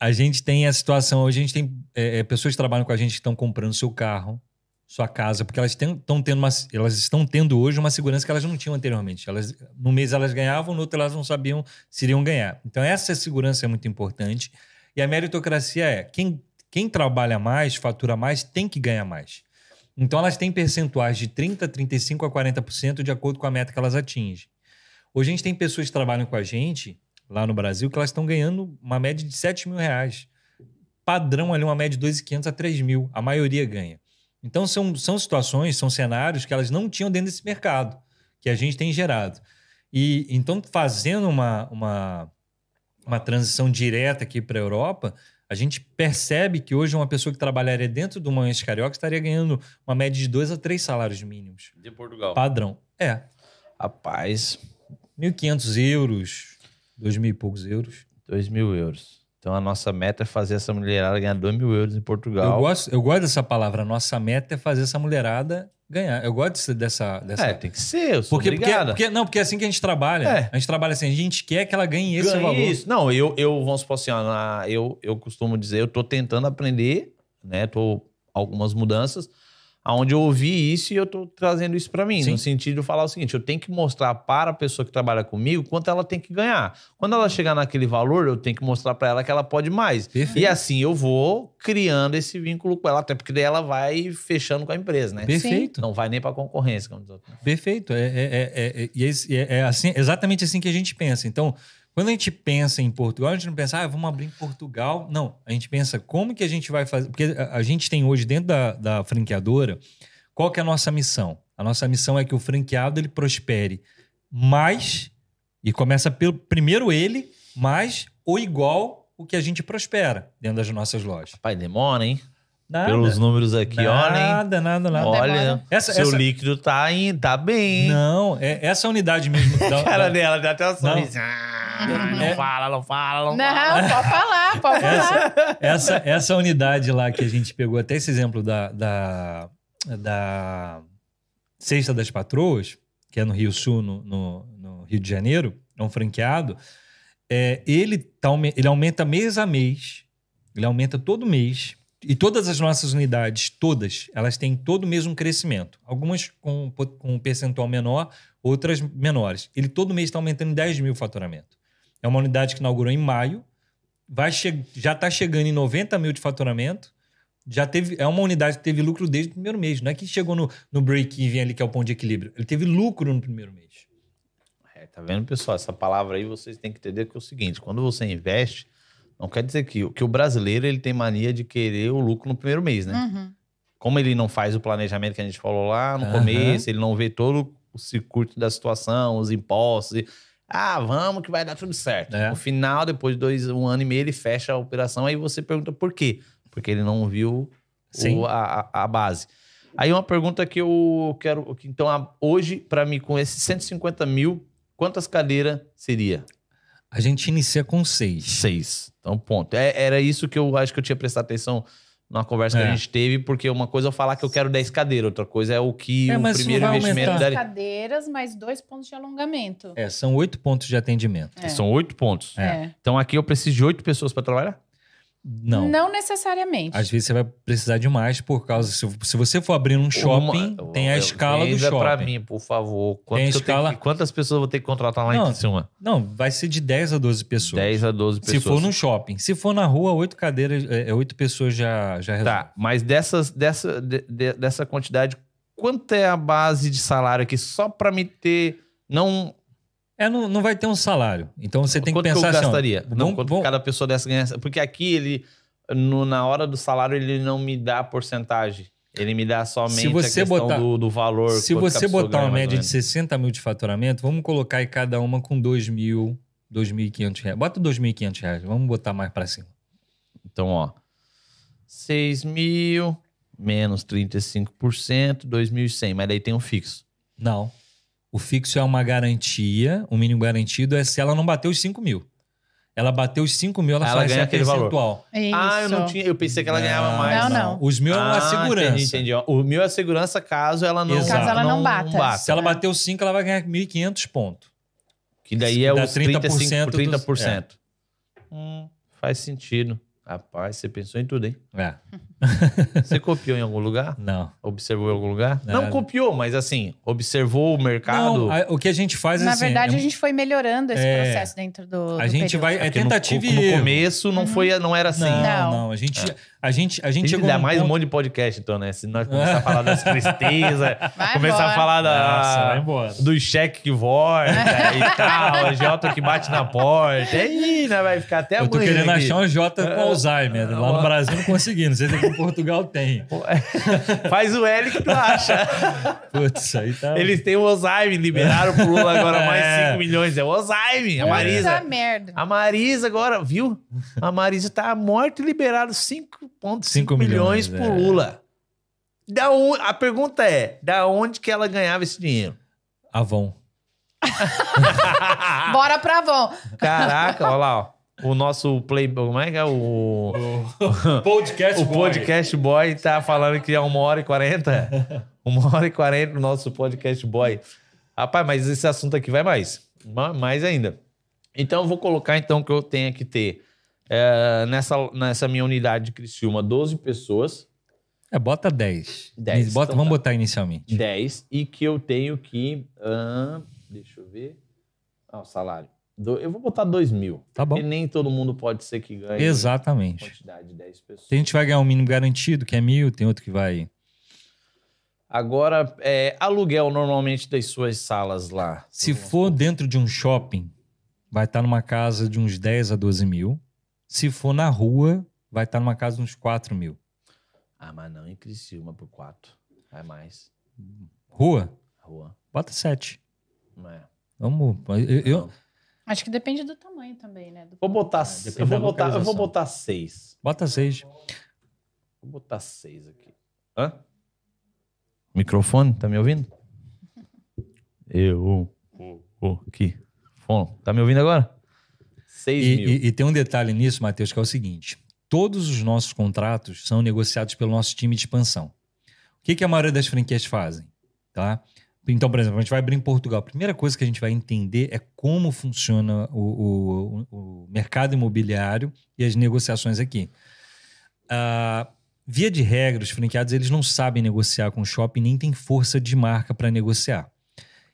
A gente tem a situação, hoje a gente tem pessoas que trabalham com a gente que estão comprando seu carro, sua casa, porque elas estão tendo hoje uma segurança que elas não tinham anteriormente. Elas, no mês elas ganhavam, no outro elas não sabiam se iriam ganhar. Então essa segurança é muito importante. E a meritocracia é, quem trabalha mais, fatura mais, tem que ganhar mais. Então elas têm percentuais de 30%, 35% a 40% de acordo com a meta que elas atingem. Hoje a gente tem pessoas que trabalham com a gente, lá no Brasil, que elas estão ganhando uma média de R$7.000. Padrão ali, uma média de 2.500 a 3.000. A maioria ganha. Então são situações, são cenários que elas não tinham dentro desse mercado, que a gente tem gerado. E então, fazendo uma transição direta aqui para a Europa, a gente percebe que hoje uma pessoa que trabalharia dentro do Unhas Cariocas estaria ganhando uma média de 2 a 3 salários mínimos. De Portugal. Padrão. É. Rapaz... €1.500, 2.000 e poucos euros. €2.000. Então a nossa meta é fazer essa mulherada ganhar €2.000 em Portugal. Eu gosto dessa palavra. A nossa meta é fazer essa mulherada ganhar. Eu gosto dessa... tem que ser. Eu sou obrigada. Porque é assim que a gente trabalha. É. A gente trabalha assim. A gente quer que ela ganhe esse valor. Isso. Não, eu vamos supor assim, eu costumo dizer, eu tô tentando aprender, né? Tô algumas mudanças. Onde eu ouvi isso e eu tô trazendo isso para mim. Sim. No sentido de falar o seguinte, eu tenho que mostrar para a pessoa que trabalha comigo quanto ela tem que ganhar. Quando ela chegar naquele valor, eu tenho que mostrar para ela que ela pode mais. Perfeito. E assim eu vou criando esse vínculo com ela, até porque daí ela vai fechando com a empresa, né? Perfeito. Sim. Não vai nem para concorrência. Como diz outro. Perfeito. É assim, exatamente assim que a gente pensa. Então, quando a gente pensa em Portugal, a gente não pensa, vamos abrir em Portugal. Não, a gente pensa como que a gente vai fazer... Porque a gente tem hoje dentro da franqueadora, qual que é a nossa missão? A nossa missão é que o franqueado ele prospere mais, e começa pelo primeiro ele, mais ou igual o que a gente prospera dentro das nossas lojas. Rapaz, demora, hein? Nada. Pelos números aqui, olhem. Nada. Olha, seu líquido tá bem, hein? Não, essa unidade mesmo. A cara dela dá até um sorriso. Não fala. Não, pode falar. Essa unidade lá que a gente pegou, até esse exemplo da Sexta das Patroas, que é no Rio Sul, no Rio de Janeiro, é um franqueado, ele aumenta mês a mês, ele aumenta todo mês. E todas as nossas unidades, todas, elas têm todo o mesmo crescimento. Algumas com um percentual menor, outras menores. Ele todo mês está aumentando em 10 mil o faturamento. É uma unidade que inaugurou em maio, já está chegando em 90 mil de faturamento, já teve... É uma unidade que teve lucro desde o primeiro mês. Não é que chegou no break-even ali, que é o ponto de equilíbrio. Ele teve lucro no primeiro mês. É, tá vendo, pessoal? Essa palavra aí vocês têm que entender que é o seguinte. Quando você investe, não quer dizer que o brasileiro ele tem mania de querer o lucro no primeiro mês, né? Uhum. Como ele não faz o planejamento que a gente falou lá no começo, ele não vê todo o circuito da situação, os impostos... Ah, vamos que vai dar tudo certo. É. No final, depois de um ano e meio, ele fecha a operação. Aí você pergunta por quê? Porque ele não viu a base. Aí uma pergunta que eu quero... Então, hoje, para mim, com esses 150 mil, quantas cadeiras seria? A gente inicia com 6. 6. Então, ponto. Era isso que eu acho que eu tinha prestado atenção numa conversa que a gente teve, porque uma coisa é eu falar que eu quero 10 cadeiras, outra coisa é o que o primeiro investimento... 10 cadeiras, mais 2 pontos de alongamento. É, são 8 pontos de atendimento. É. São 8 pontos. É. Então aqui eu preciso de 8 pessoas para trabalhar? Não. Não necessariamente. Às vezes você vai precisar de mais por causa... Se você for abrir um shopping, tem a escala do shopping. Para mim, por favor. Quantas pessoas eu vou ter que contratar lá em cima? Não, vai ser de 10 a 12 pessoas. 10 a 12 pessoas. Se for no shopping. Se for na rua, 8 cadeiras, 8 pessoas já resolve. Tá, mas dessa quantidade, quanto é a base de salário aqui? Só para me ter... Não... Não vai ter um salário. Então, você tem que pensar assim... Quanto eu gastaria? Quanto cada pessoa dessa ganha... Porque aqui, na hora do salário, ele não me dá porcentagem. Ele me dá somente a questão do valor. Se você botar uma média de 60 mil de faturamento, vamos colocar aí cada uma com 2 mil, 2.500 reais. Bota 2.500 reais. Vamos botar mais para cima. Então, ó... 6 mil, menos 35%, 2.100. Mas daí tem um fixo. Não. O fixo é uma garantia, o mínimo garantido é se ela não bater os 5 mil. Ela bateu os 5 mil, ela só ganha aquele percentual. Valor. Ah, eu pensei que ela ganhava mais. Não. Os mil é a segurança. Entendi. O mil é a segurança caso ela não bata. Caso ela não bata. Se ela bater os 5, ela vai ganhar 1.500 pontos. Que daí é os 30%. 30%. Faz sentido. Rapaz, você pensou em tudo, hein? É. Você copiou em algum lugar? Não. Observou em algum lugar? Não copiou, mas assim, observou o mercado? Não, o que a gente faz na assim... Na verdade, a gente foi melhorando esse processo dentro do A gente período. Vai... É tentativa e erro. No começo não era assim. Não. A gente chegou dá mais um monte de podcast, então, né? Se nós começarmos a falar das tristezas, começar a falar do cheque que volta e tal, a Jota que bate na porta. E aí, né? Vai ficar até amanhã. Eu tô querendo aqui achar um Jota com Alzheimer. Lá no Brasil não conseguindo. Você tem que em Portugal tem. Faz o L que tu acha. Putz, aí tá... Eles têm o Alzheimer. Liberaram pro Lula agora mais 5 milhões. É o Alzheimer. A Marisa. Essa merda. A Marisa agora, viu? A Marisa tá morta e liberaram 5,5 milhões pro Lula. A pergunta é, da onde que ela ganhava esse dinheiro? Avon. Bora pra Avon. Caraca, olha lá, ó. O nosso playboy, como é que é? O podcast boy tá falando que é 1h40. 1h40 o nosso podcast boy. Rapaz, mas esse assunto aqui vai mais ainda. Então, eu vou colocar então que eu tenho que ter nessa minha unidade de Criciúma 12 pessoas. Bota 10. 10. Então, vamos botar inicialmente. 10. E que eu tenho que... deixa eu ver. O salário. Eu vou botar 2 mil. Tá bom. E nem todo mundo pode ser que ganhe. Exatamente. Quantidade de 10 pessoas. Tem gente que vai ganhar um mínimo garantido, que é 1.000, tem outro que vai... Agora, aluguel normalmente das suas salas lá. Se for dentro de um shopping, vai estar numa casa de uns 10 a 12 mil. Se for na rua, vai estar numa casa de uns 4 mil. Ah, mas não, em Criciúma por 4. É mais. Rua. Bota 7. Não é. Vamos... Acho que depende do tamanho também, né? Vou botar... Eu vou botar 6. Bota 6. Vou botar 6 aqui. Hã? Microfone, tá me ouvindo? Aqui. Fone. Tá me ouvindo agora? 6 mil. E tem um detalhe nisso, Matheus, que é o seguinte. Todos os nossos contratos são negociados pelo nosso time de expansão. O que a maioria das franquias fazem? Tá? Então, por exemplo, a gente vai abrir em Portugal. A primeira coisa que a gente vai entender é como funciona o mercado imobiliário e as negociações aqui. Via de regra, os franqueados eles não sabem negociar com o shopping, nem tem força de marca para negociar.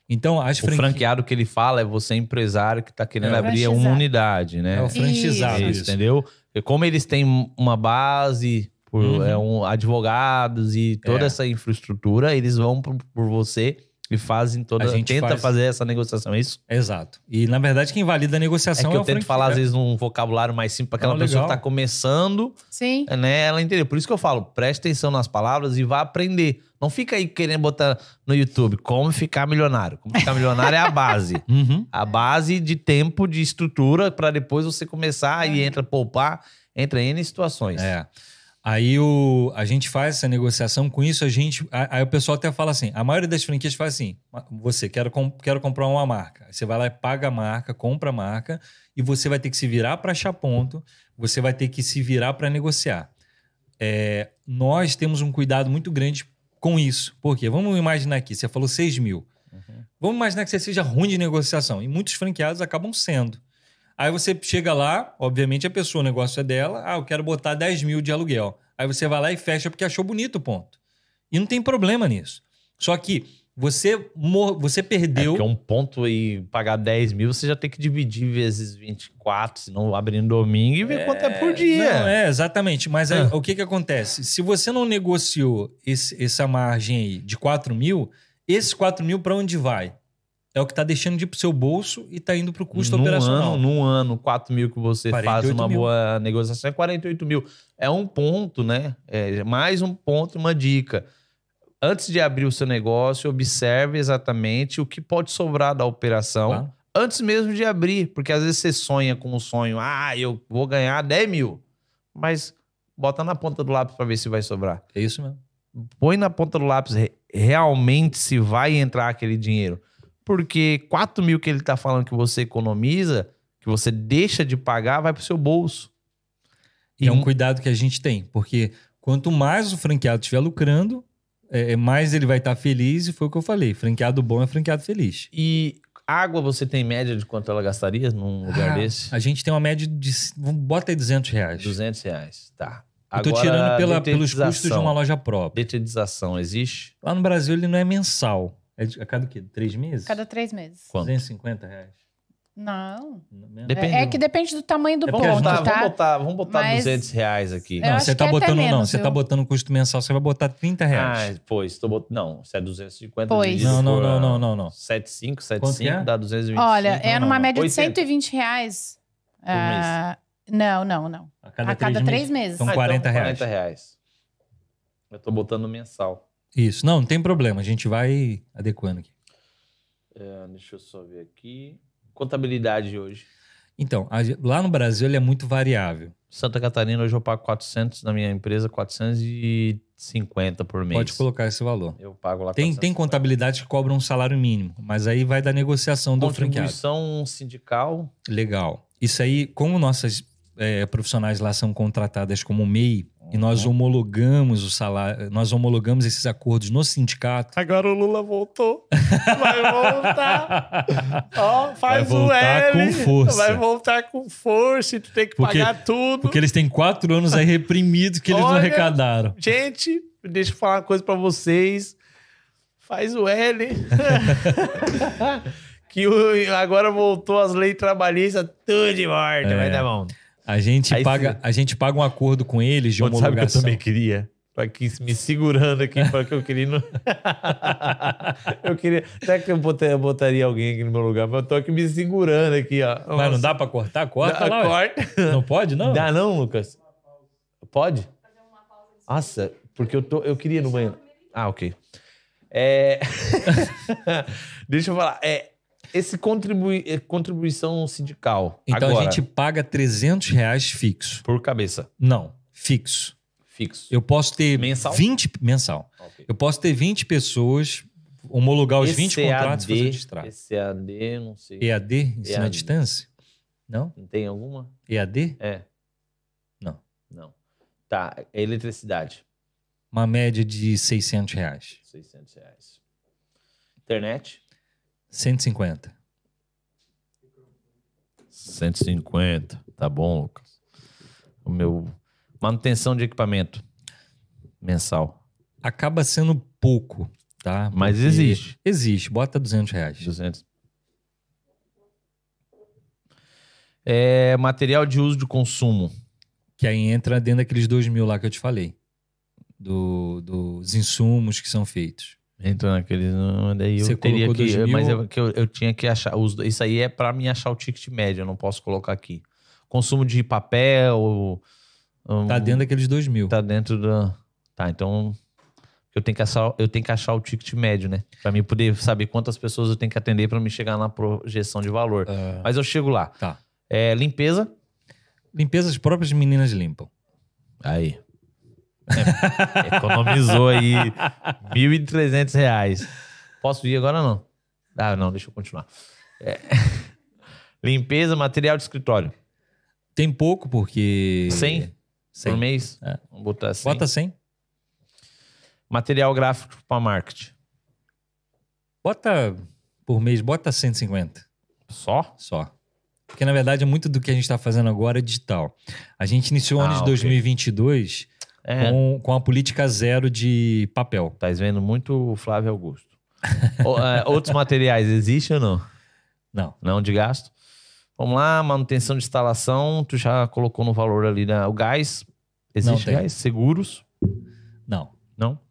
Então, o franqueado que ele fala é você empresário que está querendo abrir uma unidade, né? É o franqueado, entendeu? E como eles têm uma base... por advogados e toda essa infraestrutura, eles vão por você e fazem toda... A gente tenta fazer essa negociação, é isso? Exato. E, na verdade, quem valida a negociação é que eu tento falar, às vezes, num vocabulário mais simples para aquela pessoa que está começando. Sim. Né, ela entender. Por isso que eu falo, preste atenção nas palavras e vá aprender. Não fica aí querendo botar no YouTube como ficar milionário. Como ficar milionário é a base. A base de tempo, de estrutura, para depois você começar e entra poupar, entra N situações. É. Aí a gente faz essa negociação, com isso a gente... Aí o pessoal até fala assim, a maioria das franquias faz assim, você quero comprar uma marca. Você vai lá e paga a marca, compra a marca, e você vai ter que se virar para achar ponto, você vai ter que se virar para negociar. É, nós temos um cuidado muito grande com isso. Por quê? Vamos imaginar aqui, você falou 6 mil. Vamos imaginar que você seja ruim de negociação, e muitos franqueados acabam sendo. Aí você chega lá, obviamente a pessoa, o negócio é dela, ah, eu quero botar 10 mil de aluguel. Aí você vai lá e fecha porque achou bonito, ponto. E não tem problema nisso. Só que você perdeu... É porque um ponto e pagar 10 mil, você já tem que dividir vezes 24, se não abrir no domingo e ver quanto é por dia. Não, exatamente. Mas aí, o que acontece? Se você não negociou essa margem aí de 4 mil, esses 4 mil para onde vai? É o que está deixando de ir para o seu bolso e está indo para o custo operacional. Num ano, 4 mil que você faz uma boa negociação é 48 mil. É um ponto, né? É mais um ponto e uma dica. Antes de abrir o seu negócio, observe exatamente o que pode sobrar da operação. Claro. Antes mesmo de abrir, porque às vezes você sonha com um sonho. Ah, eu vou ganhar 10 mil. Mas bota na ponta do lápis para ver se vai sobrar. É isso mesmo. Põe na ponta do lápis realmente se vai entrar aquele dinheiro. Porque 4 mil que ele está falando que você economiza, que você deixa de pagar, vai para o seu bolso. E é um cuidado que a gente tem, porque quanto mais o franqueado estiver lucrando, mais ele vai estar feliz, e foi o que eu falei, franqueado bom é franqueado feliz. E água, você tem média de quanto ela gastaria num lugar desse? A gente tem uma média de, bota aí R$200. R$200, tá. Eu tô tirando pelos custos de uma loja própria. Detetização existe? Lá no Brasil ele não é mensal. É a cada o quê? 3 meses? Cada 3 meses. Quanto? R$250? Não. É que depende do tamanho do ponto, tá? Vamos botar R$200 aqui. Não, você tá botando, não. Você tá botando custo mensal, você vai botar R$30. Ah, pois. Não, se é 250... Pois. Não. 75, 75 dá 225. Olha, é numa média de R$120. Por mês? Não. A cada 3 meses. São R$40. R$40. Eu tô botando mensal. Isso. Não tem problema. A gente vai adequando aqui. Deixa eu só ver aqui. Contabilidade hoje. Então, lá no Brasil ele é muito variável. Santa Catarina, hoje eu pago 400 na minha empresa, 450 por mês. Pode colocar esse valor. Eu pago lá 450. Tem contabilidade que cobra um salário mínimo, mas aí vai da negociação do franqueado. Contribuição sindical. Legal. Isso aí, como nossas profissionais lá são contratadas como MEI, e nós homologamos o salário, nós homologamos esses acordos no sindicato. Agora o Lula voltou. Vai voltar. Ó, faz o L. Vai voltar com força. Vai voltar com força e tu tem que pagar tudo. Porque eles têm 4 anos aí reprimidos que eles não arrecadaram. Gente, deixa eu falar uma coisa pra vocês. Faz o L. Que agora voltou as leis trabalhistas, tudo de morte. Vai dar bom. A gente paga um acordo com eles de homologação. Sabe o que eu também queria? Tô aqui me segurando aqui para que eu queria... No... eu queria... Até que eu botaria alguém aqui no meu lugar, mas eu tô aqui me segurando aqui, ó. Mas nossa, não dá para cortar? Corta lá. Corta. Não pode, não? Dá não, Lucas? Pode? Nossa, porque eu queria ir no banheiro. Ah, ok. Deixa eu falar. Esse contribuição sindical. Então agora, a gente paga R$300 fixo. Por cabeça? Não, fixo. Fixo. Eu posso ter... Mensal? 20 mensal. Okay. Eu posso ter 20 pessoas, homologar os 20 contratos e fazer o distrato. EAD, não sei. EAD? Ensino à distância? Não? Não tem alguma? EAD? É. Não. Não. Tá, eletricidade. Uma média de R$600. R$600. Internet? 150. 150. Tá bom, Lucas. O meu... Manutenção de equipamento mensal. Acaba sendo pouco, tá? Mas existe. Existe. Bota R$200. 200. Material de uso de consumo. Que aí entra dentro daqueles 2 mil lá que eu te falei. dos insumos que são feitos. Então, aqueles... Daí eu teria que... 2000... Mas eu tinha que achar... Isso aí é para mim achar o ticket médio, eu não posso colocar aqui. Consumo de papel... Tá dentro daqueles 2.000. Tá dentro da... Tá, então... Eu tenho que achar o ticket médio, né? Pra mim poder saber quantas pessoas eu tenho que atender pra me chegar na projeção de valor. Mas eu chego lá. Tá. É, limpeza? Limpeza, as próprias meninas limpam. Aí. É, economizou aí R$ 1.300. Posso ir agora ou não? Ah, não, deixa eu continuar. É. Limpeza, material de escritório. Tem pouco, porque... 100 por mês? É. Vamos botar 100. Bota 100. Material gráfico para marketing. Bota por mês, bota 150. Só? Só. Porque, na verdade, é muito do que a gente está fazendo agora é digital. A gente iniciou o ano de 2022 com a política zero de papel. Tá vendo muito o Flávio Augusto. Outros materiais existem ou não? Não. Não de gasto? Vamos lá, manutenção de instalação, tu já colocou no valor ali, né? O gás, existe gás? Seguros? Não. Não?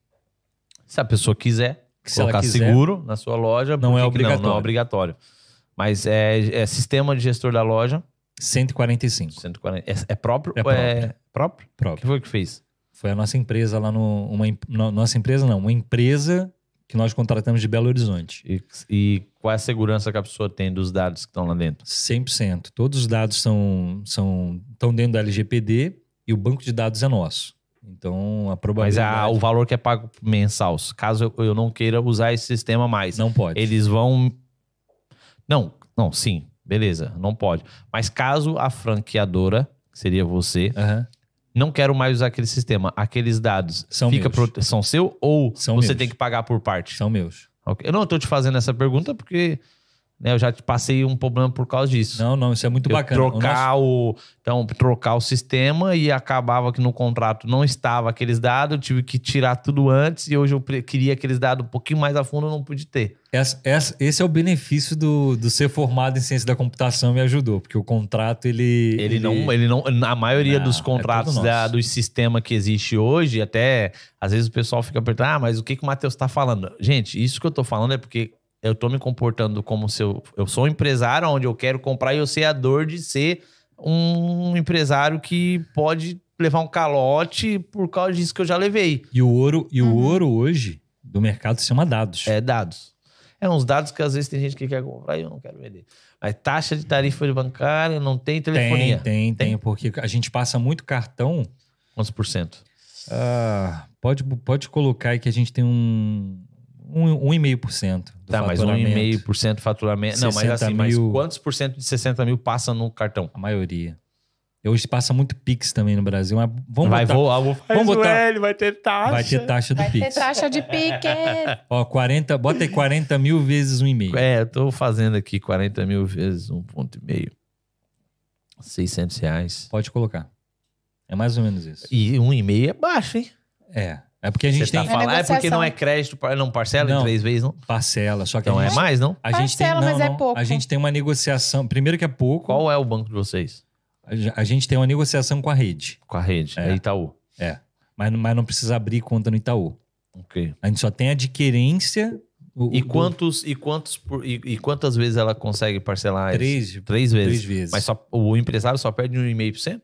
Se a pessoa quiser colocar seguro na sua loja, não é obrigatório. Não é obrigatório. Mas é sistema de gestor da loja. 145. 140. É próprio? É próprio. É próprio? Próprio. Quem foi que fez? Foi a nossa empresa lá no... Nossa empresa não, uma empresa... que nós contratamos de Belo Horizonte. E qual é a segurança que a pessoa tem dos dados que estão lá dentro? 100%. Todos os dados estão dentro da LGPD e o banco de dados é nosso. Então, a probabilidade... Mas o valor que é pago mensal, caso eu não queira usar esse sistema mais... Não pode. Eles vão... Não, sim, beleza, não pode. Mas caso a franqueadora, que seria você... Uhum. Não quero mais usar aquele sistema. Aqueles dados são seu ou são você meus. Tem que pagar por parte? São meus. Okay. Eu não estou te fazendo essa pergunta porque, né, eu já te passei um problema por causa disso. Não, isso é muito bacana. Trocar o sistema e acabava que no contrato não estava aqueles dados, eu tive que tirar tudo antes e hoje eu queria aqueles dados um pouquinho mais a fundo, eu não pude ter. Esse é o benefício do ser formado em ciência da computação, me ajudou, porque o contrato ele não, a maioria dos contratos dos sistemas que existe hoje, até às vezes o pessoal fica perguntando, mas o que o Matheus está falando? Gente, isso que eu estou falando é porque eu estou me comportando como se eu sou um empresário onde eu quero comprar e eu sei a dor de ser um empresário que pode levar um calote por causa disso que eu já levei. E o ouro hoje do mercado se chama dados. É dados. É uns dados que às vezes tem gente que quer comprar e eu não quero vender. Mas taxa de tarifa de bancária, não tem telefonia. Tem, porque a gente passa muito cartão. Quantos por cento? Pode colocar aí que a gente tem 1,5% do faturamento. Tá, mas 1,5% faturamento. Não, mas assim, mas quantos por cento de 60 mil passa no cartão? A maioria. Hoje passa muito PIX também no Brasil. Mas vai ter taxa. Vai ter taxa do PIX. Vai ter taxa de PIX. Ó, 40, bota aí 40 mil vezes 1,5. Eu tô fazendo aqui 40 mil vezes 1,5. R$600. Pode colocar. É mais ou menos isso. E 1,5 é baixo, hein? É porque a gente tem... porque não é crédito, não parcela em 3 vezes, não? Parcela, só que... Então é mais, não? Parcela, mas é pouco. A gente tem uma negociação... Primeiro que é pouco... Qual é o banco de vocês? A gente tem uma negociação com a rede. Com a rede, é Itaú. É, mas não precisa abrir conta no Itaú. Ok. A gente só tem adquirência... E quantas vezes ela consegue parcelar? 3 vezes. Mas o empresário só perde 1,5%?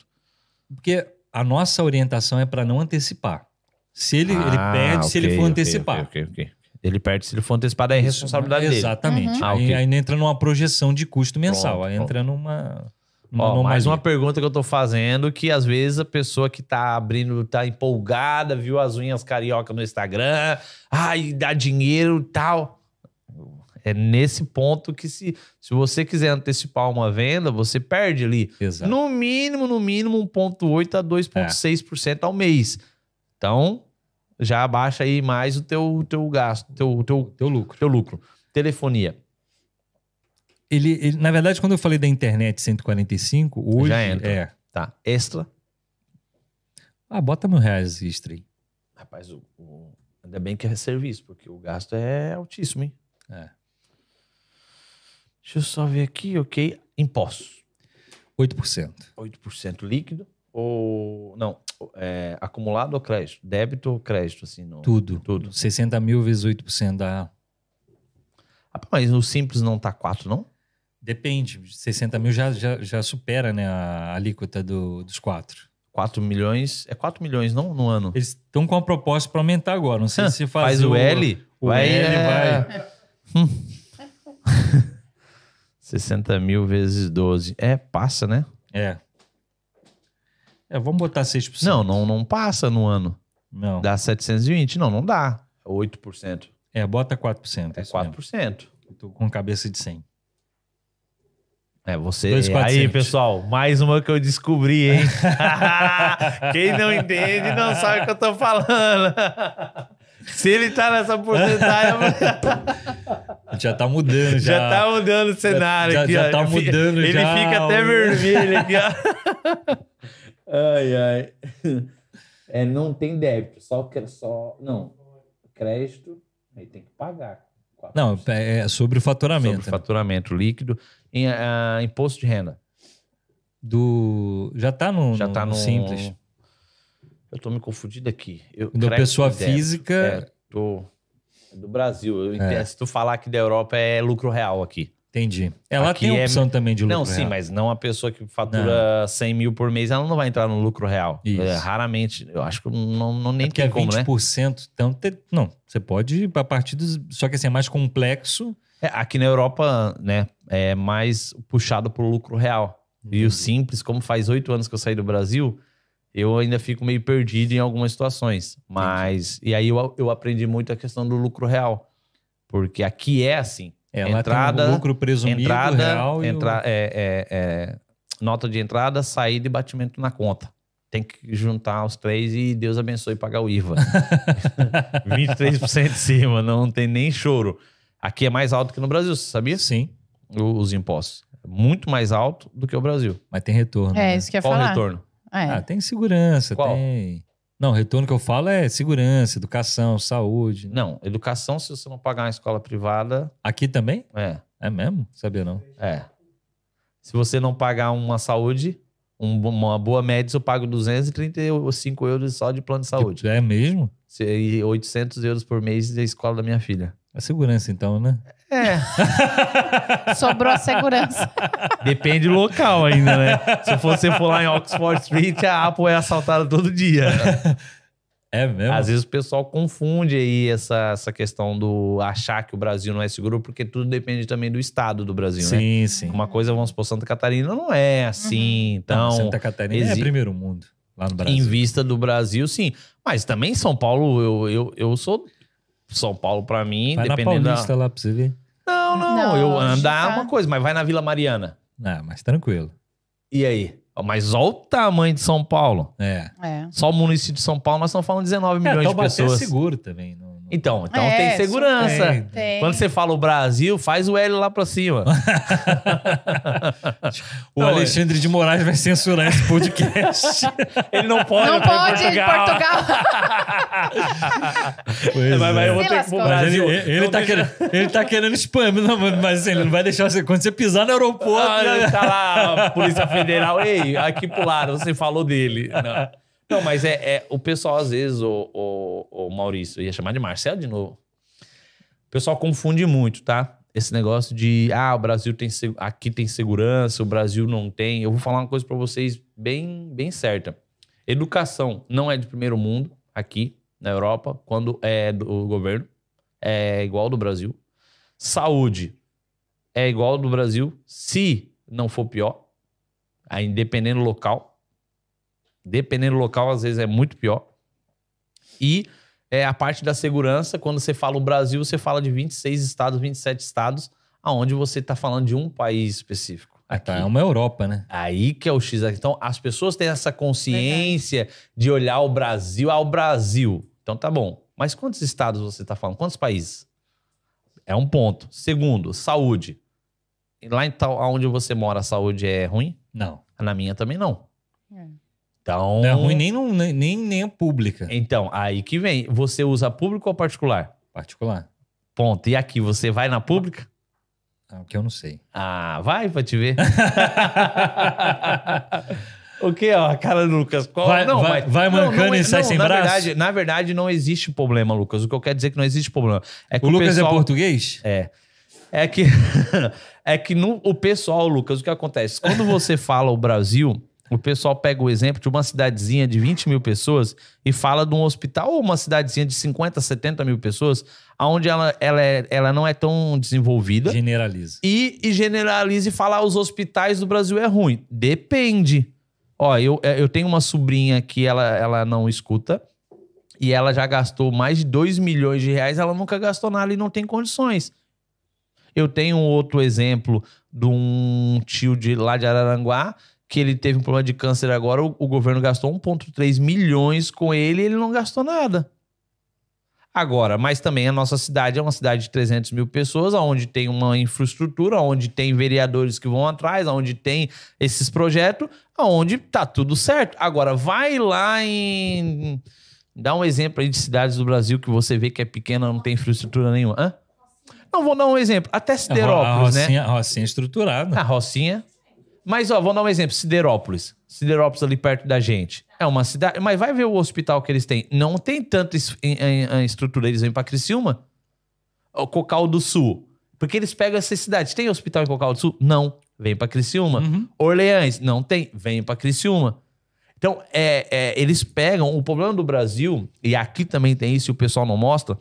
Porque a nossa orientação é para não antecipar. Se ele perde, se ele for antecipar. Ok. Ele perde se ele for antecipado, é a responsabilidade dele. Exatamente. Uhum. Okay. Aí entra numa projeção de custo mensal. Pronto, aí entra numa... mais uma pergunta que eu tô fazendo, que às vezes a pessoa que tá abrindo, tá empolgada, viu as unhas carioca no Instagram, dá dinheiro e tal. É nesse ponto que se você quiser antecipar uma venda, você perde ali. Exato. No mínimo 1,8 a 2,6% ao mês. Então, já abaixa aí mais o teu gasto, teu lucro. Teu lucro. Telefonia. Ele, na verdade, quando eu falei da internet 145, hoje já entra. Tá. Extra. Bota R$1.000 extra aí. Rapaz, ainda bem que é serviço, porque o gasto é altíssimo, hein? Deixa eu só ver aqui, ok. Impostos. 8%. 8% líquido. ou... Não, é, acumulado ou crédito? Débito ou crédito? Assim, no, tudo. 60 mil vezes 8% da... Ah, mas o simples não tá 4, não? Depende. 60 mil já supera, né, a alíquota dos 4. 4 milhões... É 4 milhões, não? No ano. Eles estão com a proposta para aumentar agora. Não sei se faz o L. O L vai... 60 mil vezes 12. É, passa, né? É, vamos botar 6%. Não passa no ano. Não. Dá 720. Não dá. 8%. É, bota 4%. É 4%. Estou com cabeça de 100. É, você... Aí, pessoal, mais uma que eu descobri, hein? Quem não entende não sabe o que eu tô falando. Se ele tá nessa porcentagem... Já tá mudando, já. Já tá mudando o cenário aqui, ó. Já tá mudando, já. Ele fica até vermelho aqui, ó. Ai, ai. É, não tem débito, só... Não, crédito, aí tem que pagar. 4%. Não, é sobre o faturamento. Sobre o faturamento líquido... Imposto de renda. Já tá no simples. Eu tô me confundindo aqui. Da pessoa física... É do Brasil. Se tu falar que da Europa é lucro real aqui. Entendi. Ela aqui tem opção também de lucro real. Não, sim, mas não a pessoa que fatura 100 mil por mês, ela não vai entrar no lucro real. Raramente. Eu acho que nem tem como, né? 20%, então... Não, você pode ir a partir dos... Só que assim, é mais complexo... Aqui na Europa, né, é mais puxado pro lucro real. E o simples, como faz 8 anos que eu saí do Brasil, eu ainda fico meio perdido em algumas situações. Mas, entendi. E aí eu aprendi muito a questão do lucro real. Porque aqui é assim. Entrada, tem um lucro presumido, real. Nota de entrada, saída e batimento na conta. Tem que juntar os 3 e Deus abençoe pagar o IVA. 23% em cima, não tem nem choro. Aqui é mais alto que no Brasil, você sabia? Sim. Os impostos. Muito mais alto do que o Brasil. Mas tem retorno. É, né? Isso que eu ia falar. Qual retorno? Ah, tem segurança, tem... Não, retorno que eu falo é segurança, educação, saúde. Né? Não, educação se você não pagar uma escola privada... Aqui também? É. É mesmo? Sabia não. É. Se você não pagar uma saúde, uma boa média, eu pago 235 euros só de plano de saúde. É mesmo? E 800 euros por mês da escola da minha filha. A segurança, então, né? É. Sobrou a segurança. Depende do local ainda, né? Se você for lá em Oxford Street, a Apple é assaltada todo dia. É mesmo? Às vezes o pessoal confunde aí essa questão do achar que o Brasil não é seguro, porque tudo depende também do estado do Brasil, né? Sim, sim. Uma coisa, vamos supor, Santa Catarina não é assim, então... Não, Santa Catarina é primeiro mundo lá no Brasil. Em vista do Brasil, sim. Mas também São Paulo, eu sou... São Paulo, pra mim, vai dependendo da... Vai na Paulista lá pra você ver? Não. Eu andar é uma coisa, mas vai na Vila Mariana. Ah, mas tranquilo. E aí? Mas olha o tamanho de São Paulo. É. Só o município de São Paulo, nós estamos falando 19 milhões de pessoas. É seguro também. Não... Então tem segurança. Tem. Quando você fala o Brasil, faz o L lá pra cima. O Alexandre de Moraes vai censurar esse podcast. Ele não pode. Não pode ir em Portugal. Mas eu vou ter que ir pro Brasil. Ele tá querendo spam, não, mas assim, ele não vai deixar você. Quando você pisar no aeroporto. Ele tá lá, a Polícia Federal. Ei, aqui pro lado, você falou dele. Não, mas o pessoal, às vezes, o Maurício, eu ia chamar de Marcelo de novo. O pessoal confunde muito, tá? Esse negócio de, o Brasil tem, aqui tem segurança, o Brasil não tem. Eu vou falar uma coisa pra vocês bem certa. Educação não é de primeiro mundo aqui na Europa, quando é do governo, é igual ao do Brasil. Saúde é igual ao do Brasil, se não for pior. Aí, dependendo do local. Dependendo do local, às vezes é muito pior. E a parte da segurança, quando você fala o Brasil, você fala de 26 estados, 27 estados, aonde você está falando de um país específico. Aqui. É uma Europa, né? Aí que é o X. Então, as pessoas têm essa consciência de olhar o Brasil ao Brasil. Então, tá bom. Mas quantos estados você está falando? Quantos países? É um ponto. Segundo, saúde. Lá onde você mora, a saúde é ruim? Não. Na minha também não. Então... Não é ruim nem a pública. Então, aí que vem. Você usa público ou particular? Particular. Ponto. E aqui, você vai na pública? Porque eu não sei. Vai te ver. O que, ó, a cara do Lucas? Qual? Vai mancando e sai sem braço? Na verdade, não existe problema, Lucas. O que eu quero dizer é que não existe problema. É que o Lucas pessoal... é português? É. É que, o pessoal, Lucas, o que acontece? Quando você fala o Brasil, o pessoal pega o exemplo de uma cidadezinha de 20 mil pessoas e fala de um hospital ou uma cidadezinha de 50, 70 mil pessoas, onde ela não é tão desenvolvida. Generaliza. E generaliza e fala os hospitais do Brasil é ruim. Depende. Ó, eu tenho uma sobrinha que ela não escuta e ela já gastou mais de 2 milhões de reais, ela nunca gastou nada e não tem condições. Eu tenho outro exemplo de um tio lá de Araranguá, que ele teve um problema de câncer agora, o governo gastou 1,3 milhões com ele e ele não gastou nada. Agora, mas também a nossa cidade é uma cidade de 300 mil pessoas, onde tem uma infraestrutura, onde tem vereadores que vão atrás, onde tem esses projetos, onde tá tudo certo. Agora, vai lá em... Dá um exemplo aí de cidades do Brasil que você vê que é pequena, não tem infraestrutura nenhuma. Hã? Não, vou dar um exemplo. Até Siderópolis, né? A Rocinha é estruturada. A Rocinha. Mas, ó, vou dar um exemplo. Siderópolis. Siderópolis ali perto da gente. É uma cidade... Mas vai ver o hospital que eles têm. Não tem tanta estrutura. Eles vêm pra Criciúma. O Cocal do Sul. Porque eles pegam essas cidades. Tem hospital em Cocal do Sul? Não. Vem pra Criciúma. Uhum. Orleans? Não tem. Vem pra Criciúma. Então, eles pegam... O problema do Brasil, e aqui também tem isso e o pessoal não mostra...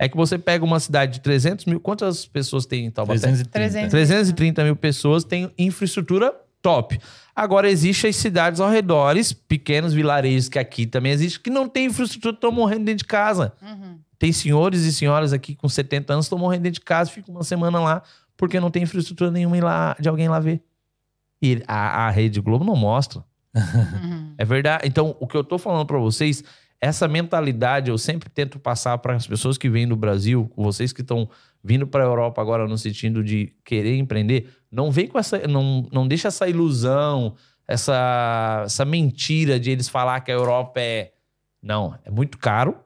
É que você pega uma cidade de 300 mil... Quantas pessoas tem em Taubaté? 330. 330 mil pessoas, tem infraestrutura top. Agora, existem as cidades ao redor, pequenos vilarejos que aqui também existem, que não tem infraestrutura, estão morrendo dentro de casa. Uhum. Tem senhores e senhoras aqui com 70 anos que estão morrendo dentro de casa, ficam uma semana lá, porque não tem infraestrutura nenhuma de alguém lá ver. E a Rede Globo não mostra. Uhum. É verdade. Então, o que eu tô falando para vocês... Essa mentalidade eu sempre tento passar para as pessoas que vêm do Brasil, vocês que estão vindo para a Europa agora no sentido de querer empreender, não vem com essa, não deixa essa ilusão, essa mentira de eles falar que a Europa é... Não, é muito caro.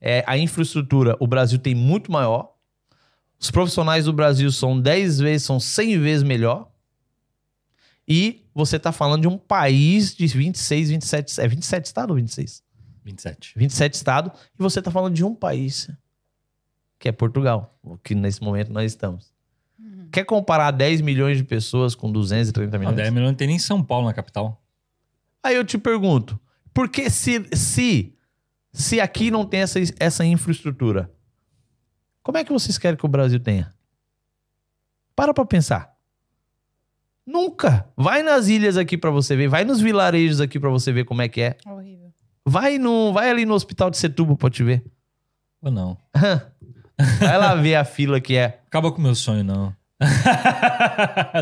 É, a infraestrutura, o Brasil tem muito maior. Os profissionais do Brasil são 10 vezes, são 100 vezes melhor. E você está falando de um país de 26, 27... É 27 estados ou 26? 27. 27 estados. E você está falando de um país, que é Portugal, que nesse momento nós estamos. Uhum. Quer comparar 10 milhões de pessoas com 230 milhões? Não, 10 milhões não tem nem São Paulo na capital. Aí eu te pergunto, por que se aqui não tem essa infraestrutura, como é que vocês querem que o Brasil tenha? Para pensar. Nunca. Vai nas ilhas aqui pra você ver. Vai nos vilarejos aqui pra você ver como é que é. Horrível. Vai ali no hospital de Setúbal pra te ver. Ou não. Vai lá ver a fila que é. Acaba com meu sonho, não.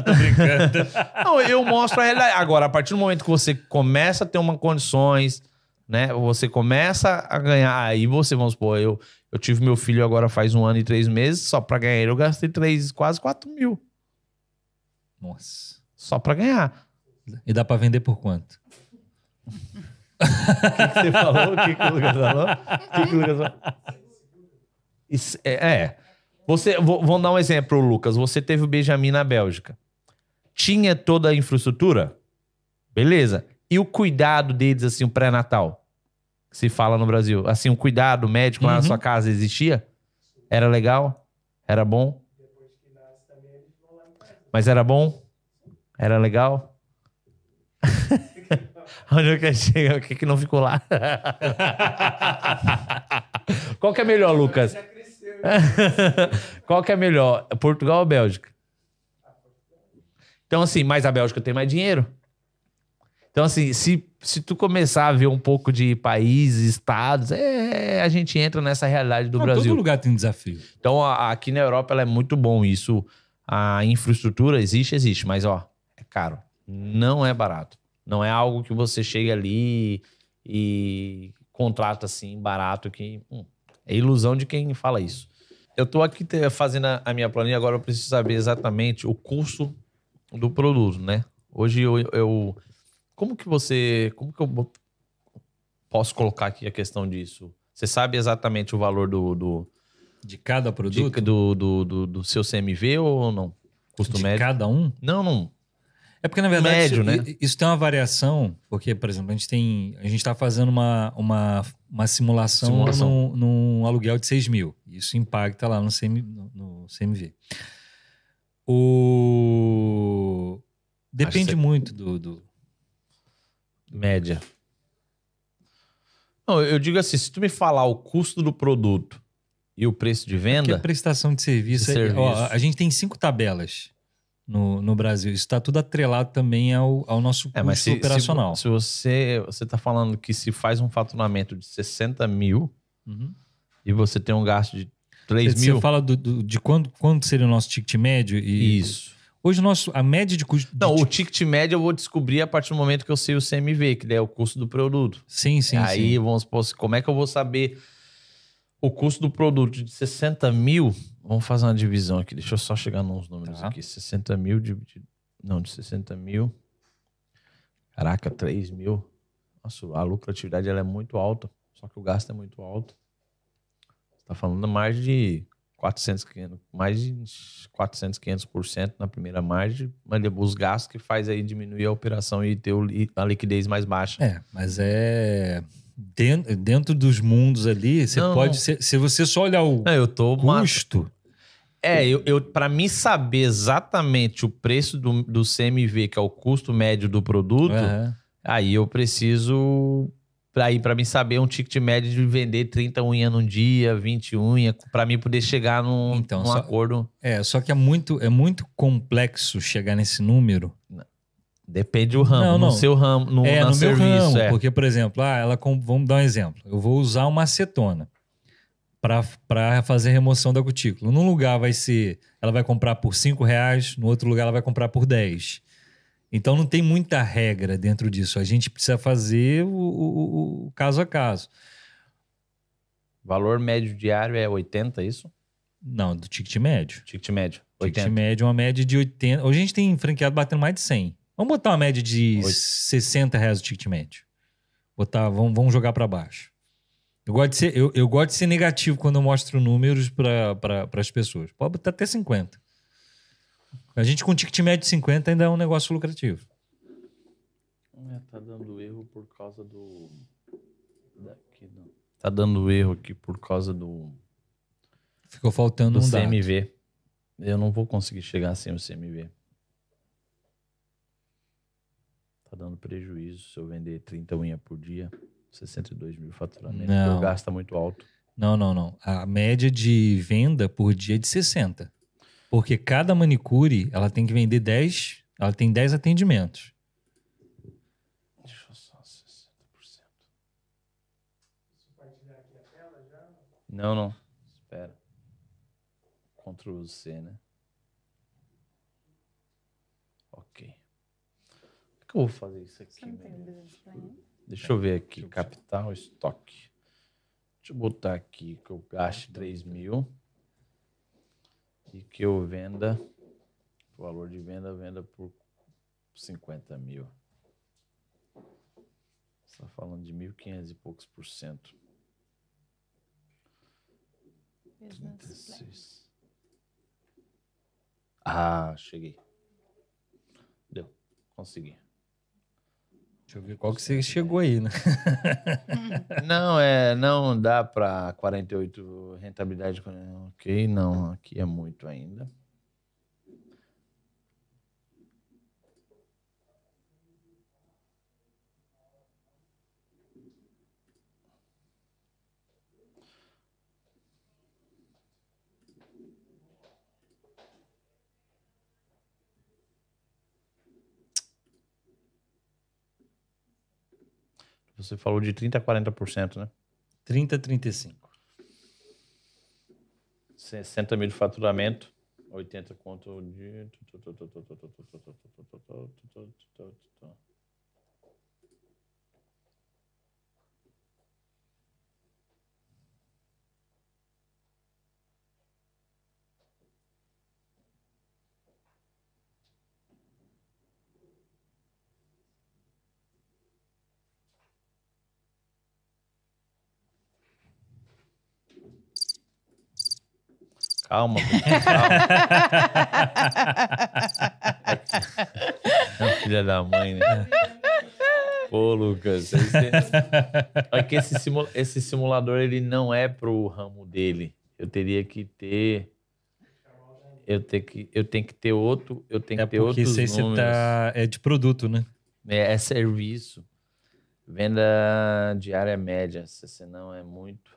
Tô brincando. Não, eu mostro a realidade. Agora, a partir do momento que você começa a ter umas condições, né? Você começa a ganhar. Aí você, vamos supor, eu tive meu filho agora faz 1 ano e 3 meses. Só pra ganhar ele eu gastei quase 4 mil. Nossa. Só pra ganhar. E dá pra vender por quanto? O que você falou? O que o Lucas falou? Isso, vamos dar um exemplo, Lucas. Você teve o Benjamin na Bélgica. Tinha toda a infraestrutura? Beleza. E o cuidado deles, assim, o pré-natal? Que se fala no Brasil. Assim, o cuidado médico lá na sua casa existia? Era legal? Era bom? Mas era bom? Era legal? Onde eu quero chegar? O que não ficou lá? Qual que é melhor, Lucas? Qual que é melhor? Portugal ou Bélgica? Então, assim, mas a Bélgica tem mais dinheiro. Então, assim, se tu começar a ver um pouco de países, estados, a gente entra nessa realidade do Brasil. Todo lugar tem desafio. Então, aqui na Europa, ela é muito bom isso... A infraestrutura existe, mas ó, é caro. Não é barato. Não é algo que você chega ali e contrata assim, barato. Que, é ilusão de quem fala isso. Eu tô aqui fazendo a minha planilha, agora eu preciso saber exatamente o custo do produto, né? Hoje como que eu posso colocar aqui a questão disso? Você sabe exatamente o valor de cada produto? Do seu CMV ou não? Custo médio? De cada um? Não. É porque, na verdade, médio, isso tem uma variação, porque, por exemplo, a gente está fazendo uma simulação. Num aluguel de 6 mil. Isso impacta lá no CMV. Depende muito do... Média. Não, eu digo assim, se tu me falar o custo do produto e o preço de venda... Porque a prestação de serviço. Ó, a gente tem 5 tabelas no Brasil. Isso está tudo atrelado também ao nosso custo operacional. Se você está falando que se faz um faturamento de 60 mil e você tem um gasto de 3 mil... Você fala de quanto seria o nosso ticket médio? E... Isso. Hoje a média de custo... Não, o ticket médio eu vou descobrir a partir do momento que eu sei o CMV, que é o custo do produto. Sim. Aí, vamos supor, como é que eu vou saber o custo do produto de 60 mil... Vamos fazer uma divisão aqui. Deixa eu só chegar nos números aqui. 60 mil dividido... Não, de 60 mil... Caraca, 3 mil. Nossa, a lucratividade ela é muito alta. Só que o gasto é muito alto. Você está falando mais de 400, 500% na primeira margem. Mas os gastos que faz aí diminuir a operação e ter a liquidez mais baixa. Dentro dos mundos ali, você se você só olhar o custo... Eu para mim saber exatamente o preço do CMV, que é o custo médio do produto, aí eu preciso... Para mim saber um ticket médio de vender 30 unhas num dia, 20 unhas, para mim poder chegar num acordo... Só que é muito complexo chegar nesse número... Depende do ramo, no seu ramo, no serviço. Meu ramo, porque, por exemplo, vamos dar um exemplo. Eu vou usar uma acetona para fazer remoção da cutícula. Num lugar ela vai comprar por R$5, no outro lugar ela vai comprar por 10. Então não tem muita regra dentro disso. A gente precisa fazer o caso a caso. Valor médio diário é 80, isso? Não, do ticket médio. Ticket médio, 80. Ticket médio é uma média de 80. Hoje a gente tem franqueado batendo mais de 100. Vamos botar uma média de R$60 o ticket médio. Vamos jogar para baixo. Eu gosto de ser negativo quando eu mostro números para as pessoas. Pode botar até 50. A gente com ticket médio de 50 ainda é um negócio lucrativo. Tá dando erro por causa do... Tá dando erro aqui por causa do... Ficou faltando um dado. Do CMV. Eu não vou conseguir chegar sem o CMV. Tá dando prejuízo se eu vender 30 unhas por dia, 62 mil faturamento. O gasto tá muito alto. Não. A média de venda por dia é de 60. Porque cada manicure, ela tem que vender 10, ela tem 10 atendimentos. Deixa eu só 60%. Compartilhar aqui a tela já? Não. Espera. Ctrl C, né? Ok. Que eu vou fazer isso aqui? Deixa eu ver aqui, capital, estoque. Deixa eu botar aqui que eu gaste 3 mil e que eu venda, o valor de venda por 50 mil. Você está falando de 1.500 e poucos por cento. 36. Cheguei. Deu, consegui. Deixa eu ver qual que você chegou aí, né? Não dá para 48 rentabilidade. Ok, não, aqui é muito ainda. Você falou de 30% a 40%, né? 30% a 35%. 60 mil de faturamento, 80 conto de... Calma. Filha da mãe, né? Ô, Lucas, é que esse simulador, ele não é pro ramo dele. Eu teria que ter... Eu tenho que ter outros números. É porque você tá... É de produto, né? É serviço. Venda diária média, se não é muito.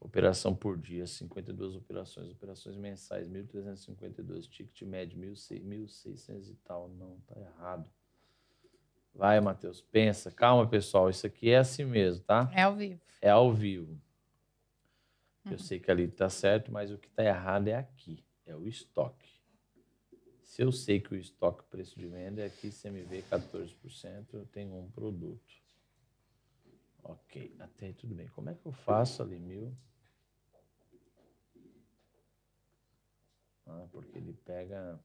Operação por dia, 52 operações. Operações mensais, 1.352. Ticket médio, 1.600 e tal. Não, tá errado. Vai, Matheus, pensa. Calma, pessoal. Isso aqui é assim mesmo, tá? É ao vivo. É ao vivo. Uhum. Eu sei que ali tá certo, mas o que tá errado é aqui. É o estoque. Se eu sei que o estoque, preço de venda, é aqui CMV 14%, eu tenho um produto. Ok, até aí tudo bem. Como é que eu faço ali, mil? Ah, porque ele pega...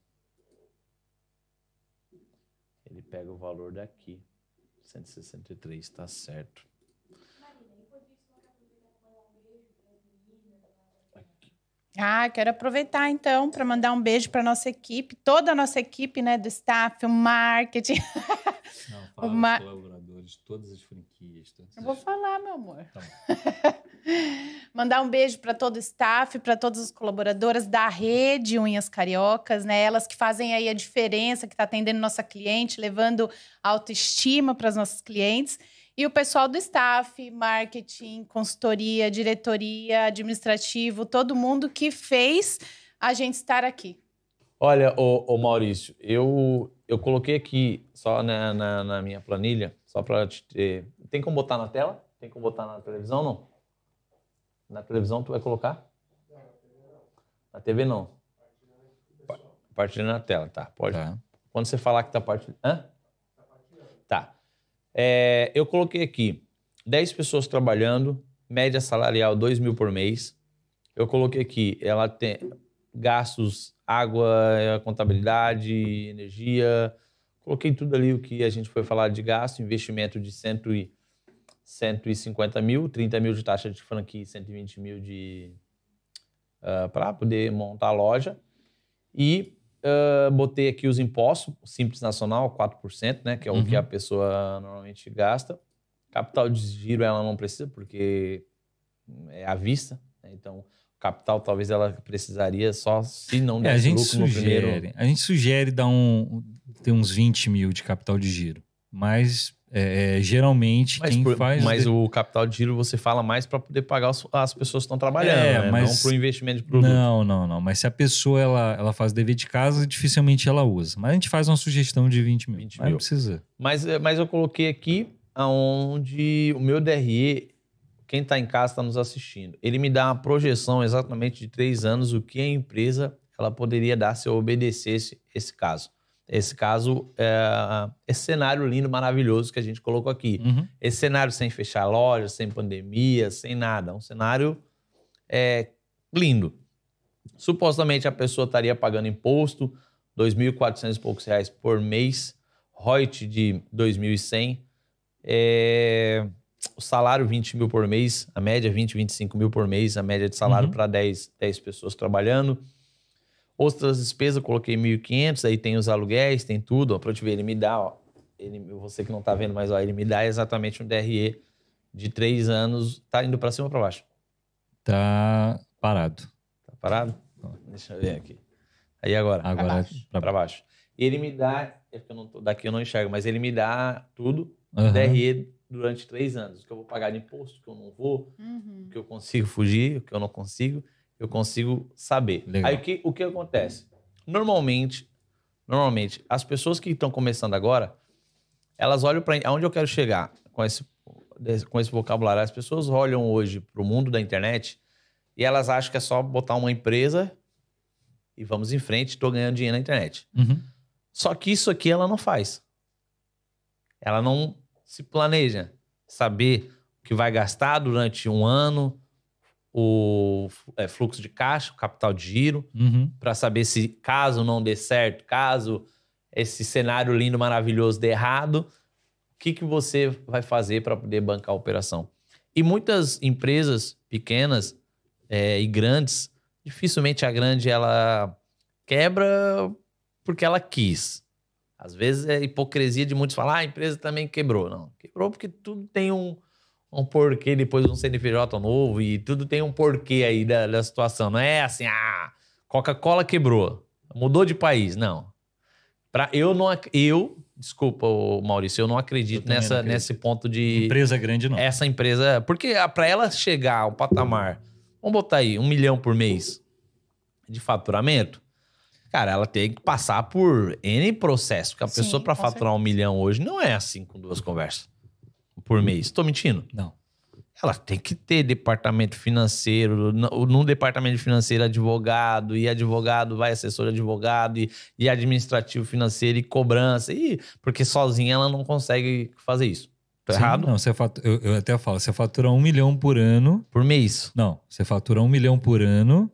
Ele pega o valor daqui. 163, tá certo. Ah, quero aproveitar, então, para mandar um beijo para nossa equipe, toda a nossa equipe, né, do staff, o marketing. Não, fala os colaboradores, todas as franquias. Eu vou falar, meu amor. Tá bom. Mandar um beijo para todo o staff, para todas as colaboradoras da rede Unhas Cariocas, né? Elas que fazem aí a diferença, que está atendendo nossa cliente, levando autoestima para as nossas clientes. E o pessoal do staff, marketing, consultoria, diretoria, administrativo, todo mundo que fez a gente estar aqui. Olha, ô Maurício, eu coloquei aqui só na minha planilha, só para te ter... Tem como botar na tela? Tem como botar na televisão, não? Na televisão tu vai colocar? Na TV não. Partilhando na tela, tá. Pode. Tá. Quando você falar que tá partilhando... Hã? Tá. É, eu coloquei aqui 10 pessoas trabalhando, média salarial 2.000 por mês. Eu coloquei aqui, ela tem gastos, água, contabilidade, energia. Coloquei tudo ali o que a gente foi falar de gasto, investimento de 150 mil, 30 mil de taxa de franquia, 120 mil de para poder montar a loja. E... botei aqui os impostos, Simples Nacional, 4%, né? Que é o que a pessoa normalmente gasta. Capital de giro ela não precisa, porque é à vista, né? Então, capital talvez ela precisaria só se não der lucro no primeiro... A gente sugere dar ter uns 20 mil de capital de giro, mas... geralmente quem faz... Mas o capital de giro você fala mais para poder pagar as pessoas que estão trabalhando, né? Mas... Não para o investimento de produto. Não. Mas se a pessoa ela faz dever de casa, dificilmente ela usa. Mas a gente faz uma sugestão de 20 mil. 20 mil. Não precisa. Mas eu coloquei aqui onde o meu DRE, quem está em casa está nos assistindo, ele me dá uma projeção exatamente de 3 anos, o que a empresa ela poderia dar se eu obedecesse esse caso. Esse caso, esse cenário lindo, maravilhoso que a gente colocou aqui. Uhum. Esse cenário sem fechar loja, sem pandemia, sem nada. Um cenário lindo. Supostamente a pessoa estaria pagando imposto, R$ 2.400 e poucos reais por mês, ROIT de 2.100, o salário 20 mil por mês, a média 20, 25 mil por mês, a média de salário para 10 pessoas trabalhando. Outras despesas, eu coloquei 1.500, aí tem os aluguéis, tem tudo. Para eu te ver, ele me dá, ó, você que não tá vendo, mas ó, ele me dá exatamente um DRE de 3 anos. Tá indo para cima ou para baixo? Tá parado. Tá parado? Deixa eu ver aqui. Aí agora para baixo. Ele me dá, daqui eu não enxergo, mas ele me dá tudo, DRE durante 3 anos. O que eu vou pagar de imposto, o que eu não vou, o que eu consigo fugir, o que eu não consigo. Eu consigo saber. Legal. Aí o que acontece? Normalmente, as pessoas que estão começando agora, elas olham para onde eu quero chegar com esse vocabulário. As pessoas olham hoje para o mundo da internet e elas acham que é só botar uma empresa e vamos em frente, estou ganhando dinheiro na internet. Só que isso aqui ela não faz. Ela não se planeja saber o que vai gastar durante um ano, o fluxo de caixa, o capital de giro, para saber se caso não dê certo, caso esse cenário lindo, maravilhoso dê errado, o que você vai fazer para poder bancar a operação. E muitas empresas pequenas e grandes, dificilmente a grande ela quebra porque ela quis. Às vezes é hipocrisia de muitos falar, ah, a empresa também quebrou. Não, quebrou porque tudo tem um porquê depois de um CNPJ novo e tudo tem um porquê aí da situação. Não é assim, ah, Coca-Cola quebrou, mudou de país. Não. Desculpa, Maurício, eu não acredito nesse ponto de... Empresa grande, não. Essa empresa... Porque para ela chegar ao patamar... Vamos botar aí, 1 milhão por mês de faturamento. Cara, ela tem que passar por N processos. Porque a pessoa para faturar 1 milhão hoje não é assim com 2 conversas por mês. Estou mentindo? Não. Ela tem que ter departamento financeiro, num departamento financeiro advogado, e advogado vai assessor de advogado, e administrativo financeiro, e cobrança, porque sozinha ela não consegue fazer isso. Tá errado? Não, você fatura, eu até falo, você fatura 1 milhão por ano... Por mês? Não, você fatura 1 milhão por ano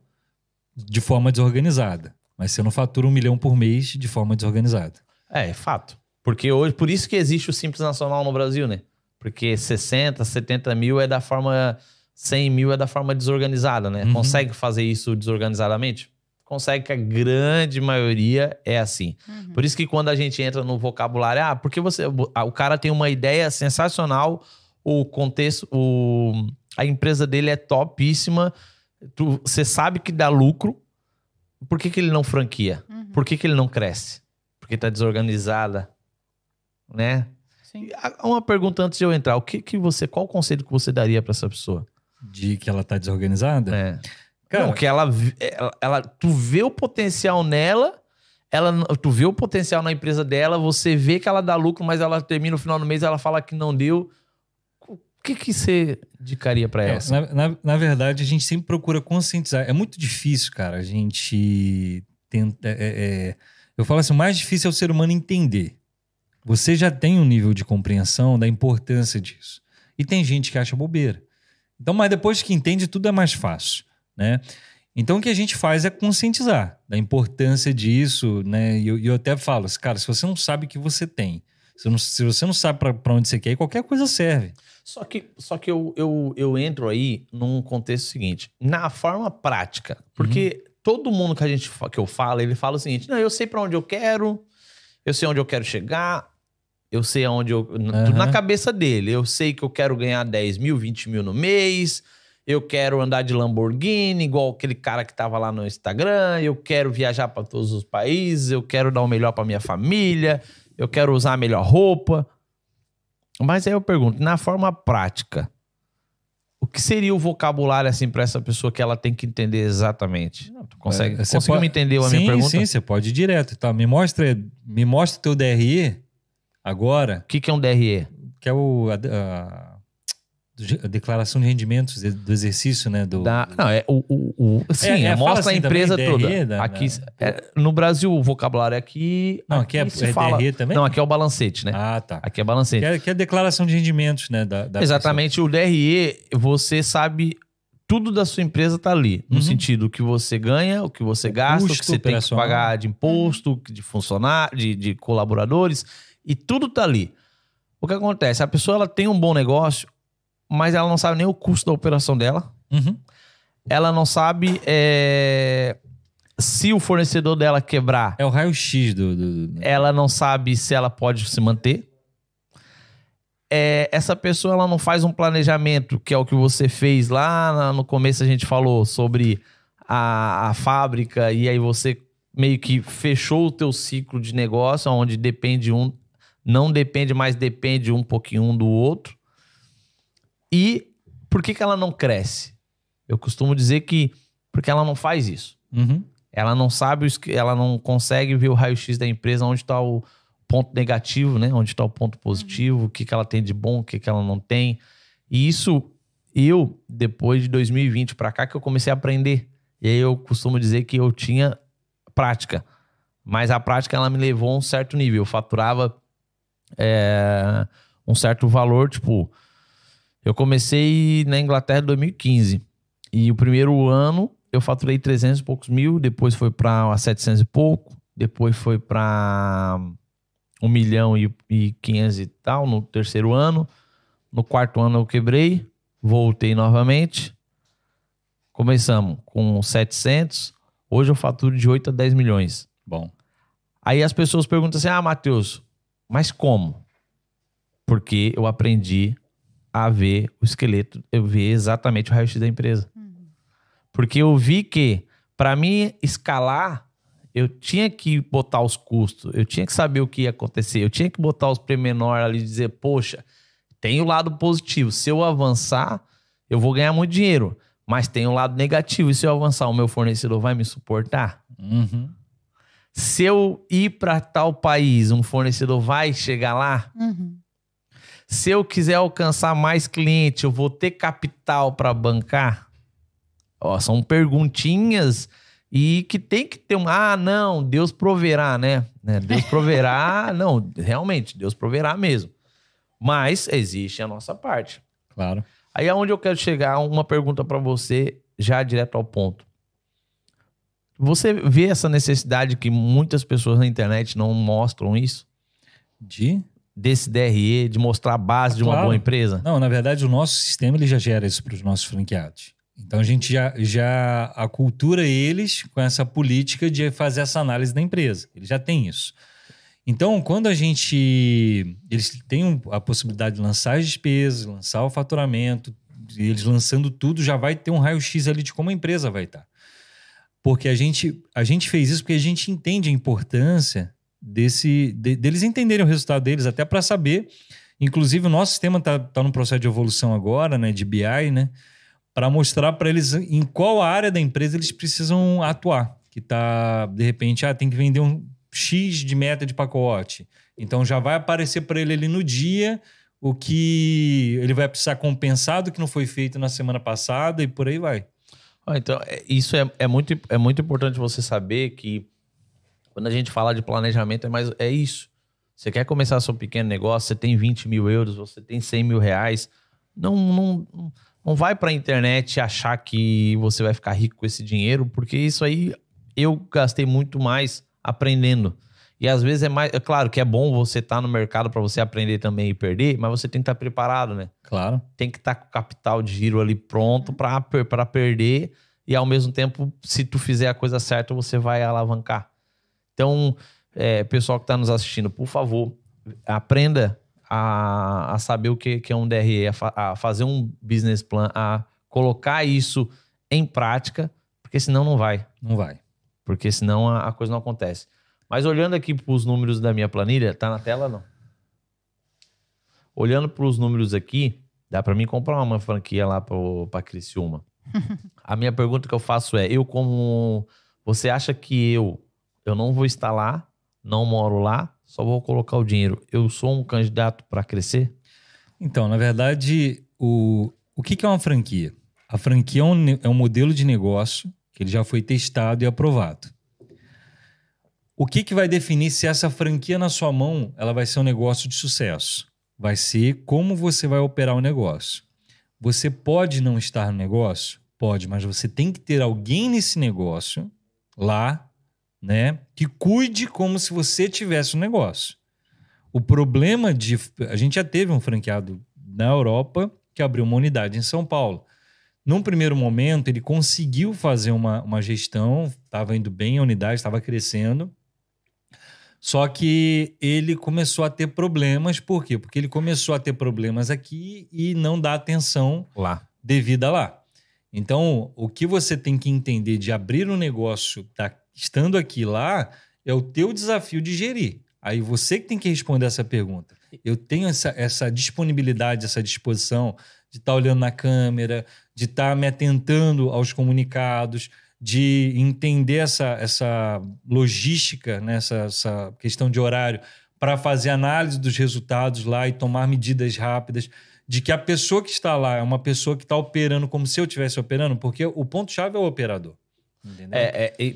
de forma desorganizada, mas você não fatura 1 milhão por mês de forma desorganizada. É fato, porque hoje, por isso que existe o Simples Nacional no Brasil, né? Porque 60, 70 mil é da forma... 100 mil é da forma desorganizada, né? Uhum. Consegue fazer isso desorganizadamente? Consegue, que a grande maioria é assim. Uhum. Por isso que quando a gente entra no vocabulário... Ah, porque o cara tem uma ideia sensacional, o contexto... A empresa dele é topíssima, você sabe que dá lucro. Por que ele não franquia? Uhum. Por que ele não cresce? Porque tá desorganizada, né? Sim. Uma pergunta antes de eu entrar. Qual o conselho que você daria para essa pessoa? De que ela tá desorganizada? É. Cara, não, que ela... Tu vê o potencial nela, tu vê o potencial na empresa dela, você vê que ela dá lucro, mas ela termina no final do mês, ela fala que não deu. O que você indicaria para ela? Na verdade, a gente sempre procura conscientizar. É muito difícil, cara. A gente tenta... eu falo assim, o mais difícil é o ser humano entender. Você já tem um nível de compreensão da importância disso. E tem gente que acha bobeira. Então, mas depois que entende, tudo é mais fácil, né? Então, o que a gente faz é conscientizar da importância disso, né? E eu até falo assim, cara, se você não sabe o que você tem, se você não sabe para onde você quer ir, qualquer coisa serve. Só que eu entro aí num contexto seguinte, na forma prática. Porque todo mundo que eu falo, ele fala o seguinte, não, eu sei para onde eu quero, eu sei onde eu quero chegar... Eu sei aonde eu... Uhum. Na cabeça dele. Eu sei que eu quero ganhar 10 mil, 20 mil no mês. Eu quero andar de Lamborghini, igual aquele cara que tava lá no Instagram. Eu quero viajar para todos os países. Eu quero dar o melhor para minha família. Eu quero usar a melhor roupa. Mas aí eu pergunto, na forma prática, o que seria o vocabulário assim para essa pessoa que ela tem que entender exatamente? Não, conseguiu me entender a minha pergunta? Sim, você pode ir direto. Tá? Me mostra o teu DRE... Agora... O que é um DRE? Que é a declaração de rendimentos do exercício, né? Mostra assim, a empresa DRE, toda. Aqui, no Brasil, o vocabulário é aqui... Não, aqui se fala... DRE também? Não, aqui é o balancete, né? Ah, tá. Aqui é balancete. Que é a declaração de rendimentos, né? Exatamente. Pessoa. O DRE, você sabe... Tudo da sua empresa tá ali. No sentido, o que você ganha, o que você gasta, o que você tem que pagar de imposto, de funcionário, de colaboradores... E tudo tá ali. O que acontece? A pessoa ela tem um bom negócio, mas ela não sabe nem o custo da operação dela. Uhum. Ela não sabe se o fornecedor dela quebrar... É o raio-x do... Ela não sabe se ela pode se manter. Essa pessoa ela não faz um planejamento, que é o que você fez lá no começo. A gente falou sobre a fábrica e aí você meio que fechou o teu ciclo de negócio, onde depende um... Não depende, mas depende um pouquinho um do outro. E por que ela não cresce? Eu costumo dizer que porque ela não faz isso. Uhum. Ela não sabe, ela não consegue ver o raio-x da empresa, onde está o ponto negativo, né? Onde está o ponto positivo, o que ela tem de bom, o que ela não tem. E isso eu, depois de 2020 para cá, que eu comecei a aprender. E aí eu costumo dizer que eu tinha prática. Mas a prática ela me levou a um certo nível. Eu faturava... um certo valor, tipo, eu comecei na Inglaterra em 2015 e o primeiro ano eu faturei 300 e poucos mil, depois foi para 700 e pouco, depois foi para 1 milhão e 500 e tal no terceiro ano. No quarto ano eu quebrei, voltei novamente, começamos com 700, hoje eu faturo de 8 a 10 milhões. Bom, Aí as pessoas perguntam assim, ah, Matheus, mas como? Porque eu aprendi a ver o esqueleto, eu vi exatamente o raio-x da empresa. Uhum. Porque eu vi que, para mim escalar, eu tinha que botar os custos, eu tinha que saber o que ia acontecer, eu tinha que botar os prêmios menores ali e dizer, poxa, tem o lado positivo, se eu avançar, eu vou ganhar muito dinheiro. Mas tem um lado negativo. E se eu avançar, o meu fornecedor vai me suportar? Uhum. Se eu ir para tal país, um fornecedor vai chegar lá? Uhum. Se eu quiser alcançar mais cliente, eu vou ter capital para bancar? Ó, são perguntinhas e que tem que ter um... Ah, não, Deus proverá, né? Deus proverá. Não, realmente, Deus proverá mesmo. Mas existe a nossa parte. Claro. Aí é onde eu quero chegar, uma pergunta para você, já direto ao ponto. Você vê essa necessidade que muitas pessoas na internet não mostram isso? Desse DRE, de mostrar a base de uma boa empresa? Não, na verdade o nosso sistema ele já gera isso para os nossos franqueados. Então a gente já acultura eles com essa política de fazer essa análise da empresa. Eles já têm isso. Então, quando a gente... Eles têm a possibilidade de lançar as despesas, lançar o faturamento, eles lançando tudo, já vai ter um raio-x ali de como a empresa vai estar. Porque a gente fez isso porque a gente entende a importância deles entenderem o resultado deles, até para saber. Inclusive, o nosso sistema está num processo de evolução agora, né, de BI, né, para mostrar para eles em qual área da empresa eles precisam atuar. Que está, de repente, tem que vender um... X de meta de pacote. Então já vai aparecer para ele ali no dia o que ele vai precisar compensar do que não foi feito na semana passada e por aí vai. Ah, então isso é muito importante você saber que quando a gente fala de planejamento é isso. Você quer começar seu pequeno negócio, você tem 20 mil euros, você tem 100 mil reais. Não vai para a internet achar que você vai ficar rico com esse dinheiro, porque isso aí eu gastei muito mais aprendendo. E às vezes é mais... É claro que é bom você estar no mercado para você aprender também e perder, mas você tem que estar preparado, né? Claro. Tem que estar com o capital de giro ali pronto para perder e ao mesmo tempo, se tu fizer a coisa certa, você vai alavancar. Então, pessoal que está nos assistindo, por favor, aprenda a saber o que é um DRE, a fazer um business plan, a colocar isso em prática, porque senão não vai. Não vai. Porque senão a coisa não acontece. Mas olhando aqui para os números da minha planilha, tá na tela não? Olhando para os números aqui, dá para mim comprar uma franquia lá para Criciúma. A minha pergunta que eu faço é, você acha que eu não vou estar lá, não moro lá, só vou colocar o dinheiro. Eu sou um candidato para crescer? Então, na verdade, o que é uma franquia? A franquia é um modelo de negócio que ele já foi testado e aprovado. O que vai definir se essa franquia na sua mão ela vai ser um negócio de sucesso? Vai ser como você vai operar o negócio. Você pode não estar no negócio? Pode, mas você tem que ter alguém nesse negócio lá, né, que cuide como se você tivesse um negócio. O problema de... A gente já teve um franqueado na Europa que abriu uma unidade em São Paulo. Num primeiro momento, ele conseguiu fazer uma gestão, estava indo bem, a unidade estava crescendo, só que ele começou a ter problemas. Por quê? Porque ele começou a ter problemas aqui e não dá atenção devida lá. Então, o que você tem que entender de abrir um negócio estando aqui e lá é o teu desafio de gerir. Aí você que tem que responder essa pergunta. Eu tenho essa disponibilidade, essa disposição de estar olhando na câmera, de estar me atentando aos comunicados, de entender essa logística, né? essa questão de horário, para fazer análise dos resultados lá e tomar medidas rápidas, de que a pessoa que está lá é uma pessoa que está operando como se eu estivesse operando, porque o ponto-chave é o operador. Entendeu?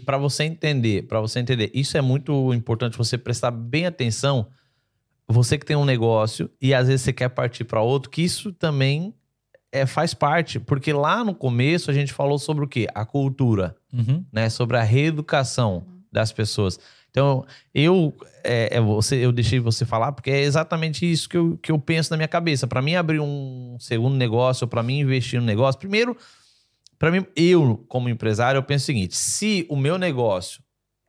Para você entender, isso é muito importante você prestar bem atenção. Você que tem um negócio e às vezes você quer partir para outro, que isso também... faz parte, porque lá no começo a gente falou sobre o quê? A cultura, né? Sobre a reeducação das pessoas. Então, eu deixei você falar porque é exatamente isso que eu penso na minha cabeça. Para mim, abrir um segundo negócio, para mim, investir no negócio... Primeiro, para mim, eu como empresário, eu penso o seguinte: se o meu negócio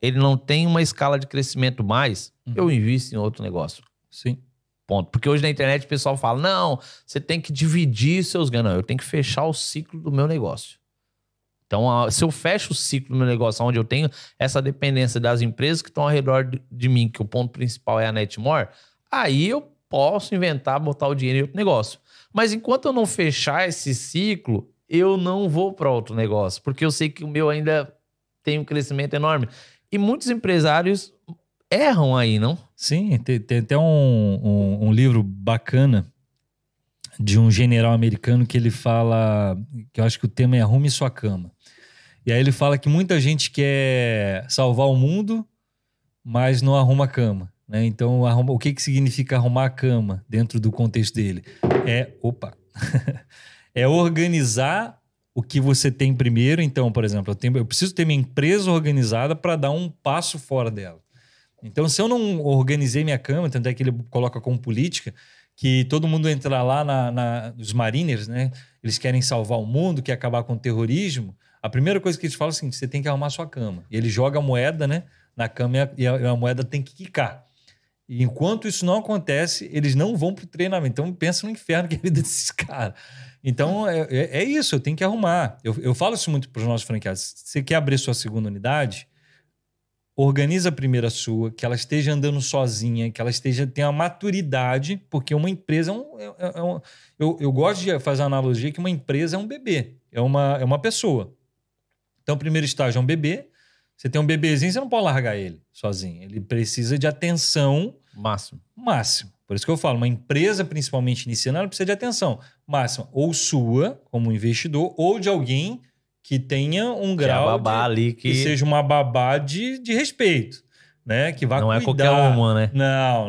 ele não tem uma escala de crescimento mais, eu invisto em outro negócio. Sim. Ponto. Porque hoje na internet o pessoal fala, não, você tem que dividir seus ganhos. Não, eu tenho que fechar o ciclo do meu negócio. Então, se eu fecho o ciclo do meu negócio, onde eu tenho essa dependência das empresas que estão ao redor de mim, que o ponto principal é a Netmore, aí eu posso inventar, botar o dinheiro em outro negócio. Mas enquanto eu não fechar esse ciclo, eu não vou para outro negócio, porque eu sei que o meu ainda tem um crescimento enorme. E muitos empresários erram aí, não? Sim, tem até um livro bacana de um general americano que ele fala, que eu acho que o tema é Arrume Sua Cama. E aí ele fala que muita gente quer salvar o mundo, mas não arruma a cama. Né? Então, o que significa arrumar a cama dentro do contexto dele? É organizar o que você tem primeiro. Então, por exemplo, eu preciso ter minha empresa organizada para dar um passo fora dela. Então, se eu não organizei minha cama, tanto é que ele coloca como política, que todo mundo entra lá os mariners, né? Eles querem salvar o mundo, querem acabar com o terrorismo. A primeira coisa que eles falam é assim, você tem que arrumar a sua cama. E ele joga a moeda, né, na cama e a moeda tem que quicar. E enquanto isso não acontece, eles não vão para o treinamento. Então, pensa no inferno que é a vida desses caras. Então, é isso, eu tenho que arrumar. Eu falo isso muito para os nossos franqueados. Você quer abrir sua segunda unidade? Organiza a primeira sua, que ela esteja andando sozinha, que ela tenha uma maturidade, porque uma empresa eu gosto de fazer a analogia que uma empresa é um bebê, é uma pessoa. Então, o primeiro estágio é um bebê. Você tem um bebezinho, você não pode largar ele sozinho. Ele precisa de atenção máximo. Por isso que eu falo, uma empresa, principalmente iniciando, ela precisa de atenção máxima, ou sua, como investidor, ou de alguém que tenha um grau, a babá ali que seja uma babá de respeito, né? Que vá não cuidar. É qualquer uma, né?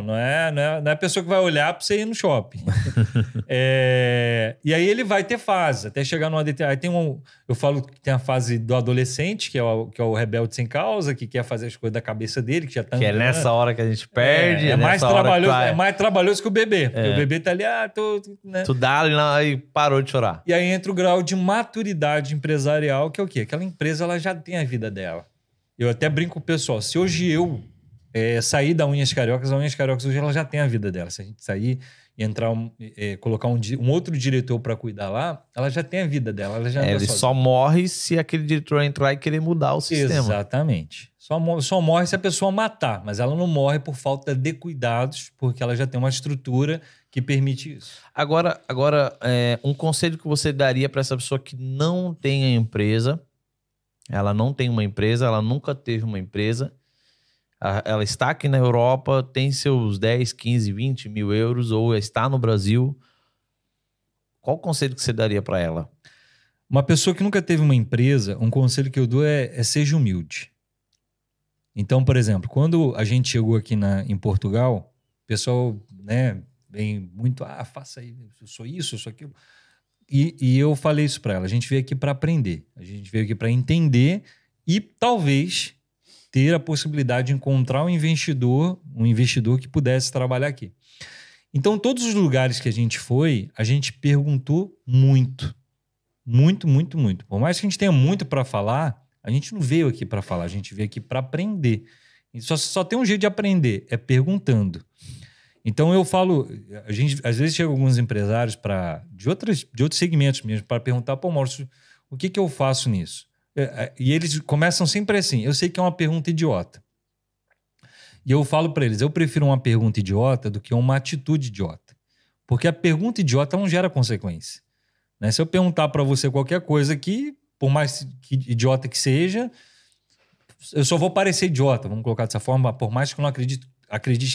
Não é a pessoa que vai olhar para você ir no shopping. E aí ele vai ter fase, até chegar numa determinada... Eu falo que tem a fase do adolescente, que é o rebelde sem causa, que quer fazer as coisas da cabeça dele, que já tá andando. É nessa hora que a gente perde. É mais trabalhoso que o bebê. Porque o bebê tá ali, né? Tu dá e parou de chorar. E aí entra o grau de maturidade empresarial, que é o quê? Aquela empresa, ela já tem a vida dela. Eu até brinco com o pessoal, se hoje eu sair da Unhas Cariocas, a Unhas Cariocas hoje ela já tem a vida dela. Se a gente sair e entrar, colocar um outro diretor para cuidar lá, ela já tem a vida dela. Ela já ele só morre se aquele diretor entrar e querer mudar o sistema. Exatamente. Só morre se a pessoa matar, mas ela não morre por falta de cuidados, porque ela já tem uma estrutura que permite isso. Agora, um conselho que você daria para essa pessoa que não tem a empresa... Ela não tem uma empresa, ela nunca teve uma empresa. Ela está aqui na Europa, tem seus 10, 15, 20 mil euros, ou está no Brasil. Qual o conselho que você daria para ela? Uma pessoa que nunca teve uma empresa, um conselho que eu dou é seja humilde. Então, por exemplo, quando a gente chegou aqui em Portugal, o pessoal, né, vem muito, faça isso, eu sou isso, eu sou aquilo... E eu falei isso para ela. A gente veio aqui para aprender. A gente veio aqui para entender e talvez ter a possibilidade de encontrar um investidor que pudesse trabalhar aqui. Então, todos os lugares que a gente foi, a gente perguntou muito. Muito, muito, muito. Por mais que a gente tenha muito para falar, a gente não veio aqui para falar, a gente veio aqui para aprender. E só tem um jeito de aprender, é perguntando. Então, eu falo... A gente, às vezes, chega alguns empresários de outros segmentos mesmo para perguntar, pô, Maurício, o que eu faço nisso? E eles começam sempre assim. Eu sei que é uma pergunta idiota. E eu falo para eles, eu prefiro uma pergunta idiota do que uma atitude idiota. Porque a pergunta idiota não gera consequência. Né? Se eu perguntar para você qualquer coisa aqui, por mais que idiota que seja, eu só vou parecer idiota, vamos colocar dessa forma, por mais que eu não acredite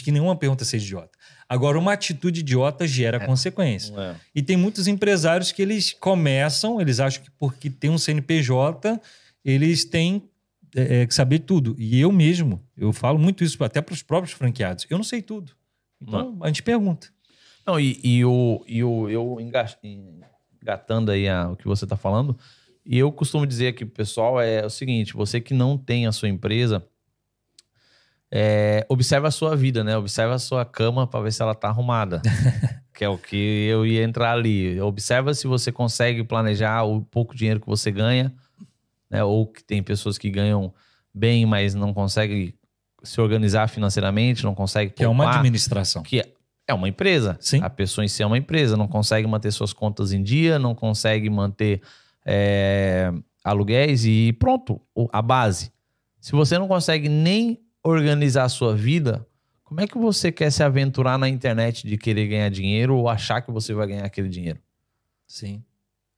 que nenhuma pergunta seja idiota. Agora, uma atitude idiota gera consequência. É. E tem muitos empresários que eles começam, eles acham que porque tem um CNPJ, eles têm que saber tudo. E eu mesmo, eu falo muito isso até para os próprios franqueados. Eu não sei tudo. Então, a gente pergunta. Não, eu engatando aí o que você está falando, e eu costumo dizer aqui pro pessoal é o seguinte, você que não tem a sua empresa... observe a sua vida, né? Observe a sua cama para ver se ela tá arrumada. Que é o que eu ia entrar ali. Observa se você consegue planejar o pouco dinheiro que você ganha, né? Ou que tem pessoas que ganham bem, mas não consegue se organizar financeiramente, não consegue poupar. Que é uma administração. Que é uma empresa. Sim. A pessoa em si é uma empresa. Não consegue manter suas contas em dia, não consegue manter aluguéis e pronto, a base. Se você não consegue nem organizar a sua vida, como é que você quer se aventurar na internet de querer ganhar dinheiro ou achar que você vai ganhar aquele dinheiro? Sim.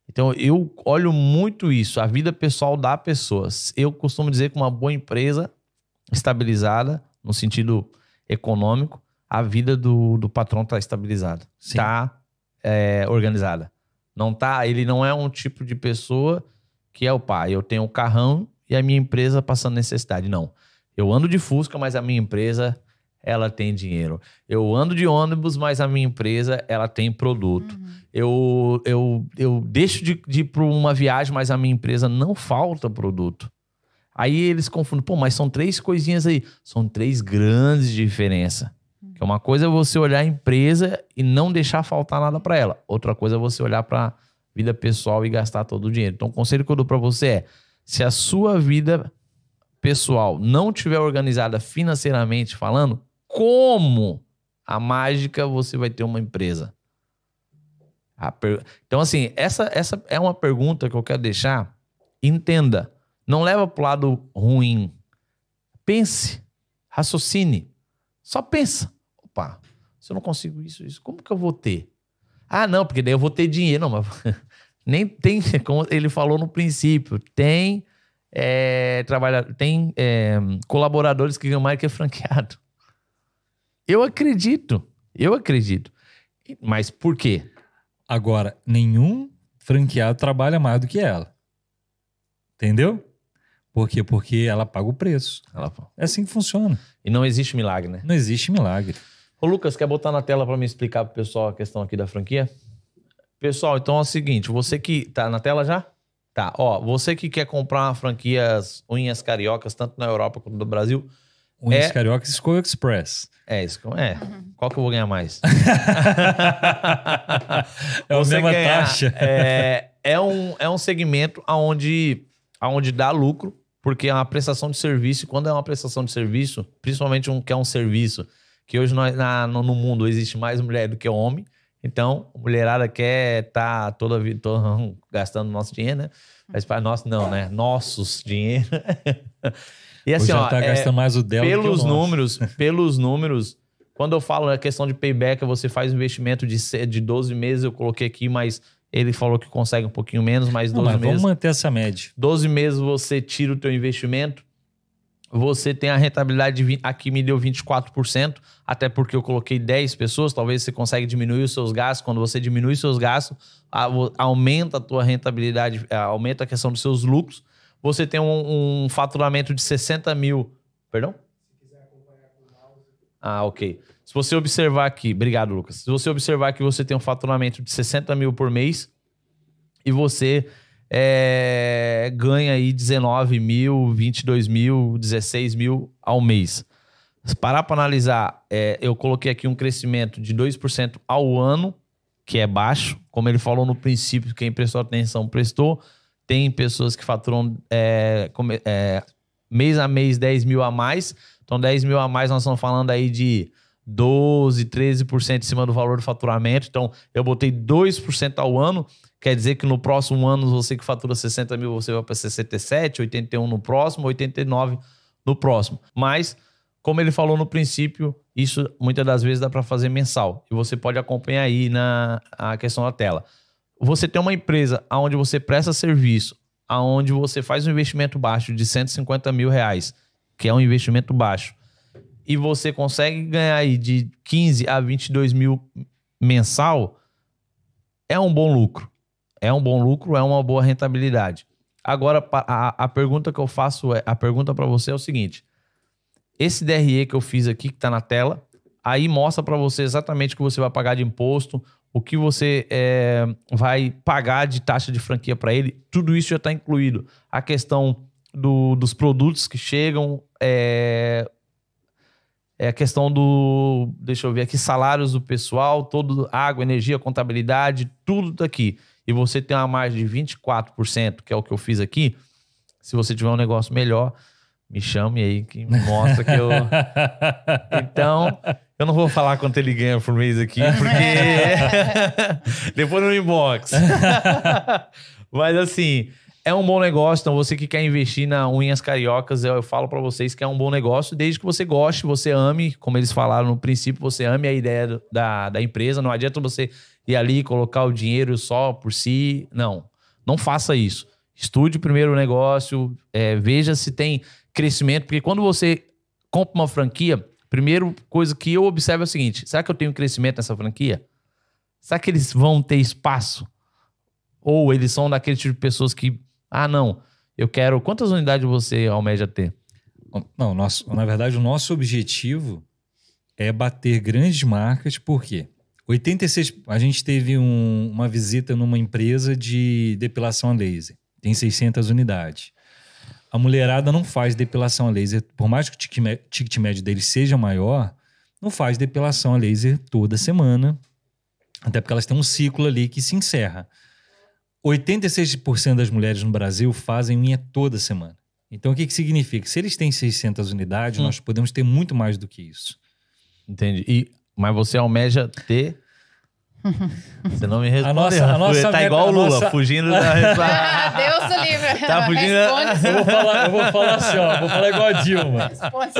Então, eu olho muito isso, a vida pessoal da pessoa. Eu costumo dizer que uma boa empresa estabilizada, no sentido econômico, a vida do patrão está estabilizada, está organizada. Não tá, ele não é um tipo de pessoa que é o pai, eu tenho um carrão e a minha empresa passando necessidade. Não, eu ando de Fusca, mas a minha empresa, ela tem dinheiro. Eu ando de ônibus, mas a minha empresa, ela tem produto. Uhum. Eu deixo de ir para uma viagem, mas a minha empresa não falta produto. Aí eles confundem. Pô, mas são três coisinhas aí. São três grandes diferenças. Uhum. Uma coisa é você olhar a empresa e não deixar faltar nada para ela. Outra coisa é você olhar para a vida pessoal e gastar todo o dinheiro. Então, o conselho que eu dou para você é, se a sua vida pessoal não estiver organizada financeiramente falando, como a mágica você vai ter uma empresa? Então, assim, essa é uma pergunta que eu quero deixar. Entenda. Não leva pro lado ruim. Pense. Raciocine. Só pensa. Opa, se eu não consigo isso, como que eu vou ter? Ah, não, porque daí eu vou ter dinheiro. Não, mas nem tem, como ele falou no princípio, tem, colaboradores que ganham mais que é franqueado. Eu acredito. Mas por quê? Agora, nenhum franqueado trabalha mais do que ela. Entendeu? Por quê? Porque ela paga o preço. É assim que funciona. E não existe milagre, né? Não existe milagre. Ô, Lucas, quer botar na tela para me explicar pro pessoal a questão aqui da franquia? Pessoal, então é o seguinte, você que... Tá na tela já? Tá, ó, você que quer comprar uma franquia Unhas Cariocas, tanto na Europa quanto no Brasil... Unhas Cariocas e Escova Express. É isso, é. Uhum. Qual que eu vou ganhar mais? É a mesma taxa. É um segmento aonde dá lucro, porque é uma prestação de serviço. Quando é uma prestação de serviço, principalmente que é um serviço, que hoje no mundo existe mais mulher do que homem, então a mulherada quer estar toda a vida gastando nosso dinheiro, né? Mas para nós não, né? Nossos dinheiro. E assim, ó, gastando mais o dela pelos do que o nosso. Pelos números, quando eu falo na questão de payback, você faz um investimento de 12 meses, eu coloquei aqui, mas... Ele falou que consegue um pouquinho menos, mas 12 meses... Vamos manter essa média. 12 meses você tira o teu investimento, você tem a rentabilidade de 20, aqui me deu 24%, até porque eu coloquei 10 pessoas, talvez você consegue diminuir os seus gastos. Quando você diminui os seus gastos, aumenta a tua rentabilidade, aumenta a questão dos seus lucros. Você tem um faturamento de 60 mil... Perdão? Se quiser acompanhar com o mouse... Ah, ok. Se você observar aqui... Obrigado, Lucas. Se você observar que você tem um faturamento de 60 mil por mês e você ganha aí 19 mil, 22 mil, 16 mil ao mês. Se parar para analisar, eu coloquei aqui um crescimento de 2% ao ano, que é baixo. Como ele falou no princípio, quem prestou atenção prestou. Tem pessoas que faturam mês a mês 10 mil a mais. Então 10 mil a mais nós estamos falando aí de... 12%, 13% em cima do valor do faturamento. Então, eu botei 2% ao ano. Quer dizer que no próximo ano, você que fatura 60 mil, você vai para 67, 81 no próximo, 89 no próximo. Mas, como ele falou no princípio, isso muitas das vezes dá para fazer mensal. E você pode acompanhar aí a questão da tela. Você tem uma empresa onde você presta serviço, onde você faz um investimento baixo de 150 mil reais, que é um investimento baixo. E você consegue ganhar aí de 15 a 22 mil mensal, é um bom lucro. É um bom lucro, é uma boa rentabilidade. Agora, a pergunta que eu faço, a pergunta para você é o seguinte. Esse DRE que eu fiz aqui, que está na tela, aí mostra para você exatamente o que você vai pagar de imposto, o que você vai pagar de taxa de franquia para ele. Tudo isso já está incluído. A questão dos produtos que chegam... É a questão do, deixa eu ver aqui, salários do pessoal, todo, água, energia, contabilidade, tudo tá aqui. E você tem uma margem de 24%, que é o que eu fiz aqui. Se você tiver um negócio melhor, Me chame aí que me mostra que eu... Então, eu não vou falar quanto ele ganha por mês aqui, porque... Depois no inbox. Mas assim, é um bom negócio. Então, você que quer investir na Unhas Cariocas, eu falo pra vocês que é um bom negócio. Desde que você goste, você ame. Como eles falaram no princípio, você ame a ideia da empresa. Não adianta você ir ali e colocar o dinheiro só por si. Não, não faça isso. Estude primeiro o negócio, veja se tem... crescimento, porque quando você compra uma franquia, primeira coisa que eu observo é o seguinte: será que eu tenho crescimento nessa franquia? Será que eles vão ter espaço? Ou eles são daquele tipo de pessoas que, não, eu quero... Quantas unidades você almeja ter? Não, na verdade, o nosso objetivo é bater grandes marcas, por quê? 86, a gente teve uma visita numa empresa de depilação a laser, tem 600 unidades. A mulherada não faz depilação a laser. Por mais que o ticket médio deles seja maior, não faz depilação a laser toda semana. Até porque elas têm um ciclo ali que se encerra. 86% das mulheres no Brasil fazem unha toda semana. Então, o que significa? Se eles têm 600 unidades, nós podemos ter muito mais do que isso. Entendi. Mas você almeja ter... Você não me respondeu. Tá igual o Lula, fugindo da resposta. Deus o livre. Tá fugindo. Eu vou falar assim, ó. Vou falar igual a Dilma. Responde.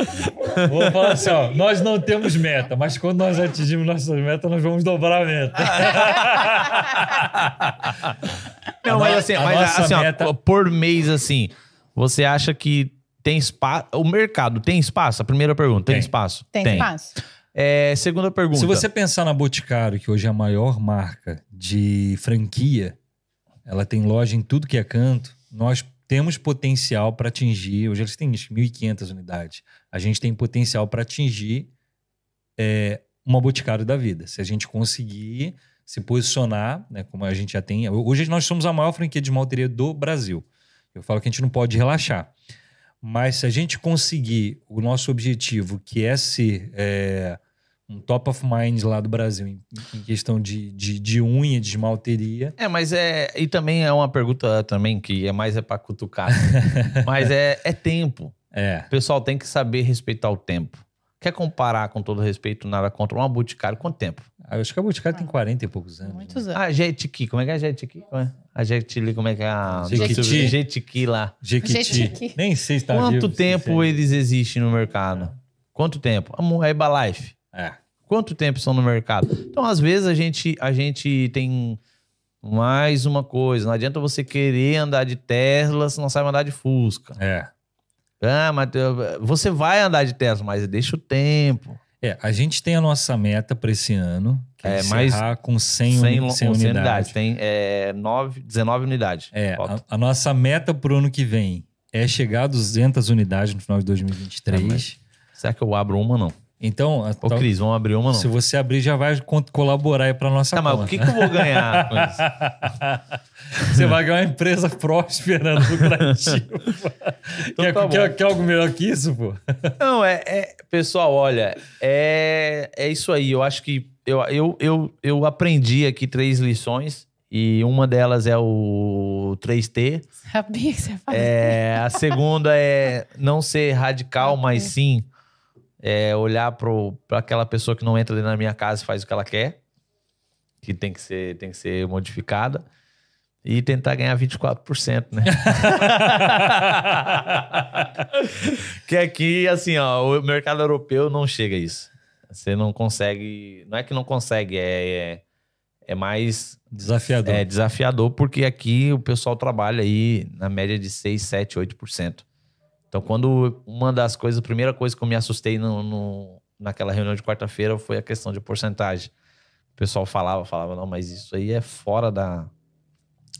Vou falar assim, ó. Nós não temos meta, mas quando nós atingimos nossas metas, nós vamos dobrar a meta. Não, mas assim, meta... ó, por mês, assim, você acha que tem espaço? O mercado tem espaço? A primeira pergunta, tem espaço? Tem espaço. Segunda pergunta. Se você pensar na Boticário, que hoje é a maior marca de franquia, ela tem loja em tudo que é canto, nós temos potencial para atingir... Hoje eles têm 1.500 unidades. A gente tem potencial para atingir uma Boticário da vida. Se a gente conseguir se posicionar, né, como a gente já tem... Hoje nós somos a maior franquia de esmalteria do Brasil. Eu falo que a gente não pode relaxar. Mas se a gente conseguir o nosso objetivo, que é ser um top of mind lá do Brasil, em questão de unha, de esmalteria... E também é uma pergunta também que é mais para cutucar. Mas é tempo. O pessoal tem que saber respeitar o tempo. Quer comparar, com todo respeito, nada contra uma Boticário? Quanto tempo? Eu acho que a Boticário tem 40 e poucos anos. Muitos anos. Jequiti. Como é que é a Jequiti? Como é que é a... Jequiti lá. Jequiti. Nem sei se tá vivo. Quanto tempo eles existem no mercado? Quanto tempo? A Herbalife. Quanto tempo são no mercado? Então, às vezes, a gente tem mais uma coisa. Não adianta você querer andar de Tesla se não sabe andar de Fusca. Mas você vai andar de Tesla, mas deixa o tempo. A gente tem a nossa meta para esse ano, que é encerrar com 100 unidades. Tem 19 unidades. A nossa meta para o ano que vem é chegar a 200 unidades no final de 2023. Será que eu abro uma ou não? Então, Cris, vamos abrir uma ou não? Se você abrir, já vai colaborar aí para nossa conta. Mas o que eu vou ganhar com isso? Você vai ganhar uma empresa próspera, lucrativa. Então, quer algo melhor que isso, pô? Não, pessoal, olha, é isso aí. Eu acho que eu aprendi aqui 3 lições. E uma delas é o 3T. Sabia que você fazia. A segunda é não ser radical, mas sim... olhar para aquela pessoa que não entra dentro da minha casa e faz o que ela quer, que tem que ser modificada, e tentar ganhar 24%, né? Que aqui, assim, ó, o mercado europeu não chega a isso. Você não consegue... Não é que não consegue, é mais... Desafiador. É desafiador, porque aqui o pessoal trabalha aí na média de 6%, 7%, 8%. Então, a primeira coisa que eu me assustei naquela reunião de quarta-feira foi a questão de porcentagem. O pessoal falava, não, mas isso aí é fora da...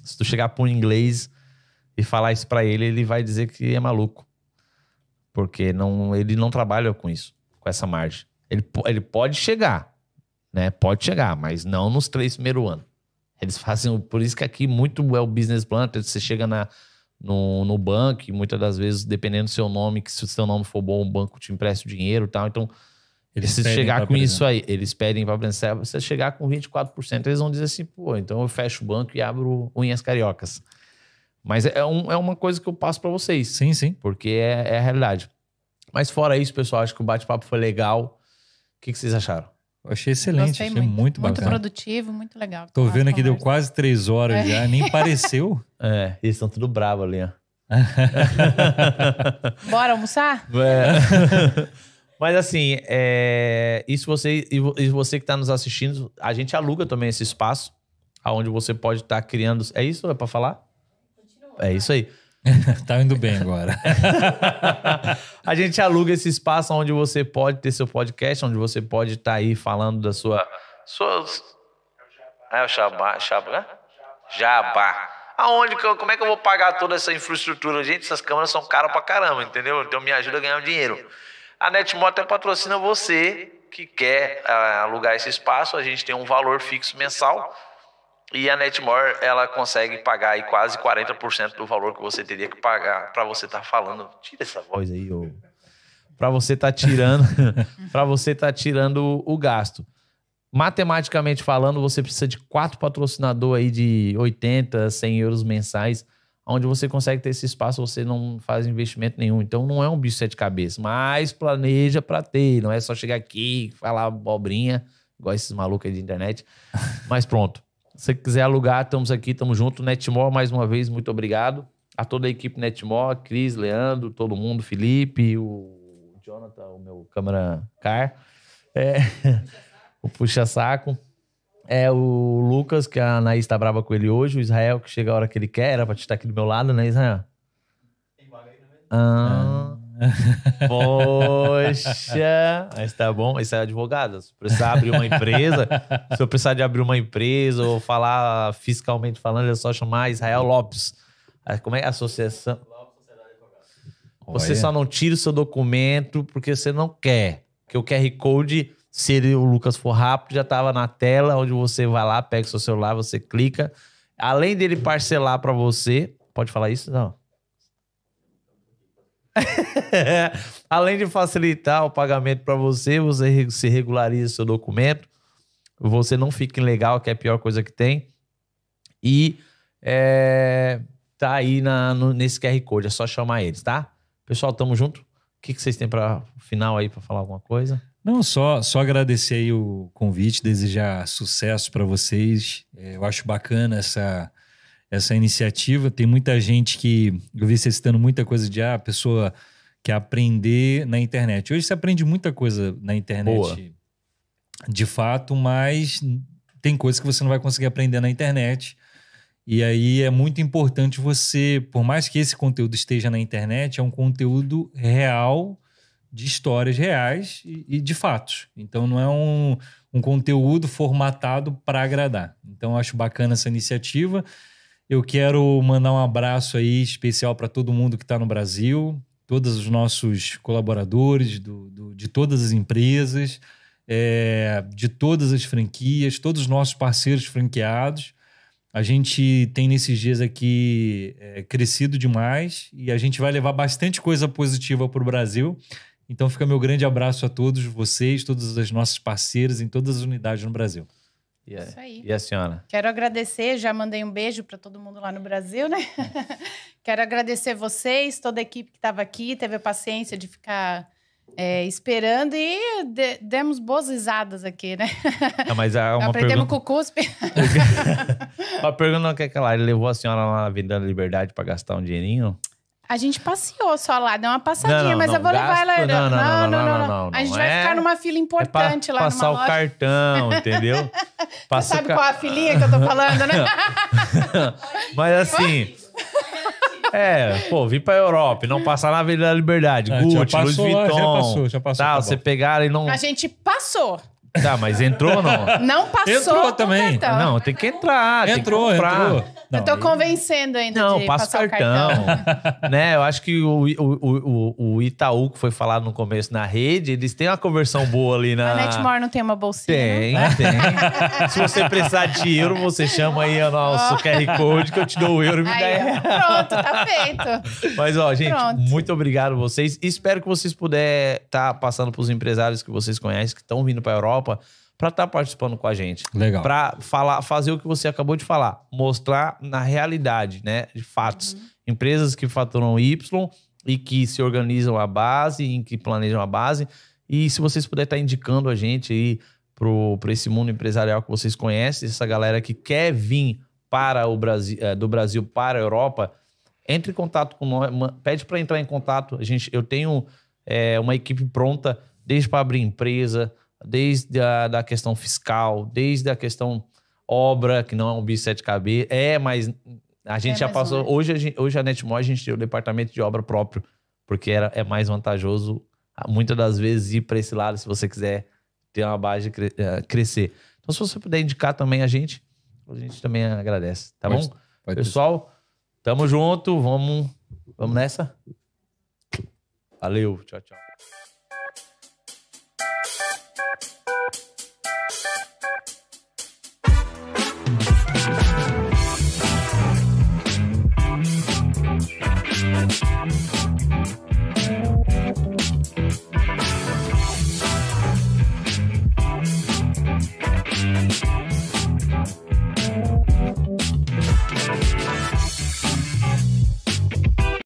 Se tu chegar para um inglês e falar isso para ele, ele vai dizer que é maluco. Porque ele não trabalha com isso, com essa margem. Ele pode chegar, né? Pode chegar, mas não nos 3 primeiros anos. Eles fazem... Por isso que aqui muito é o business plan, você chega no banco, e muitas das vezes, dependendo do seu nome, que se o seu nome for bom, o banco te empresta o dinheiro e tal. Então, se chegar com isso aí, eles pedem para pensar, se chegar com 24%, eles vão dizer assim, pô, então eu fecho o banco e abro Unhas Cariocas. Mas é uma coisa que eu passo para vocês. Sim, sim. Porque é a realidade. Mas fora isso, pessoal, acho que o bate-papo foi legal. O que vocês acharam? Eu achei excelente, achei muito bacana. Muito produtivo, muito legal. Tô vendo aqui, deu quase 3 horas já, nem pareceu. É, eles estão tudo bravos ali, ó. Bora almoçar? É. Mas assim, e você que está nos assistindo, a gente aluga também esse espaço, onde você pode estar criando... É isso? É para falar? Continua. É isso aí. Tá indo bem agora. A gente aluga esse espaço onde você pode ter seu podcast, onde você pode estar aí falando da sua... É o Jabá. Jabá. Aonde? Como é que eu vou pagar toda essa infraestrutura? Gente, essas câmeras são caras pra caramba, entendeu? Então me ajuda a ganhar um dinheiro. A Netmore até patrocina você que quer alugar esse espaço. A gente tem um valor fixo mensal. E a Netmore, ela consegue pagar aí quase 40% do valor que você teria que pagar para você estar falando. Tira essa voz aí, ô. Para você estar tirando, para você estar tirando o gasto. Matematicamente falando, você precisa de 4 patrocinadores aí de 80, 100 euros mensais, onde você consegue ter esse espaço, você não faz investimento nenhum. Então não é um bicho de 7 cabeças, mas planeja para ter. Não é só chegar aqui e falar bobrinha, igual esses malucos aí de internet. Mas pronto. Se você quiser alugar, estamos aqui, estamos juntos. Netmore, mais uma vez, muito obrigado. A toda a equipe Netmore, Cris, Leandro, todo mundo, Felipe, o Jonathan, o meu câmera car, o puxa-saco, o Lucas, que a Anaís está brava com ele hoje, o Israel, que chega a hora que ele quer, era para te estar aqui do meu lado, né, Israel? Tem vaga aí também. Poxa, mas tá bom, isso é advogado. Se precisar abrir uma empresa, se eu precisar de abrir uma empresa ou falar fiscalmente falando, é só chamar Israel Lopes. Como é a associação? Você só não tira o seu documento porque você não quer. Porque o QR Code, se o Lucas for rápido, já tava na tela, onde você vai lá, pega o seu celular, você clica. Além dele parcelar para você, pode falar isso? Não. Além de facilitar o pagamento para você, você se regulariza seu documento, você não fica ilegal, que é a pior coisa que tem, e tá aí nesse QR Code, é só chamar eles, tá? Pessoal, tamo junto. O que vocês têm para final aí, para falar alguma coisa? Não, só agradecer aí o convite, desejar sucesso para vocês. Eu acho bacana essa iniciativa. Tem muita gente que... Eu vi você citando muita coisa de a pessoa quer aprender na internet. Hoje você aprende muita coisa na internet, boa, de fato, mas tem coisas que você não vai conseguir aprender na internet. E aí é muito importante você... Por mais que esse conteúdo esteja na internet, é um conteúdo real, de histórias reais e de fatos. Então não é um conteúdo formatado para agradar. Então eu acho bacana essa iniciativa. Eu quero mandar um abraço aí especial para todo mundo que está no Brasil, todos os nossos colaboradores de todas as empresas, de todas as franquias, todos os nossos parceiros franqueados. A gente tem nesses dias aqui crescido demais e a gente vai levar bastante coisa positiva para o Brasil. Então fica meu grande abraço a todos vocês, todas as nossas parceiras em todas as unidades no Brasil. Yeah. Isso aí. E a senhora? Quero agradecer, já mandei um beijo para todo mundo lá no Brasil, né? Quero agradecer vocês, toda a equipe que estava aqui, teve a paciência de ficar esperando e demos boas risadas aqui, né? Não, mas aprendemos pergunta... com o cuspe. Uma pergunta que é aquela, ele levou a senhora lá na Avenida da Liberdade para gastar um dinheirinho? A gente passeou só lá, deu uma passadinha, mas eu vou levar ela... Não. A gente vai ficar numa fila importante lá numa loja. Passar o cartão, entendeu? Você sabe qual a filinha que eu tô falando, né? Mas assim... vim pra Europa, não passar na Avenida da Liberdade. Gucci, Louis Vuitton... Já passou. Tá, você pegaram e não... A gente passou. Tá, mas entrou ou não? Não passou. Entrou também. Não, tem que entrar. Entrou. Não, eu tô convencendo ainda de passar o cartão. Né? Eu acho que o Itaú, que foi falado no começo na rede, eles têm uma conversão boa ali na... A Netmore não tem uma bolsinha? Tem. Se você precisar de euro, você chama aí o nosso QR Code que eu te dou o euro e me dá aí. Pronto, tá feito. Mas, ó, gente, muito obrigado a vocês. Espero que vocês puderem estar passando pros empresários que vocês conhecem, que estão vindo pra Europa, para estar participando com a gente. Legal. Para fazer o que você acabou de falar, mostrar na realidade, né? De fatos. Uhum. Empresas que faturam Y e que se organizam a base, em que planejam a base. E se vocês puderem estar indicando a gente aí para esse mundo empresarial que vocês conhecem, essa galera que quer vir para o Brasil, do Brasil para a Europa, entre em contato com nós, pede para entrar em contato. A gente, eu tenho uma equipe pronta desde para abrir empresa, desde da questão fiscal, desde a questão obra, que não é um bicho de sete cabeças. Mas a gente já passou... Hoje a Netmore, a gente tem o departamento de obra próprio, porque é mais vantajoso muitas das vezes ir para esse lado se você quiser ter uma base crescer. Então, se você puder indicar também a gente também agradece, tá bom? Pessoal, tamo junto, vamos nessa? Valeu, tchau, tchau.